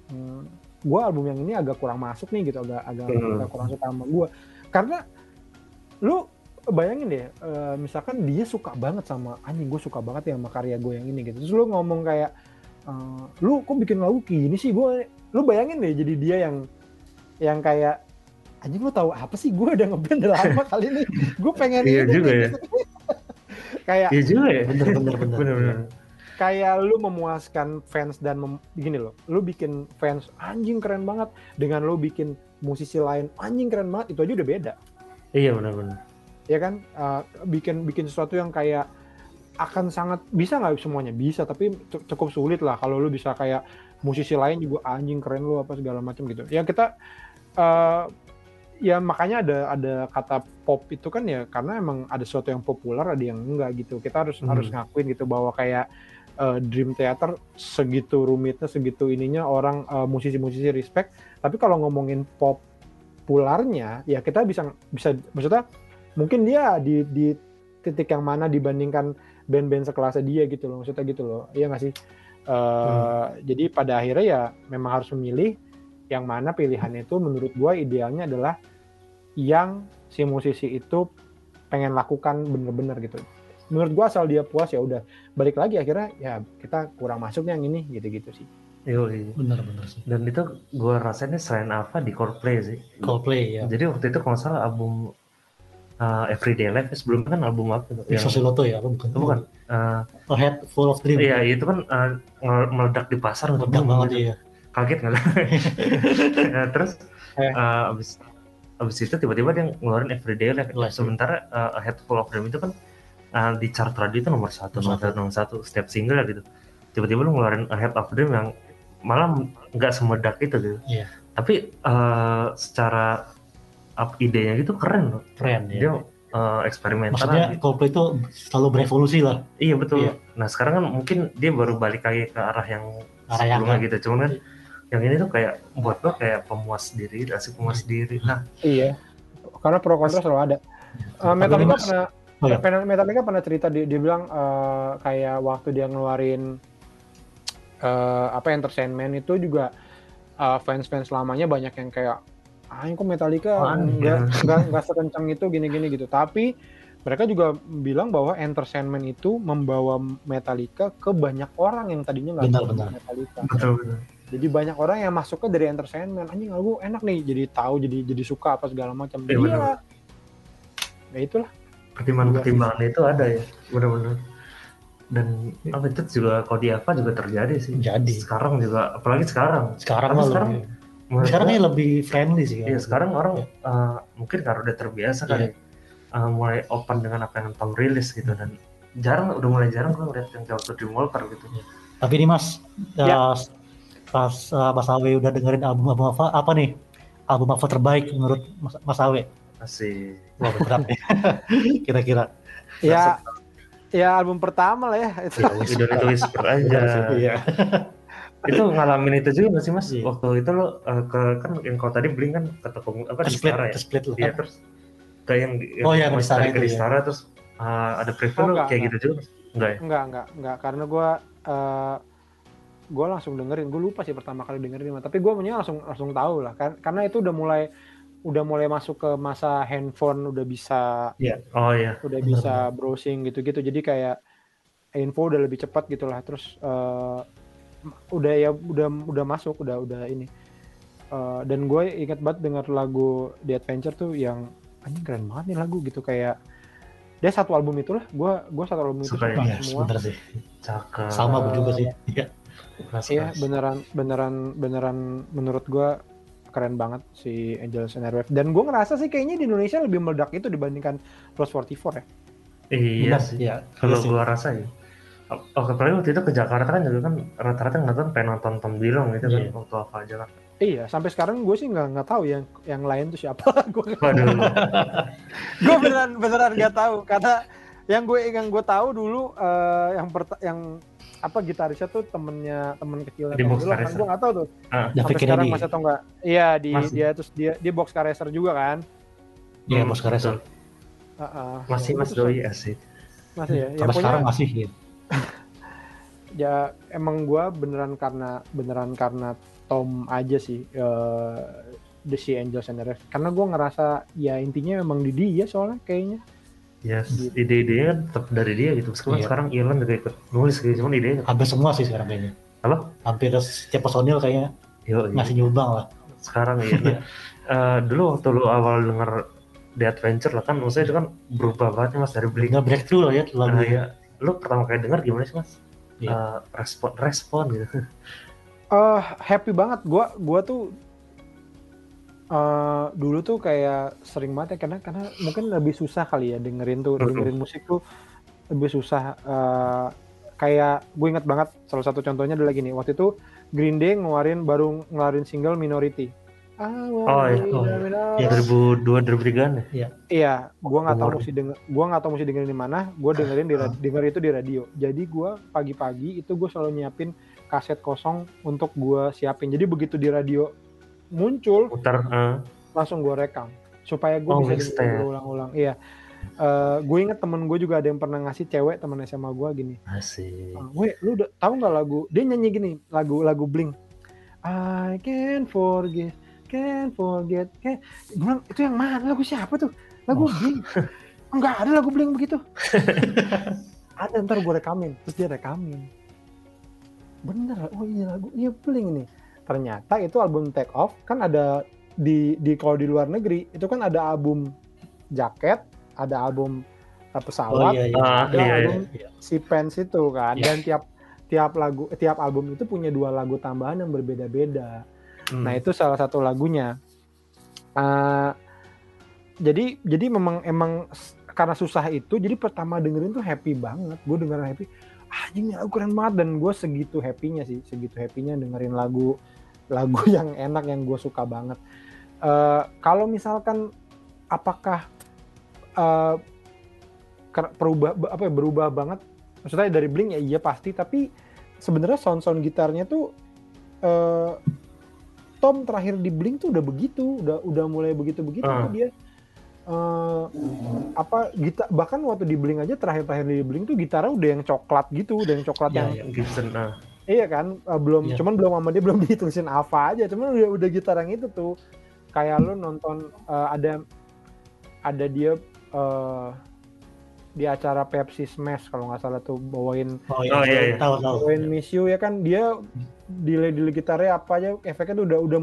gue album yang ini agak kurang masuk nih gitu agak kurang suka sama gue Karena lu bayangin deh, misalkan dia suka banget sama, anjing gue suka banget ya sama karya gue yang ini gitu. Terus lu ngomong kayak, lu kok bikin lagu kayak gini sih gue, lu bayangin deh jadi dia yang kayak, anjing lu tahu apa sih, gue udah ngeband lama kali ini, gue pengen iya ini juga ya. Kayak iya juga ya, bener-bener kayak lu memuaskan fans dan gini loh, lu bikin fans anjing keren banget dengan lu bikin musisi lain anjing keren banget, itu aja udah beda. Iya benar-benar. Ya kan, bikin sesuatu yang kayak akan sangat bisa, nggak semuanya bisa tapi cukup sulit lah kalau lu bisa kayak musisi lain juga anjing keren lu apa segala macam gitu. Ya kita ya makanya ada kata pop itu kan ya karena emang ada sesuatu yang populer ada yang enggak gitu. Kita harus ngakuin gitu bahwa kayak Dream Theater segitu rumitnya, segitu ininya orang musisi-musisi respect, tapi kalau ngomongin popularnya ya kita bisa maksudnya mungkin dia di titik yang mana dibandingkan band-band sekelasnya dia gitu loh, maksudnya gitu loh. Iya nggak sih? Jadi pada akhirnya ya memang harus memilih yang mana pilihannya itu menurut gue idealnya adalah yang si musisi itu pengen lakukan bener-bener gitu. Menurut gua asal dia puas ya udah, balik lagi akhirnya ya kita kurang masuknya yang ini gitu-gitu sih. Iya. Benar-benar sih. Dan itu gua rasanya selain apa di Coldplay sih. Coldplay ya. Jadi waktu itu kalau nggak salah album Everyday Life sebelumnya kan album apa itu? Yang Sosiloto ya, apa bukan? Bukan. A Head Full of Dreams. Iya, itu kan meledak di pasar meledak banget gitu. Iya. Kaget nggak? Nah, terus abis itu tiba-tiba dia ngeluarin Everyday Life. Sementara A Head Full of Dreams itu kan di chart radio itu nomor satu setiap single lah gitu. Tiba-tiba lu ngeluarin Ahead of Dream yang malah nggak semedak itu gitu. Yeah. Tapi secara idenya gitu keren. Dia eksperimental. Maksudnya gitu. Coldplay itu selalu berevolusi lah. Iya betul. Yeah. Nah sekarang kan mungkin dia baru balik lagi ke arah yang sebelumnya kan. Gitu. Cuman kan yang ini tuh kayak buat gua kayak pemuas diri, asik pemuas diri. Nah iya. Karena pro kontra selalu ada. Metallica pernah. Metallica pernah cerita dia bilang kayak waktu dia ngeluarin Entertainment itu juga fans-fans lamanya banyak yang kayak kok Metallica enggak sekencang itu gini-gini gitu. Tapi mereka juga bilang bahwa Entertainment itu membawa Metallica ke banyak orang yang tadinya enggak tahu Metallica. Betul. Jadi banyak orang yang masuknya dari Entertainment, anjing lagu enak nih, jadi tahu jadi suka apa segala macam. Iya. Ya itulah. Pertimbangan itu ada ya, benar-benar. Dan apa itu juga kalau di apa juga terjadi sih. Jadi sekarang juga, apalagi sekarang. Sekarang ini lebih friendly sih. Iya, sekarang orang mungkin karena udah terbiasa kan, mulai open dengan apa yang Tom rilis gitu dan udah mulai jarang gue ngeliat yang Jawab Dream Walker gitu. Tapi ini Mas, pas Mas Awe udah dengerin album apa nih? Album apa terbaik menurut Mas Awe? Masih wah berat ya kira-kira ya album pertama lah ya itu Whisper aja itu ngalamin itu juga masih mas waktu itu lo kan yang kau tadi beli kan ke toko apa di Stara ya terus kayak yang di Stara terus ada preview kayak gitu juga enggak karena gue langsung dengerin, gue lupa sih pertama kali dengerin tapi gue punya langsung tahu lah kan karena itu udah mulai masuk ke masa handphone udah bisa udah bisa browsing gitu-gitu jadi kayak info udah lebih cepat gitulah terus udah masuk udah ini dan gue ingat banget dengar lagu The Adventure tuh yang anjing keren banget nih lagu gitu kayak dia satu album itulah gue satu album itu semua sih. Sama gue juga sih beneran menurut gue keren banget si Angels and Airwaves dan gue ngerasa sih kayaknya di Indonesia lebih meledak itu dibandingkan Rose 44 ya. Iya benar, sih. Kalau gue rasa ya. Apalagi waktu itu ke Jakarta kan juga kan rata-rata nonton Tom Bilong gitu kan waktu apa aja kan. Iya sampai sekarang gue sih nggak tahu yang lain tuh siapa. Gue beneran nggak tahu karena yang gue tahu dulu yang apa gitarisnya tuh temen kecilnya Tom Bilong kan gue nggak tahu tuh sampai sekarang masih atau nggak iya dia terus dia Boxcar Racer juga kan iya Boxcar Racer masih Mas Doi asik masih ya sampai sekarang masih gitu ya emang gue beneran karena Tom aja sih The Sea Angels and the Rest, karena gue ngerasa ya intinya memang di dia soalnya kayaknya. Yes, gitu. Ide-idenya kan tetap dari dia gitu. Meskipun sekarang Irland juga ikut nulis gitu, cuman idenya hampir semua sih sekarang kayaknya. Apa? Hampir setiap personil kayaknya masih nyumbang lah. Sekarang ya. Dulu waktu lu awal denger The Adventure lah kan, maksudnya itu kan berubah banget ya mas dari beli. Nggak breakthrough lah ya lagu ya. Lu pertama kali denger gimana sih mas? Respon gitu. Happy banget. Gua tuh dulu tuh kayak sering banget ya, karena mungkin lebih susah kali ya dengerin musik tuh lebih susah. Kayak gue ingat banget salah satu contohnya adalah gini, waktu itu Green Day baru ngelarin single Minority. Ya 2002-2003an ya. Iya, gue nggak tahu mesti dengerin di mana. Gue dengerin denger itu di radio. Jadi gue pagi-pagi itu gue selalu nyiapin kaset kosong untuk gue siapin. Jadi begitu di radio muncul langsung gue rekam supaya gue bisa berulang-ulang. Iya, gue inget temen gue juga ada yang pernah ngasih, cewek temen SMA gue gini, weh lu tau nggak lagu, dia nyanyi gini lagu Blink, I can't forget gue bilang itu yang mana, lagu siapa tuh, lagu Blink, nggak ada lagu Blink begitu. Ada, ntar gue rekamin. Terus dia rekamin bener, oh iya lagu iya Blink nih. Ternyata itu album Take Off kan ada di kalau di luar negeri itu kan ada album jaket, ada album pesawat, ada album si Pants itu kan, dan tiap album itu punya 2 lagu tambahan yang berbeda-beda. Nah itu salah satu lagunya. Jadi memang karena susah itu, jadi pertama dengerin tuh happy banget. Gue dengerin happy, anjing lagu keren banget, dan gue segitu happynya dengerin lagu yang enak yang gue suka banget. Kalau misalkan apakah berubah banget, maksudnya dari Blink ya iya pasti, tapi sebenarnya sound gitarnya tuh tom terakhir di Blink tuh udah begitu, udah mulai begitu tuh dia. Gitar, bahkan waktu di Blink aja terakhir di Blink tuh gitarnya udah yang coklat yang Gibson. Iya kan, belum cuman belum sama dia belum ditulisin apa aja, cuman udah gitar yang itu tuh kayak lo nonton ada dia di acara Pepsi Smash kalau nggak salah tuh bawain bawain Miss You ya kan, dia delay gitarnya apa aja efeknya tuh udah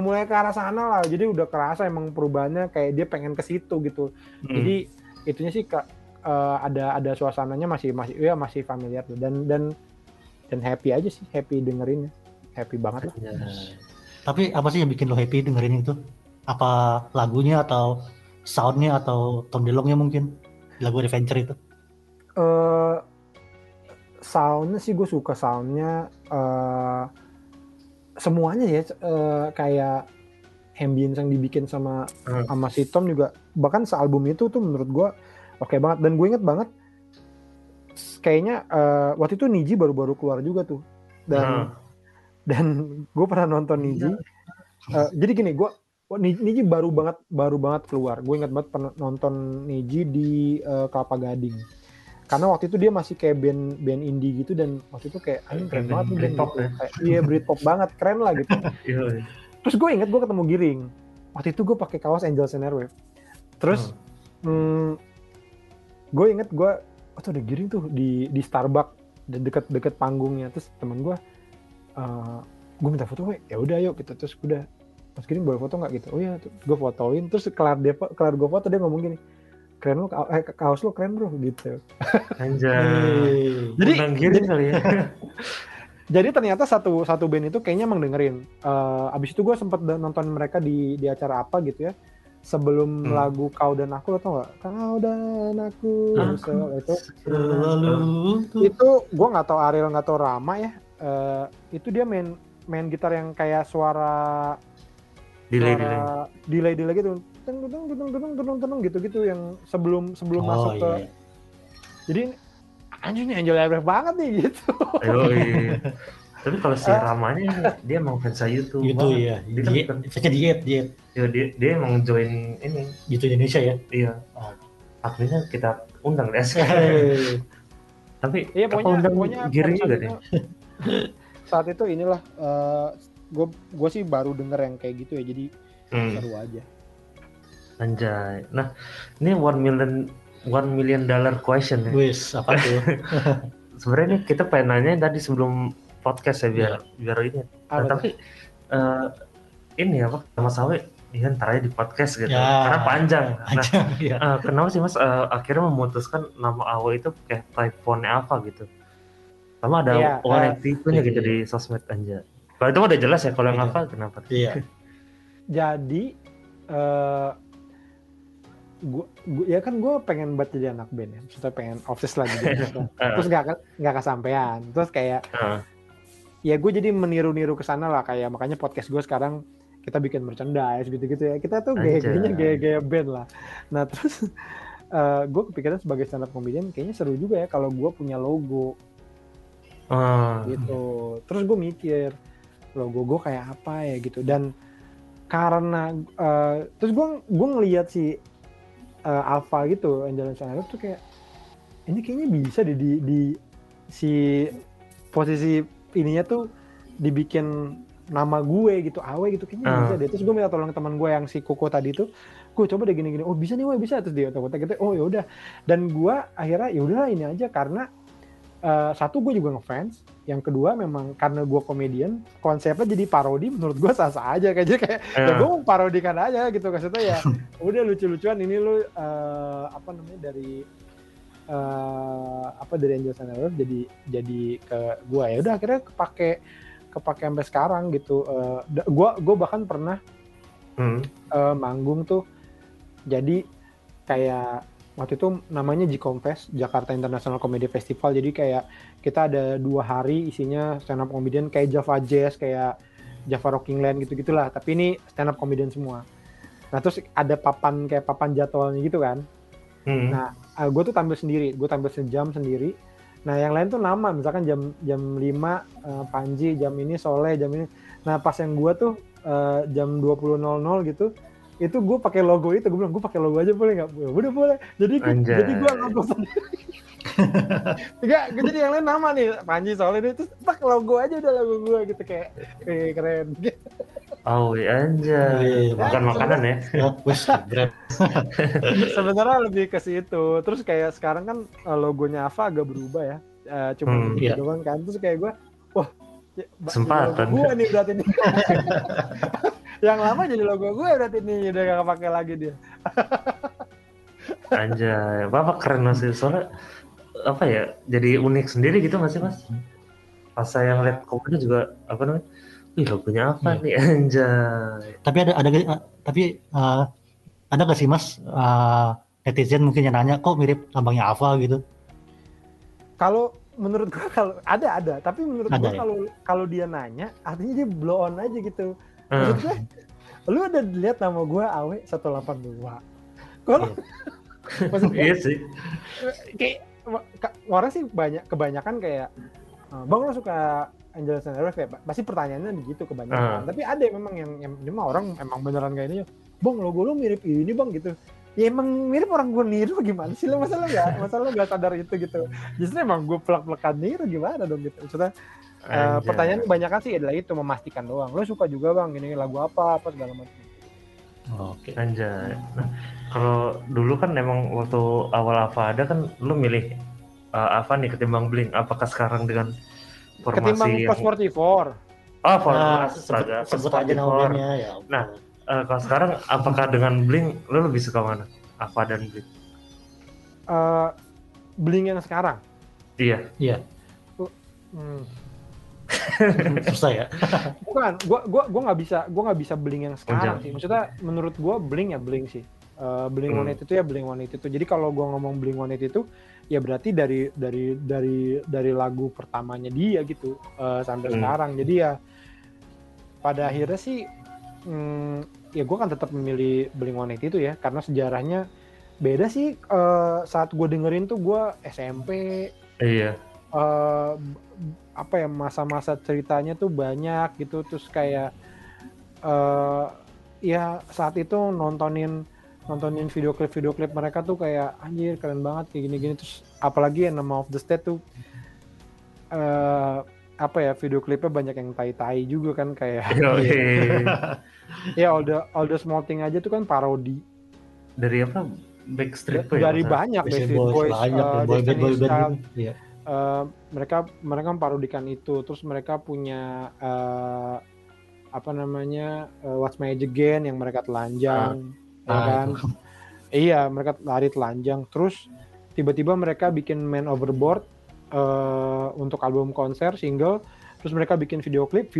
mulai ke arah sana lah, jadi udah kerasa emang perubahannya kayak dia pengen ke situ gitu. Jadi itunya sih ada suasananya masih familiar tuh, dan happy aja sih, happy dengerinnya, happy banget lah. Tapi apa sih yang bikin lo happy dengerin itu? Apa lagunya atau soundnya atau tone dialognya mungkin lagu Adventure itu? Soundnya sih gue suka soundnya. Semuanya ya, kayak ambience yang dibikin sama si Tom juga, bahkan sealbum itu tuh menurut gue oke banget. Dan gue inget banget kayaknya waktu itu Niji baru-baru keluar juga tuh, dan gue pernah nonton Niji. Jadi gini, Niji baru banget keluar, gue inget banget pernah nonton Niji di Kelapa Gading, karena waktu itu dia masih kayak band indie gitu, dan waktu itu kayak keren banget nih Britpop gitu. Iya Britpop banget, keren lah gitu. Terus gue inget gue ketemu Giring waktu itu, gue pakai kaos Angels and Airwaves. Terus gue inget tuh ada Giring tuh di Starbucks deket panggungnya. Terus temen gue minta foto, ya udah ayo gitu. Terus udah, Mas Giring boleh foto nggak gitu? Oh iya, gue fotoin. Terus kelar gue foto, dia ngomong gini, keren lo, kaos lo keren bro gitu. Anjay. Jadi ternyata satu band itu kayaknya emang dengerin. Abis itu gue sempet nonton mereka di acara apa gitu ya, sebelum lagu Kau dan Aku, lo tau nggak? Kau dan Aku. Itu gue nggak tau Ariel, nggak tau Rama ya. Itu dia main gitar yang kayak suara delay gitu. Tenung gitu yang sebelum masuk ke. Jadi anjing nih Angel Airwaves banget nih gitu. Tapi kalau si Ramanya dia emang fans YouTube. Gitu ya. Dia dia emang join ini YouTube Indonesia ya. Iya. Akhirnya kita undang deh. Tapi iya pokoknya Giring juga deh. Saat itu inilah gue sih baru denger yang kayak gitu ya. Jadi seru aja. Anjay. Nah, ini $1 million question ya. Wis, apa tuh? Sebenarnya kita pengen nanya tadi sebelum podcast ya, biar ini. Nah, tapi ini apa? Mas Awe ya, ntar aja di podcast gitu. Ya, karena panjang. Nah, ya. Kenapa sih Mas akhirnya memutuskan nama Awe itu kayak type font-nya apa gitu? Sama ada ya, orang tipenya gitu di sosmed aja. Kalau itu udah jelas ya kalau yang hafal kenapa? Iya. Jadi gua ya kan gue pengen buat jadi anak band ya. Maksudnya pengen obses lagi gitu. Terus enggak kesampean. Terus kayak ya gue jadi meniru-niru ke sana lah, kayak makanya podcast gue sekarang kita bikin merchandise gitu-gitu ya. Kita tuh gaya-gayanya gaya-gaya band lah. Nah, terus gue kepikiran sebagai stand up comedian kayaknya seru juga ya kalau gue punya logo. Gitu. Terus gue mikir logo gue kayak apa ya gitu, dan karena terus gue ngelihat si Alpha gitu yang jalan sana tuh kayak ini kayaknya bisa di si posisi ininya tuh dibikin nama gue gitu, Awe gitu kayaknya bisa deh. Terus gue minta tolong teman gue yang si Koko tadi tuh, gue coba deh gini-gini, oh bisa nih Awe bisa, terus dia otak-otak gitu, oh yaudah. Dan gue akhirnya yaudahlah ini aja, karena satu gue juga ngefans, yang kedua memang karena gue komedian, konsepnya jadi parodi menurut gue sah-sah aja kayak ya gue mau parodikan aja gitu, maksudnya ya udah lucu-lucuan ini lu apa namanya dari apa dari Angel Sandler jadi ke gue, ya udah akhirnya kepake sampai sekarang gitu. Gue bahkan pernah manggung tuh, jadi kayak waktu itu namanya Jkomfest, Jakarta International Comedy Festival. Jadi kayak kita ada 2 hari isinya stand up comedian kayak Java Jazz, kayak Java Rockingland gitu-gitulah. Tapi ini stand up comedian semua. Nah terus ada papan jadwalnya gitu kan. Nah gue tuh tampil sendiri, gue tampil sejam sendiri. Nah yang lain tuh nama, misalkan jam 5 Panji, jam ini Soleh, jam ini. Nah pas yang gue tuh jam 20.00 gitu, itu gue pakai logo itu, gue bilang gue pakai logo aja boleh nggak? Udah boleh. Jadi gue logo sendiri. Enggak, jadi yang lain nama nih Panji Soleh itu tak logo aja udah logo gue gitu kayak keren. Oh anjay, bukan makanan ya? Sebenarnya lebih ke situ. Terus kayak sekarang kan logonya Ava agak berubah ya, cuma gitu doang kan. Terus kayak gue, wah kesempatan gue nih berarti nih. Yang lama jadi logo gue berarti ini udah gak kepake lagi dia. Anjay, apa keren masih soalnya apa ya, jadi unik sendiri gitu masih mas. Pas saya ngeliat komennya juga apa namanya, wih logonya apa nih anjay. Tapi ada gak sih mas netizen mungkin yang nanya kok mirip lambangnya Ava gitu? Kalau menurut gue kalau ada, tapi menurut gue kalau dia nanya artinya dia blow on aja gitu. Maksudnya, lu udah lihat nama gue Awe 182. Kalau, maksudnya, kayak orang sih kebanyakan kayak, bang lo suka Angel Sandler kayak, pasti pertanyaannya begitu kebanyakan. Tapi ada memang yang cuma orang emang beneran kayak ini, bang logo lo mirip ini bang gitu. Ya emang mirip orang gue niru gimana sih lo, masa lo nggak sadar itu gitu. Justru emang gue pelak-pelakan niru gimana dong gitu. Maksudnya. Pertanyaan kebanyakan sih adalah itu, memastikan doang. Lo suka juga bang, ini lagu apa segala macam. Oke. Anjay. Nah, kalau dulu kan emang waktu awal Ava ada kan, lo milih Ava nih ketimbang Blink. Apakah sekarang dengan formasi ketimbang yang Plus 44? Oh, sebut aja namanya ya. Nah, kalau sekarang apakah dengan Blink lo lebih suka mana? Ava dan Blink? Blink yang sekarang. Iya. Susah ya. Bukan, gue nggak bisa Blink yang sekarang sih. Maksudnya menurut gue Blink sih. Blink 182 itu ya Blink 182. Jadi kalau gue ngomong Blink 182 itu ya berarti dari lagu pertamanya dia gitu sampai sekarang. Jadi ya pada akhirnya sih ya gue kan tetap memilih Blink 182 itu ya, karena sejarahnya beda sih. Saat gue dengerin tuh gue SMP. Iya. Apa ya, masa-masa ceritanya tuh banyak gitu, terus kayak ya saat itu nontonin video klip mereka tuh kayak anjir keren banget kayak gini-gini. Terus apalagi yang Nama of the State tuh apa ya, video klipnya banyak yang tai-tai juga kan kayak. Ya all the small thing aja tuh kan parodi. Dari apa? Backstreet Boys. Dari banyak Backstreet Boys, Destiny's Child. Mereka memparodikan itu. Terus mereka punya apa namanya What's My Age Again yang mereka telanjang, ya kan? Iya, mereka lari telanjang. Terus tiba-tiba mereka bikin Man Overboard untuk album konser single. Terus mereka bikin video klip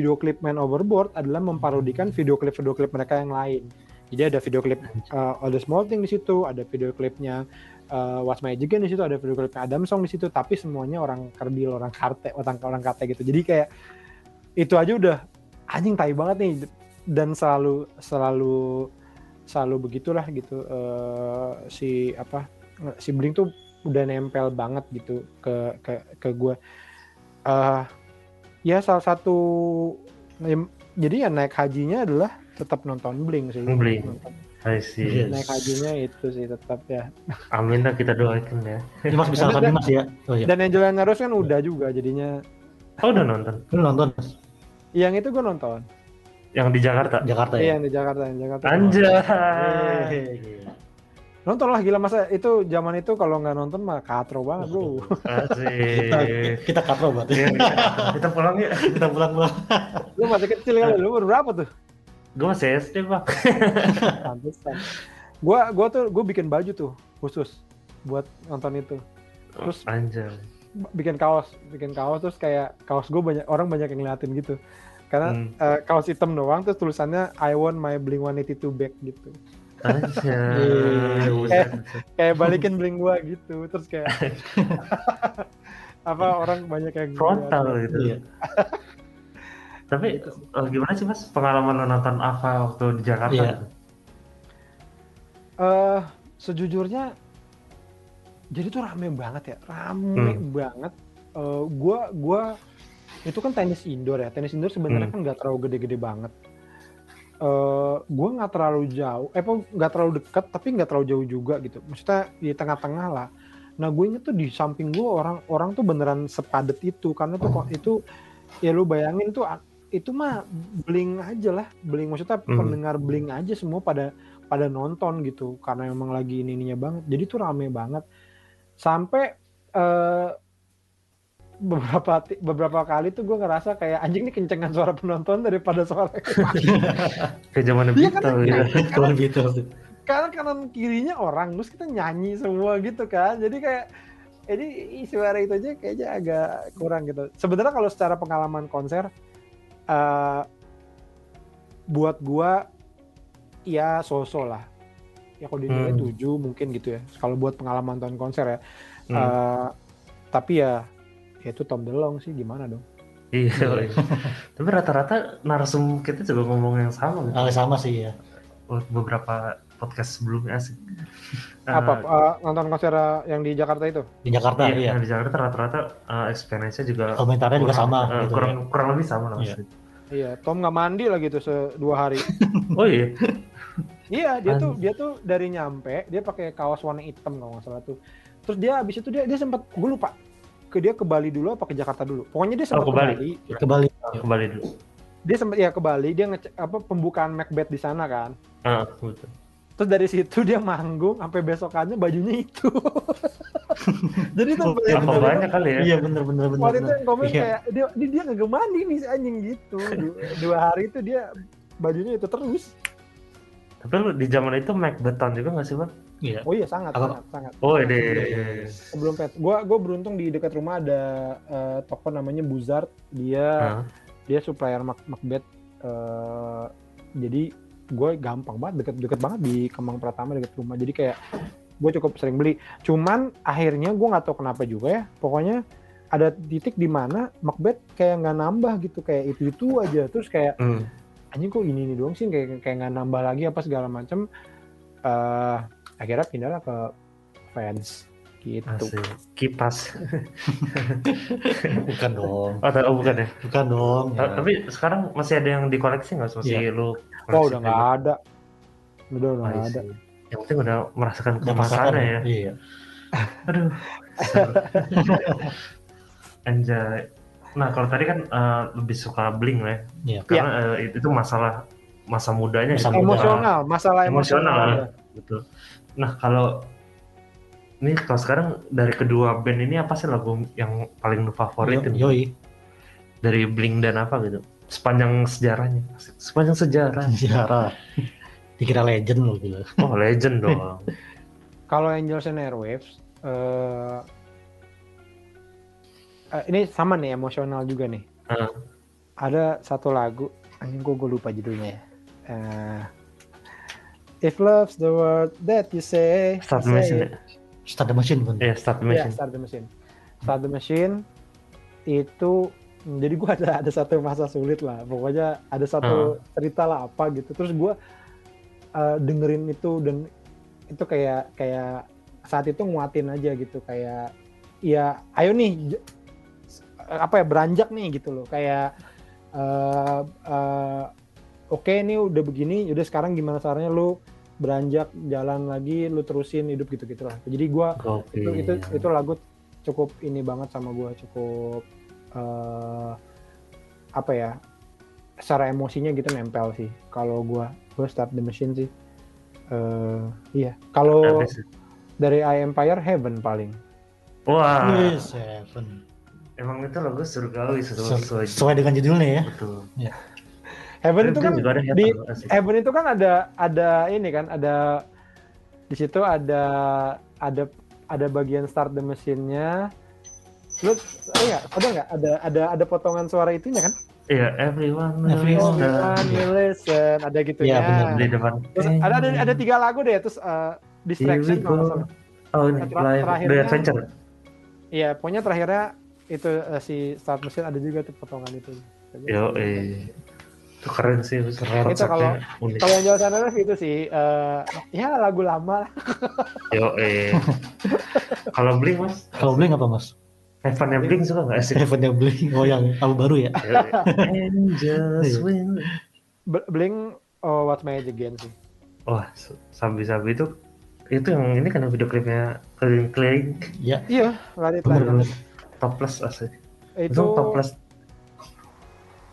Man Overboard adalah memparodikan video klip mereka yang lain. Jadi ada video klip All the Small Thing di situ, ada video klipnya What's My Age Again di situ, ada video klipnya Adam Song di situ. Tapi semuanya orang kerdil, orang karte gitu. Jadi kayak itu aja udah anjing tai banget nih, dan selalu begitulah gitu. Si Blink tuh udah nempel banget gitu ke gue. Ya salah satu, jadi ya naik hajinya adalah tetap nonton Blink sih. I see. Naik hajinya itu sih tetap ya. Amin lah, kita doakan ya. Dimas bisa nonton Dimas ya. Oh, iya. Dan Angel and Rose kan udah juga jadinya. Oh udah nonton. Lu nonton Mas? Yang itu gue nonton. Yang di Jakarta ya? Iya, yang di Jakarta. Anjay. Nonton lah, gila, masa itu zaman itu kalau nggak nonton mah katro banget bro. Asik. Kita katro banget. Kita pulang ya, kita pulang. Lu masih kecil kali, lu berapa tuh? Gue masih SD bang. Gue bikin baju tuh khusus buat nonton itu. Terus anjir. Bikin kaos terus kayak kaos gue banyak yang ngeliatin gitu. Karena kaos hitam doang terus tulisannya I want my Blink-182 back gitu. Kayak balikin Blink gua gitu, terus kayak apa orang banyak yang frontal gitu ya. Tapi gitu. Gimana sih Mas pengalaman nonton Ava waktu di Jakarta? Yeah. Sejujurnya jadi tuh rame banget. Gua itu kan tenis indoor sebenarnya kan nggak terlalu gede-gede banget. Gue nggak terlalu jauh, nggak terlalu dekat, tapi nggak terlalu jauh juga gitu. Maksudnya di tengah-tengah lah. Nah gue inget tuh di samping gue orang tuh beneran sepadet itu, karena tuh itu ya lu bayangin tuh itu mah Blink aja lah, Blink maksudnya pendengar Blink aja semua pada nonton gitu, karena emang lagi ininya banget. Jadi tuh rame banget sampai beberapa kali tuh gue ngerasa kayak anjing nih kencengan suara penonton daripada suara kayak zaman Beatles ya. Karena kanan kirinya orang, terus kita nyanyi semua gitu kan. Jadi kayak ini suara itu aja kayaknya agak kurang gitu. Sebenarnya kalau secara pengalaman konser buat gue ya so-so lah. Ya kalau dinilai 7 mungkin gitu ya. Kalau buat pengalaman tahun konser ya. Tapi ya itu Tom DeLonge sih, gimana dong? Iya. Tapi rata-rata narsum kita juga ngomong yang sama. Sama sih ya. Beberapa podcast sebelumnya sih. Nonton konser yang di Jakarta itu? Di Jakarta, iya. Di Jakarta rata-rata experience-nya juga. Komentarnya juga sama. Kurang lebih sama lah. Iya. Tom nggak mandi lah gitu 2 hari. Oh iya. Iya, dia tuh dari nyampe dia pakai kaos warna hitam kalau nggak salah tuh. Terus dia abis itu dia sempat, gue lupa. Dia ke Bali dulu apa ke Jakarta dulu? Pokoknya dia sempat ke Bali dulu. Dia sempat ya ke Bali, dia pembukaan Macbeth di sana kan. Betul. Terus dari situ dia manggung sampai besokannya bajunya itu. Jadi itu banyak kali ya. Iya benar. Waktu itu yang komen kayak dia kagak mandi nih si anjing gitu. 2 hari itu dia bajunya itu terus. Tapi lu di zaman itu Macbeth juga nggak sih bang? Iya. Oh iya sangat. Oh iya. Sebelum pet, gue beruntung di dekat rumah ada toko namanya Buzzard, dia supplier Macbeth, jadi gue gampang banget, deket banget di Kemang Pratama dekat rumah, jadi kayak gue cukup sering beli. Cuman akhirnya gue nggak tahu kenapa juga ya, pokoknya ada titik di mana Macbeth kayak nggak nambah gitu, kayak itu aja, terus kayak anjing kok ini doang sih, kayak nggak nambah lagi apa segala macam. Akhirnya pindahlah ke fans gitu. Asik. Kipas. Bukan dong. Oh bukan ya? Bukan dong. Ya. Tapi sekarang masih ada yang dikoleksi nggak? Masih lu koleksi? Oh udah nggak ada. Udah nggak ada. Yang penting udah merasakan kemasannya ya. Iya. Aduh. Anjay. Nah, kalau tadi kan lebih suka bling ya. Iya. Karena itu masalah masa mudanya gitu. Emosional, masalah emosional. Betul. Nah, kalau ini kalau sekarang dari kedua band ini apa sih lagu yang paling lu favoritin? Yoi. Dari Blink dan apa gitu? Sepanjang sejarahnya. Sepanjang sejarah. Dikira legend loh gitu. Oh, legend dong. Kalau Angels and Airwaves ini sama nih, emosional juga nih. Ada satu lagu, gue lupa judulnya ya. If love's the word that you say, Start the Machine. Itu jadi gue ada satu masa sulit lah, pokoknya ada satu cerita lah apa gitu. Terus gue dengerin itu dan itu kayak saat itu nguatin aja gitu, kayak ya ayo nih apa ya beranjak nih gitu loh, kayak oke, ini udah begini, udah sekarang gimana caranya lu beranjak jalan lagi, lu terusin hidup gitu lah. Jadi gue itu lagu cukup ini banget sama gue, cukup apa ya, secara emosinya gitu nempel sih. Kalau gue Start the Machine sih. Iya. Kalau dari I Empire, Heaven paling. Wah. Yes, Heaven. Emang itu lagu surgawi sesuai dengan judulnya ya. Betul. Ya. Heaven itu kan di Heaven itu kan ada ini kan, ada di situ ada bagian Start the Machine-nya. Lu ada potongan suara itunya kan? Iya, everyone listen, ada gitunya. Iya, benar. Ada 3 lagu deh, terus Distraction kalau terakhir The Adventure. Iya, pokoknya terakhirnya itu si Start the Machine ada juga tuh potongan itu. Yo, itu keren sih, itu kalau yang jauh sana itu sih ya lagu lama. Yo, kalau Blink mas? Kalau Blink apa mas? Heaven Blink suka nggak sih? Heaven Blink, oh yang tahu baru ya. Angels Wing. Blink, oh What Magic Again sih. Wah, sabi-sabi itu yang ini karena video klipnya keliling-keliling. Iya, lari-lari. Topless asli. Itu topless.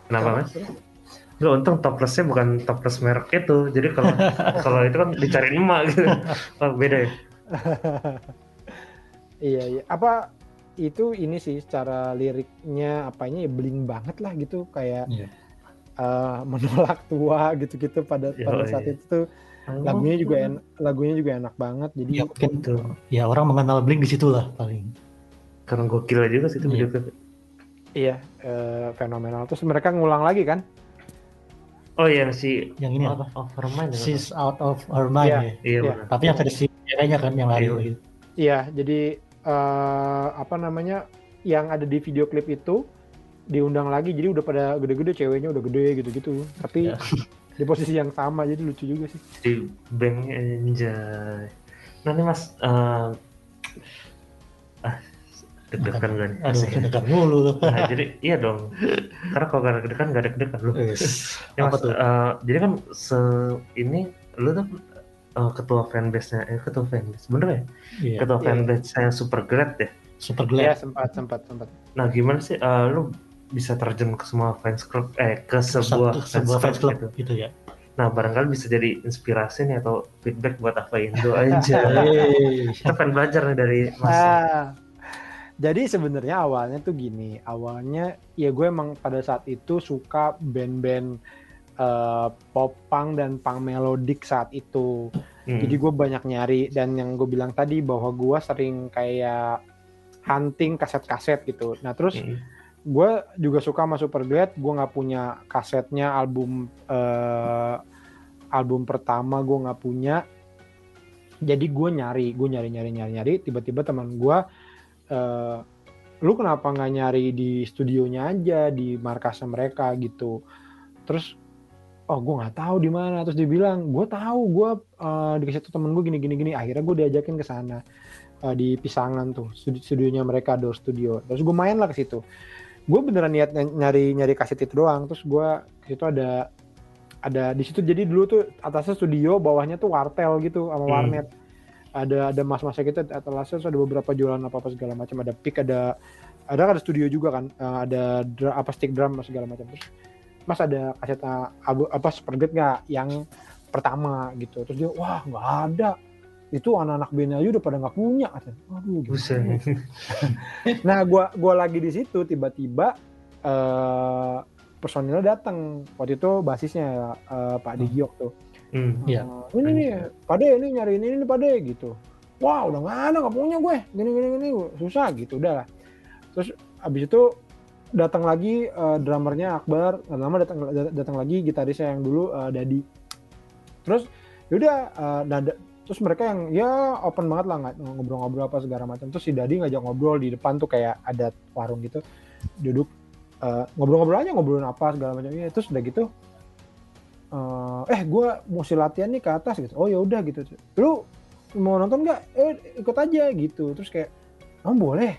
Kenapa mas? Lu untung toplesnya bukan toples merek itu, jadi kalau itu kan dicariin emak gitu. Oh, beda ya. Iya. Apa itu ini sih secara liriknya apanya ya bling banget lah gitu, kayak menolak tua gitu-gitu pada saat itu tuh. Lagunya juga enak banget. Jadi mungkin tuh ya orang mengenal Blink di situ lah paling. Karena gokil aja juga sih itu video klip. Iya, fenomenal. Terus mereka ngulang lagi kan? Oh iya, si yang ini apa? She's out of her mind ya. Iya. Tapi yang versi kayaknya kan yang lari gitu. Iya, jadi apa namanya yang ada di video klip itu diundang lagi, jadi udah pada gede-gede, ceweknya udah gede gitu-gitu. Tapi di posisi yang sama, jadi lucu juga sih. Jadi bangnya anjay. Nah ini mas, deg-degan kan? Aduh, deg-degan mulu loh. Nah, jadi iya dong. Karena kalau gak deg-degan gak deg-degan loh. Yes. Ya, mas, jadi kan ini lu tuh ketua fanbase-nya bener ya? Yeah. Ketua fanbase saya Superglad ya? Superglad? Iya, sempat. Nah gimana sih lu bisa terjun ke semua fans club, ke sebuah fans club gitu ya? Nah barangkali bisa jadi inspirasi nih atau feedback buat apa Indo aja. Kita pengen belajar nih dari mas. Jadi sebenarnya awalnya ya gue emang pada saat itu suka band-band pop punk dan punk melodik saat itu. Jadi gue banyak nyari, dan yang gue bilang tadi bahwa gue sering kayak hunting kaset-kaset gitu. Nah terus gue juga suka sama Superglad, gue nggak punya kasetnya, album pertama gue nggak punya. Jadi gue nyari, tiba-tiba teman gue, lu kenapa nggak nyari di studionya aja, di markasnya mereka gitu. Terus gue nggak tahu di mana, terus dibilang gue tahu, gue dikasih tuh temen gue gini. Akhirnya gue diajakin ke sana, di Pisangan tuh studionya mereka, Door Studio. Terus gue main lah ke situ. Gue beneran niat nyari kaset itu doang. Terus gue ke situ ada di situ. Jadi dulu tuh atasnya studio, bawahnya tuh wartel gitu sama warnet. Ada mas-masnya kita, atau ada beberapa jualan apa segala macam, ada pick, ada ada kan studio juga kan, ada apa stick drum segala macam. Terus Mas ada kaset apa Supergrid nggak yang pertama gitu, terus dia wah nggak ada, itu anak-anak bandnya udah pada nggak punya kan. Aduh buset. Nah gua lagi di situ tiba-tiba personilnya datang, waktu itu basisnya Pak Digiok tuh. Iya. Ini nih Pade ini nyari ini Pade gitu. Wah udah nggak ada, nggak punya gue gini susah gitu udah. Terus abis itu datang lagi drummernya Akbar, lama datang lagi gitarisnya yang dulu Dadi. Terus yaudah terus mereka yang ya open banget lah, ngobrol-ngobrol apa segala macam. Terus si Dadi ngajak ngobrol di depan tuh kayak ada warung gitu, duduk ngobrol-ngobrol aja, ngobrolin apa segala macamnya. Terus udah gitu gue mau latihan nih ke atas gitu. Oh ya udah gitu. Lu mau nonton nggak? Ikut aja gitu. Terus kayak boleh.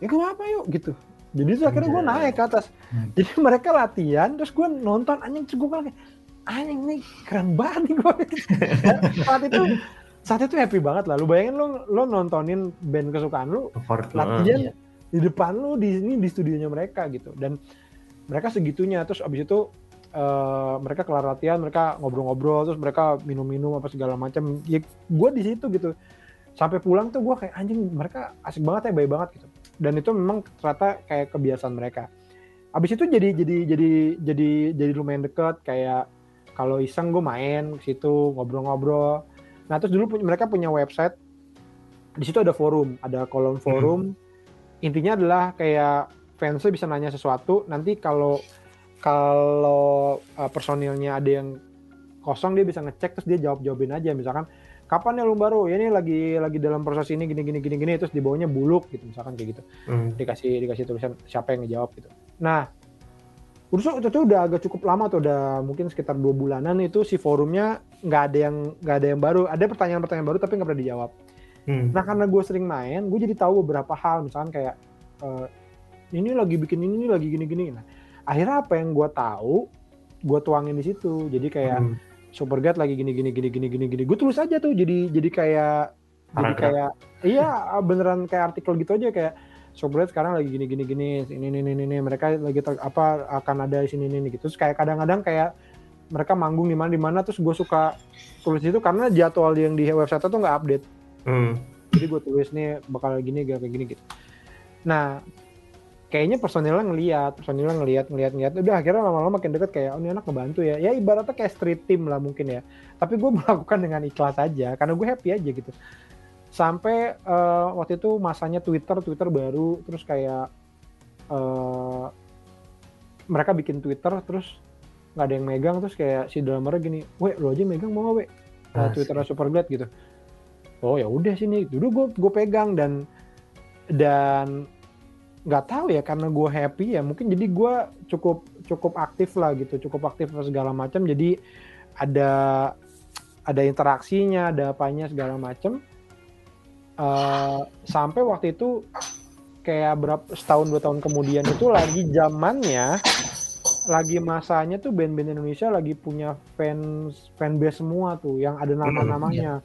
Ya kenapa yuk gitu. Jadi terus akhirnya gue naik ke atas. Jadi mereka latihan, terus gue nonton, anjing cukup lagi. Anjing nih keren banget nih gue. saat itu happy banget lah. Lu bayangin lo nontonin band kesukaan lu latihan di depan lu di studionya mereka gitu. Dan mereka segitunya. Terus abis itu mereka kelar latihan, mereka ngobrol-ngobrol, terus mereka minum-minum apa segala macam. Ya gue di situ gitu. Sampai pulang tuh gue kayak anjing mereka asik banget ya, baik banget gitu. Dan itu memang ternyata kayak kebiasaan mereka. Abis itu jadi lumayan deket, kayak kalau iseng gue main ke situ ngobrol-ngobrol. Nah terus dulu mereka punya website, di situ ada forum, ada kolom forum. Intinya adalah kayak fansnya bisa nanya sesuatu. Nanti kalau personilnya ada yang kosong dia bisa ngecek, terus dia jawabin aja. Misalkan kapan ya lu baru? Ya ini lagi dalam proses ini gini, terus di bawahnya buluk gitu misalkan kayak gitu. Dikasih tulisan siapa yang ngejawab gitu. Nah, itu udah agak cukup lama tuh, udah mungkin sekitar 2 bulanan itu si forumnya nggak ada yang baru. Ada pertanyaan-pertanyaan baru tapi nggak pernah dijawab. Nah, karena gue sering main, gue jadi tahu beberapa hal, misalkan kayak ini lagi bikin ini lagi gini. Nah, akhirnya apa yang gue tahu, gue tuangin di situ. Jadi kayak Supergrid lagi gini. Gue tulis aja tuh jadi kayak iya beneran kayak artikel gitu aja, kayak Supergrid sekarang lagi gini. Ini mereka lagi apa akan ada di sini ini gitu. Terus kayak kadang-kadang kayak mereka manggung di mana terus gue suka tulis itu karena jadwal yang di website tuh nggak update. Jadi gue tulis nih bakal gini kayak gini gitu. Nah, kayaknya personilnya ngelihat, udah akhirnya lama-lama makin deket kayak ini anak ngebantu ya. Ya ibaratnya kayak street team lah mungkin ya. Tapi gue melakukan dengan ikhlas aja, karena gue happy aja gitu. Sampai waktu itu masanya Twitter baru, terus kayak mereka bikin Twitter, terus nggak ada yang megang, terus kayak si drummernya gini, weh lo aja megang mau nggak weh? Twitternya Superglad gitu. Oh ya udah sini, dulu gue pegang dan nggak tahu ya, karena gue happy ya mungkin, jadi gue cukup aktif lah gitu, segala macam. Jadi ada interaksinya, ada apanya segala macam. Sampai waktu itu kayak berapa setahun 2 tahun kemudian itu lagi zamannya, lagi masanya tuh band-band Indonesia lagi punya fanbase semua tuh yang ada nama-namanya.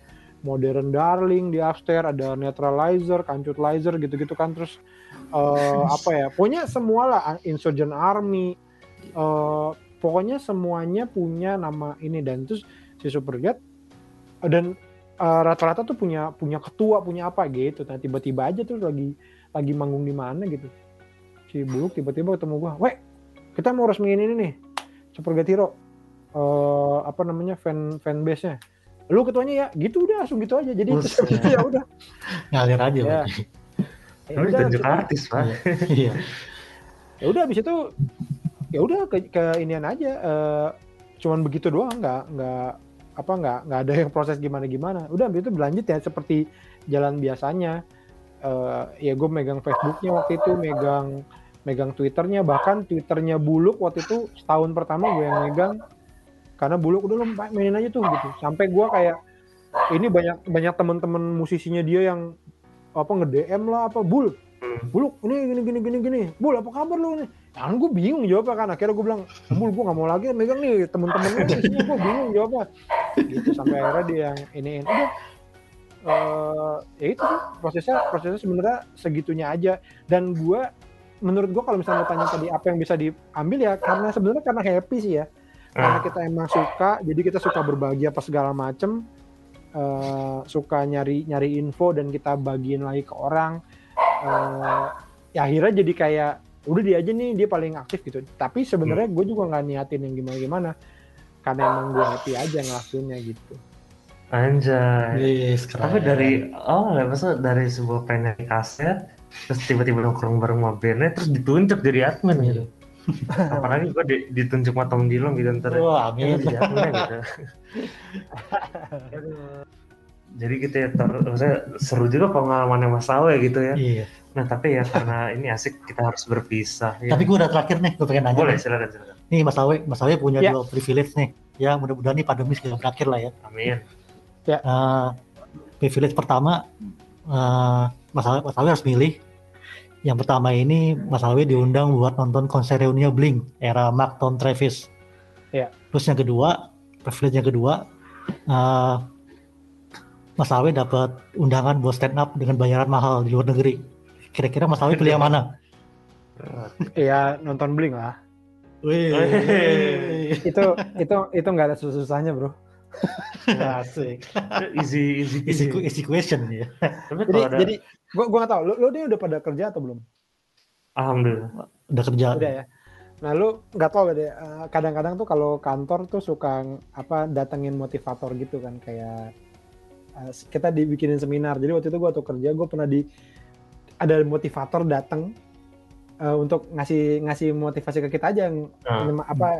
Modern Darling di Upstairs, ada Neutralizer, Kancutlizer gitu-gitu kan. Terus pokoknya semua lah, Insurgent Army, pokoknya semuanya punya nama ini. Dan terus si Supergrid dan rata-rata tuh punya ketua, punya apa gitu. Nah, tiba-tiba aja tuh lagi manggung di mana gitu, si Buluk tiba-tiba ketemu gua, weh kita mau resmiin ini nih Supergrid Hero, fanbase-nya, lu ketuanya ya gitu, udah langsung gitu aja. Jadi ya udah ngalir aja ya. Lu tunjuk artis pak. Iya. Ya udah habis itu ya udah ke inian aja, cuman begitu doang, nggak ada yang proses gimana. Udah habis itu berlanjut ya seperti jalan biasanya. Ya gue megang Facebooknya waktu itu, megang Twitternya, bahkan Twitternya Buluk waktu itu setahun pertama gue yang megang. Karena Buluk udah lo mainin aja tuh gitu. Sampai gue kayak ini banyak teman-teman musisinya dia yang nge-DM lah apa, Buluk ini gini. Bul apa kabar lu ini? Kan gue bingung jawabnya kan. Akhirnya gue bilang, Bul gue nggak mau lagi megang nih temen-temennya. Isinya gue bingung jawabnya. Gitu sampai akhirnya dia yang ini. Udah. Ya itu prosesnya sebenarnya segitunya aja. Dan gue menurut gue kalau misalnya tanya tadi apa yang bisa diambil ya, karena sebenarnya karena happy sih ya, karena kita emang suka, jadi kita suka berbagi apa segala macem, suka nyari info dan kita bagiin lagi ke orang, ya akhirnya jadi kayak udah dia aja nih, dia paling aktif gitu. Tapi sebenarnya gue juga nggak niatin yang gimana-gimana, karena emang gue happy aja ngelakuinnya gitu. Anjay, tapi dari sebuah penyanyi kaset, terus tiba-tiba nongkrong bareng sama bandnya, terus ditunjuk jadi admin gitu. Apalagi gue ditunjuk sama Tom Dilong gitu ntar. Wah, amin. Jadi admin gitu. Jadi gitu ya, maksudnya seru juga pengalamannya Mas Awe gitu ya. Iya. Nah tapi ya karena ini asik, kita harus berpisah. Ya. Tapi gue udah terakhir nih, gue pengen nanya. Boleh, silakan. Nih Mas Awe punya dua privilege nih. Ya mudah-mudahan nih pandemi segera berakhir lah ya. Amin. Ya. Privilege pertama, Mas Awi harus milih. Yang pertama ini Mas Awi diundang buat nonton konser reuninya Blink era Mark, Tom, Travis. Ya. Terus yang kedua, Mas Awi dapat undangan buat stand up dengan bayaran mahal di luar negeri. Kira-kira Mas Awi pilih yang mana? Ya nonton Blink lah. Wih. Itu nggak ada susah-susahnya bro. Asik. easy question ya. Jadi gue nggak tahu lo dia udah pada kerja atau belum? Alhamdulillah udah kerja. Udah ya. Nah lo nggak tahu deh, kadang-kadang tuh kalau kantor tuh suka datengin motivator gitu kan, kayak kita dibikinin seminar. Jadi waktu itu gue tuh kerja, gue pernah ada motivator datang untuk ngasih motivasi ke kita aja,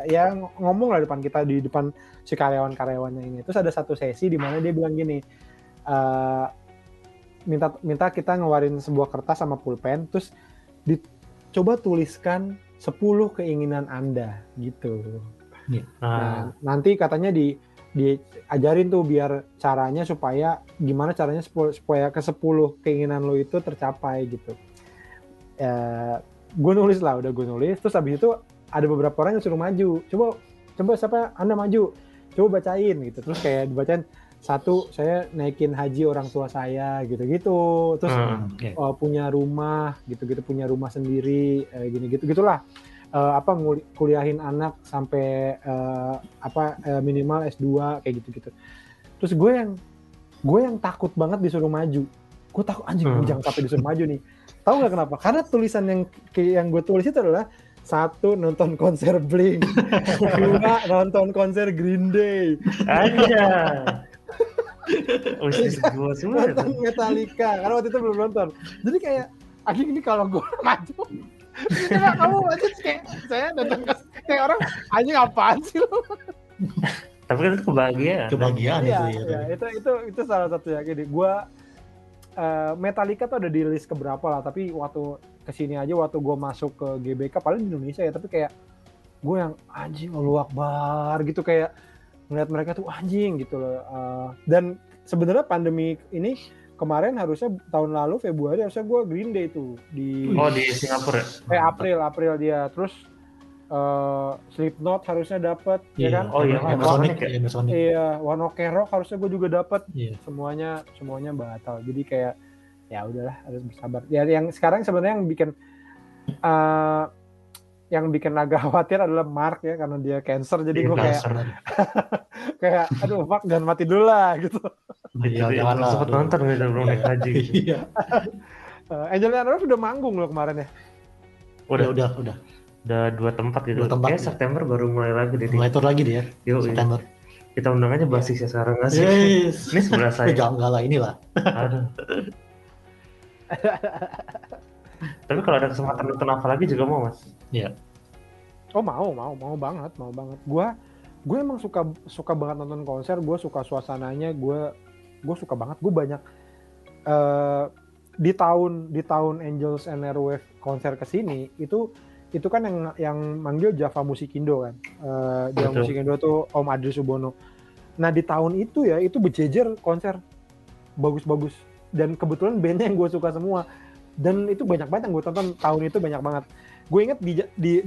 yang ngomong lah depan kita, di depan si karyawan-karyawannya ini. Terus ada satu sesi di mana dia bilang gini, minta kita ngeluarin sebuah kertas sama pulpen, terus coba tuliskan 10 keinginan Anda gitu. Nah, nanti katanya diajarin tuh biar caranya, supaya gimana caranya supaya ke 10 keinginan lo itu tercapai gitu. Gue nulis, terus abis itu ada beberapa orang yang suruh maju, coba siapa Anda maju, coba bacain gitu. Terus kayak dibacain, 1 saya naikin haji orang tua saya gitu-gitu, terus punya rumah sendiri, gini gitu-gitulah, kuliahin anak sampai minimal S2 kayak gitu-gitu. Terus gue yang takut banget disuruh maju, gue takut anjing, jangan sampai disuruh maju nih. Tahu nggak kenapa? Karena tulisan yang gue tulis itu adalah 1 nonton konser Blink, 2 nonton konser Green Day, nonton Metallica. Karena waktu itu belum nonton. Jadi kayak akhirnya ini kalau gue maju, kamu maju kayak saya nonton kayak orang anjing, apaan sih lo? Tapi kan itu kebahagiaan itu ya. Itu salah satu ya. Jadi gue Metallica tuh ada di list keberapa lah, tapi waktu kesini aja, waktu gue masuk ke GBK, paling di Indonesia ya, tapi kayak gue yang anjing, Allahu Akbar gitu, kayak ngeliat mereka tuh anjing gitu loh. Dan sebenarnya pandemi ini kemarin harusnya tahun lalu Februari harusnya gue Green Day tuh di Singapura. April dia, terus Slipknot harusnya dapat, ya kan? Oh iya, Masonic. Iya, One Ok Rock harusnya gue juga dapat. Yeah. Semuanya batal. Jadi kayak ya udahlah, harus bersabar. Ya yang sekarang sebenarnya yang bikin agak khawatir adalah Mark ya, karena dia cancer. Jadi gue kayak kayak aduh Mark, jangan mati dulu lah gitu. Iya, jangan sempat nonton gitu bro, naik haji. Iya. Angelina Rose udah manggung loh kemarin ya. Udah. Ada 2 tempat gitu. Kayaknya September baru mulai lagi deh. Mulai tour lagi dia. Yo, September. Kita undang aja basisnya sekarang ngasih. Yes. Ini sebelah saya. Jangan lah inilah. Aduh. Tapi kalau ada kesempatan nonton apa lagi juga mau Mas? Iya. Oh mau banget. Gue emang suka banget nonton konser. Gue suka suasananya. Gue suka banget. Gue banyak di tahun Angels and Airwaves konser kesini itu kan yang manggil Java Musikindo kan, Java Musikindo tuh Om Adri Subono. Nah di tahun itu ya, itu berjejer konser bagus-bagus, dan kebetulan bandnya yang gue suka semua, dan itu banyak banget yang gue tonton tahun itu, banyak banget. Gue inget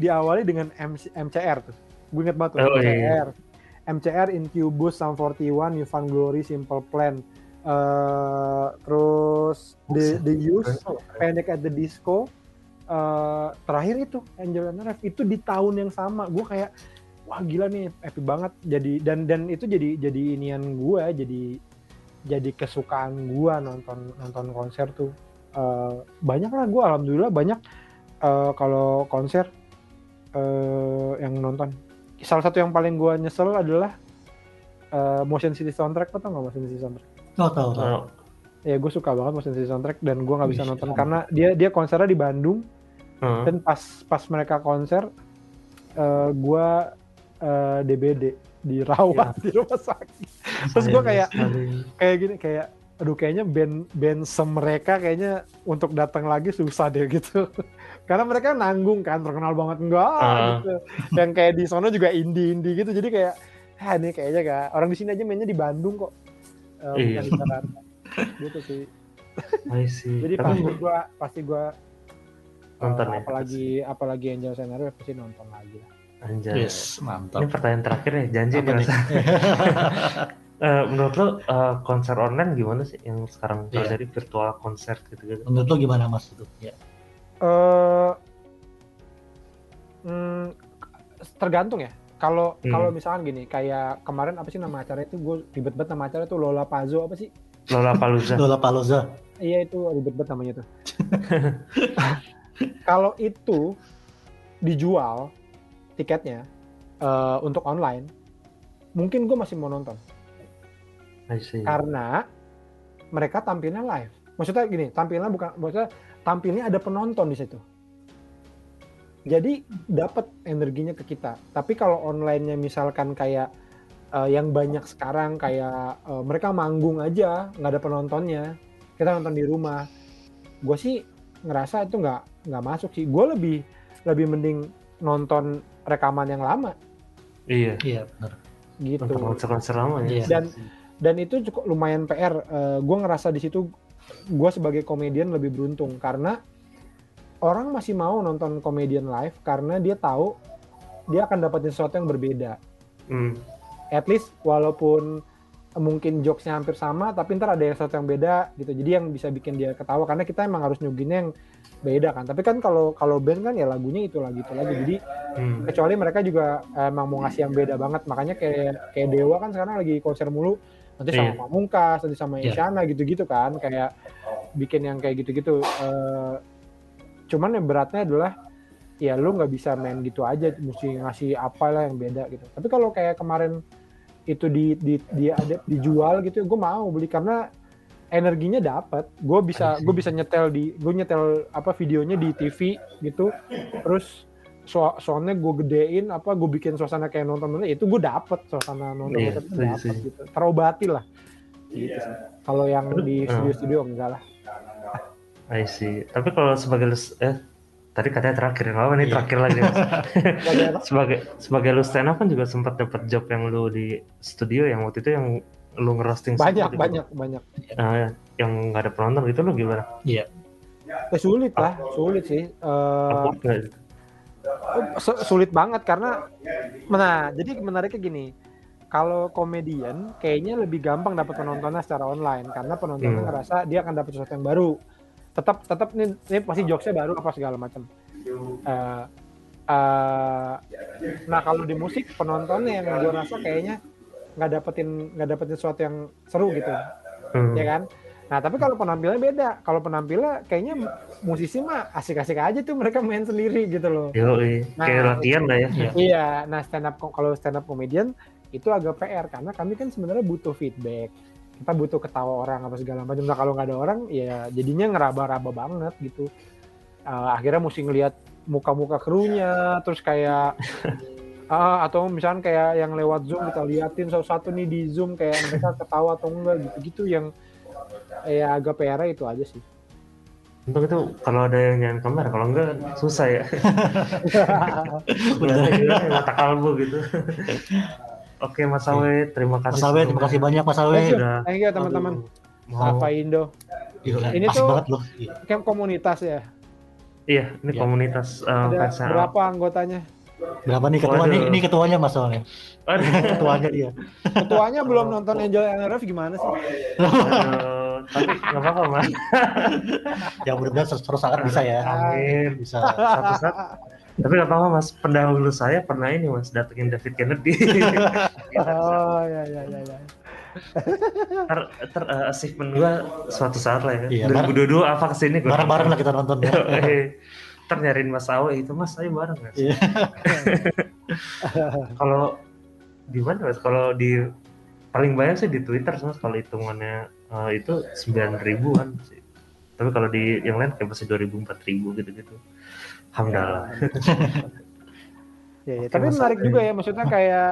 diawali dengan MCR tuh, gue inget banget tuh. MCR, Incubus, Sum 41, New Found Glory, Simple Plan, terus The Used, Panic at the Disco, terakhir itu Angel and Ref itu di tahun yang sama, gue kayak wah gila nih, happy banget. Jadi dan itu jadi inian gue, jadi kesukaan gue nonton konser tuh. Banyak lah gue, alhamdulillah banyak kalau konser yang nonton. Salah satu yang paling gue nyesel adalah Motion City Soundtrack. Tau nggak Motion City Soundtrack? Tau. Ya gue suka banget Motion City Soundtrack dan gue nggak bisa nonton karena dia konsernya di Bandung. Dan pas mereka konser gue DBD dirawat di rumah sakit. Terus gue kayak gini, aduh kayaknya band semereka kayaknya untuk datang lagi susah deh gitu. Karena mereka nanggung kan, terkenal banget enggak gitu. Yang kayak di sono juga indie gitu. Jadi kayak ini kayaknya enggak. Orang di sini aja mainnya di Bandung kok. Bukan di Jakarta. Gitu sih. Jadi pasti gua nonton, apalagi Angel Scenario pasti nonton lagi. Anjay. Yes, mantap. Ini pertanyaan terakhir ya, janji nih. Menurut lo konser online gimana sih yang sekarang terjadi virtual konser gitu? Menurut lo gimana mas itu? Ya. Tergantung ya. Kalau misalkan gini, kayak kemarin apa sih nama acara itu? Gue ribet banget nama acara itu, Lollapalooza apa sih? Lollapalooza. Iya itu ribet banget namanya tuh. Kalau itu dijual tiketnya untuk online, mungkin gue masih mau nonton. Karena mereka tampilnya live. Maksudnya gini, tampilnya ada penonton di situ. Jadi dapat energinya ke kita. Tapi kalau online-nya misalkan kayak yang banyak sekarang kayak mereka manggung aja, nggak ada penontonnya. Kita nonton di rumah. Gue sih ngerasa itu nggak masuk sih. Gue lebih mending nonton rekaman yang lama. Iya benar. Gitu. Nonton konser-konser lama ya. Dan itu cukup lumayan PR. Gue ngerasa di situ gue sebagai komedian lebih beruntung karena orang masih mau nonton komedian live karena dia tahu dia akan dapetin sesuatu yang berbeda. At least walaupun mungkin jokesnya hampir sama, tapi ntar ada yang sesuatu yang beda gitu. Jadi yang bisa bikin dia ketawa karena kita emang harus nyuginnya yang beda kan. Tapi kan kalau band kan ya lagunya itu lagi. Jadi kecuali mereka juga emang mau ngasih yang beda banget. Makanya kayak Dewa kan sekarang lagi konser mulu. Nanti sama Pamungkas, nanti sama Isyana gitu-gitu kan, kayak bikin yang kayak gitu-gitu. Cuman yang beratnya adalah ya lu nggak bisa main gitu aja, mesti ngasih apalah yang beda gitu. Tapi kalau kayak kemarin itu dijual gitu, gue mau beli karena energinya dapat. Gue bisa nyetel apa videonya di TV gitu. Terus soalnya gue gedein apa gue bikin suasana kayak nonton itu, gue dapet suasana nonton itu dapet gitu, terobati lah gitu. Kalau yang di studio enggak lah. I see. Tapi kalau sebagai tadi katanya terakhir, nggak apa nih terakhir lagi mas. sebagai lu stand up kan juga sempat dapat job yang lu di studio yang waktu itu yang lu ngerosting banyak yang nggak ada penonton gitu, lu gimana? Iya. Sulit sih. Sulit banget karena jadi menariknya gini, kalau komedian kayaknya lebih gampang dapat penontonnya secara online karena penontonnya ngerasa dia akan dapat sesuatu yang baru, tetap ini pasti jokesnya baru apa segala macam. Nah kalau di musik penontonnya yang gue rasa kayaknya nggak dapetin sesuatu yang seru gitu, ya kan? Nah tapi kalau penampilannya beda, kayaknya musisi mah asik-asik aja tuh, mereka main sendiri gitu loh. Yoi, kayak latihan lah ya. Iya, nah stand up comedian itu agak PR karena kami kan sebenarnya butuh feedback, kita butuh ketawa orang apa segala macam. Nah kalau nggak ada orang ya jadinya ngeraba-raba banget gitu. Akhirnya mesti ngelihat muka-muka krunya, terus kayak atau misalnya kayak yang lewat Zoom kita liatin satu-satu nih di Zoom kayak mereka ketawa atau enggak gitu-gitu yang ya agak PR itu aja sih. Untuk itu kalau ada yang nyalain kamera, kalau enggak susah ya. Benar mata kalbu gitu. Oke Mas Awe, terima kasih. Mas Awe, terima kasih banyak Mas Awe. Thank you teman-teman. Sapa Indo. Ini tuh camp komunitas ya. Iya, ini komunitas ada berapa anggotanya? Berapa nih ketua? Ini ketuanya Mas soalnya. Ketuanya dia. Ketuanya belum nonton Angel NRF gimana sih? Tapi nggak apa-apa Mas. Ya mudah-mudahan terus sangat bisa ya. Amin, bisa satu saat. Tapi nggak apa-apa Mas, pendahulu saya pernah ini Mas datengin David Kennedy. Oh ya ya ya ya. Achievement gua suatu saat lah ya. Iya, 2022 apa kesini gua bareng-bareng lah kita nonton ya. Ntar nyariin Mas Awe itu, Mas saya bareng Mas. Kalau di mana Mas? Kalau di paling banyak sih di Twitter Mas, kalau hitungannya itu 9.000-an sih. Tapi kalau di yang lain kayak masih 2.000, 4.000 gitu-gitu. Alhamdulillah. Ya, tapi menarik juga ya, maksudnya kayak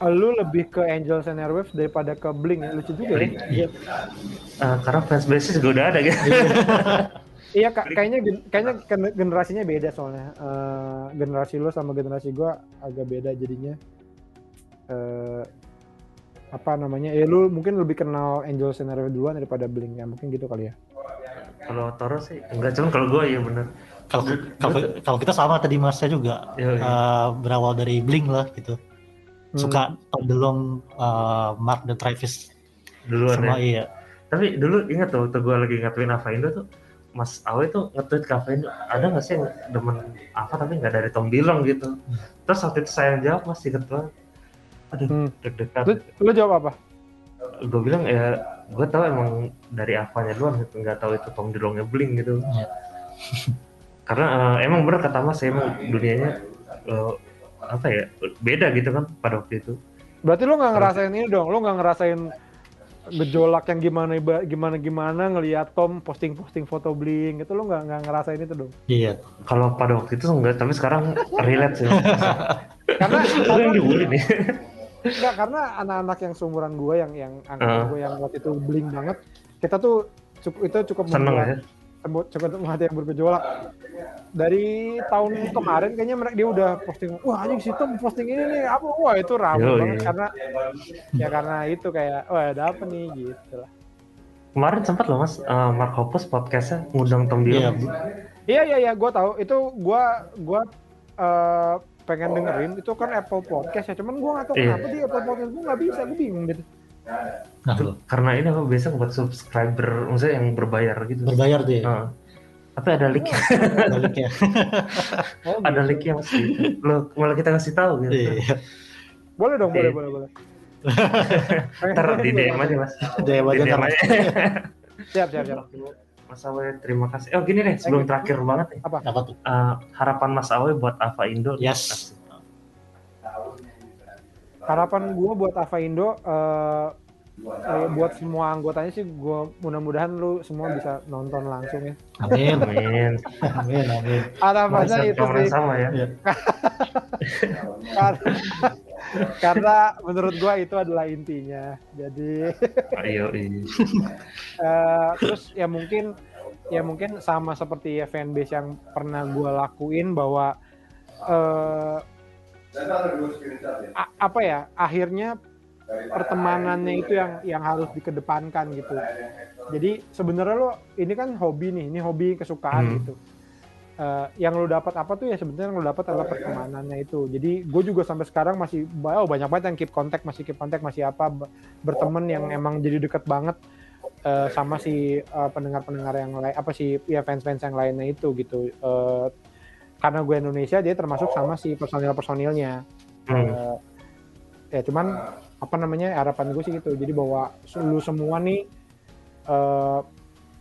lu lebih ke Angels and Airwaves daripada ke Blink ya, lucu juga ya. Iya. Karena fansbase juga udah ada gitu. Iya, kayaknya generasinya beda soalnya. Generasi lu sama generasi gua agak beda jadinya. Apa namanya? Ya lu mungkin lebih kenal Angels and Airwaves duluan daripada Blink ya, mungkin gitu kali ya. Kalau Toro sih enggak, cuman kalau gue ya benar. Kalau kita sama tadi Masnya juga berawal dari Blink lah gitu. Suka Tom DeLonge, Mark dan Travis duluan semua ya. Iya. Tapi dulu ingat waktu gue lagi ngetweet Avaindo tuh, Mas Awe tuh ngetweet Avaindo, ada nggak sih yang demen apa tapi nggak dari Tom DeLonge gitu. Terus waktu itu saya jawab Mas inget banget. Aduh, deg-degan. Lu jawab apa? Gue bilang ya gue tau emang dari apanya doang gitu, nggak tahu itu Tom DeLonge-nya Blink gitu. Karena emang bener kata Mas, emang dunianya apa ya beda gitu kan pada waktu itu. Berarti lo nggak ngerasain ini dong, lo nggak ngerasain gejolak yang gimana ngelihat Tom posting foto Blink gitu, lo nggak ngerasain itu dong? Iya, kalau pada waktu itu enggak, tapi sekarang relate sih. Karena dibully nih. Enggak, karena anak-anak yang seumuran gue yang angkatan gue yang waktu itu Blink banget, kita tuh itu cukup seneng ya, cukup hati yang bergejolak. Dari tahun kemarin kayaknya dia udah posting, wah anjing si Tom posting ini nih apa, wah itu rame banget iya. karena itu kayak wah ada apa nih gitu lah. Kemarin sempat loh Mas, Mark Hoppus podcastnya ngundang Tom DeLonge. Iya, gue tahu itu, gue pengen dengerin itu kan Apple Podcast ya, cuman gue nggak tahu kenapa di Apple Podcast gue nggak bisa, gue bingung gitu. Nah, karena ini apa biasa buat subscriber, maksudnya yang berbayar tuh ya. Tapi ada link, ada link yang masih lo malah kita kasih tahu gitu. Iya. Boleh dong, boleh. Ntar di DM aja Mas, DM aja. Siap. Mas Awe, terima kasih. Oh gini deh, sebelum terakhir banget nih. Apa tuh? Harapan Mas Awe buat Avaindo. Yes. Harapan gue buat Avaindo, buat semua anggotanya sih, gue mudah-mudahan lu semua bisa nonton langsung ya. Amin. Harapannya itu sih. Sama ya. Karena menurut gue itu adalah intinya, jadi terus ya mungkin sama seperti ya fanbase yang pernah gue lakuin bahwa apa ya, akhirnya pertemanannya itu yang harus dikedepankan gitu. Jadi sebenarnya lo ini kan hobi nih, ini hobi kesukaan gitu. Yang lo dapat apa tuh ya sebenarnya yang lo dapat adalah pertemanannya itu. Jadi gue juga sampai sekarang masih banyak banget yang keep kontak masih apa berteman yang emang jadi deket banget sama si pendengar-pendengar yang lain, apa sih ya fans-fans yang lainnya itu gitu. Karena gue Indonesia, dia termasuk sama si personil-personilnya. Ya cuman apa namanya, harapan gue sih gitu. Jadi bahwa lu semua nih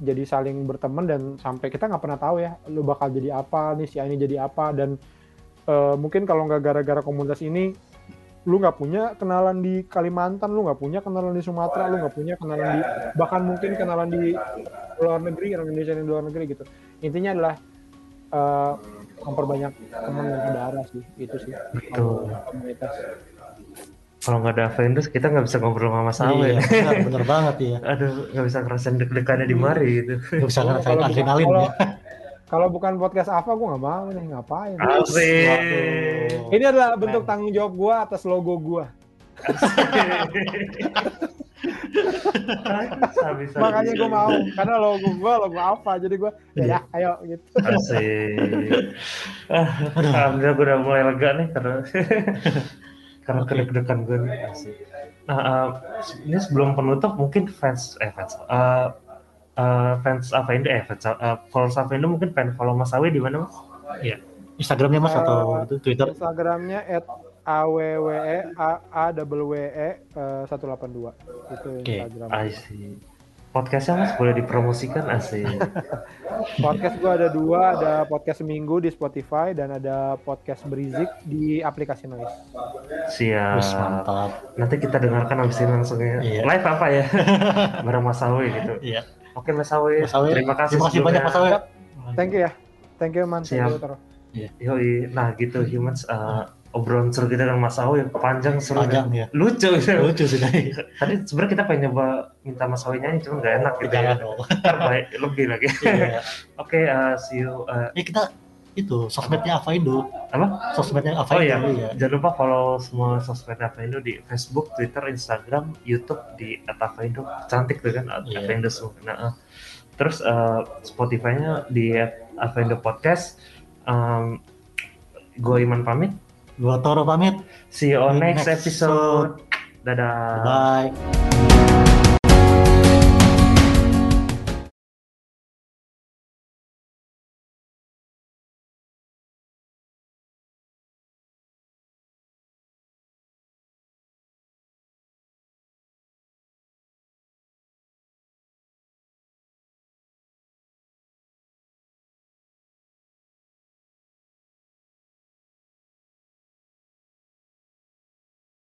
jadi saling berteman, dan sampai kita nggak pernah tahu ya lu bakal jadi apa nih, si ini jadi apa, dan mungkin kalau nggak gara-gara komunitas ini lu nggak punya kenalan di Kalimantan, lu nggak punya kenalan di Sumatera, lu nggak punya kenalan di, bahkan mungkin kenalan di luar negeri, orang Indonesia di luar negeri gitu. Intinya adalah memperbanyak teman dan saudara sih, itu sih komunitas. Kalau nggak ada Avaindo kita nggak bisa ngobrol sama Mas Awe. Iya, bener banget ya. Aduh, nggak bisa ngerasain deg-degannya di mari gitu. Nggak bisa ngerasain adrenalin ya. Kalau bukan podcast apa, gue nggak mau nih, ngapain. Asik. Ini adalah bentuk tanggung jawab gue atas logo gue. Makanya gue mau, karena logo gue apa, jadi gue ya ayo gitu. Asik. Alhamdulillah gue udah mulai lega nih karena kedek-dekan gue nih. Ini sebelum penutup mungkin followers Avendo mungkin pengen follow Mas Awe di mana Mas? Iya. Instagramnya Mas atau Twitter? Instagramnya @awwe182 itu Instagram. Oke, I see. Podcastnya Mas boleh dipromosikan asik. Podcast gue ada 2, ada podcast Seminggu di Spotify dan ada podcast Berizik di aplikasi Noise. Siap. Wih, mantap. Nanti kita dengarkan abis ini langsung ya. Iya. Live apa ya? Bareng Mas Awe gitu. Iya. Oke Mas Awe. Terima kasih banyak Mas Awe. Thank you ya. Thank you man. Siap. Iya. Yoi. Nah gitu humans. Obrolan seru kita dengan Mas Awe yang panjang seru dan ya. lucu sih tadi sebenarnya kita pengen nyoba minta Mas Awe nyanyi cuma nggak enak gitu ya. Terbaik lebih lagi. Yeah. Oke, see you. Ini kita itu sosmednya Avendo apa? Sosmednya Avendo. Oh iya. Ya. Jangan lupa follow semua sosmednya Avendo di Facebook, Twitter, Instagram, YouTube di @Avendo. Cantik tuh kan Avendo semua. Nah, terus Spotify-nya di Avendo Podcast. Gue Iman pamit. Gua Toro pamit. See you on next episode. Dadah. Bye.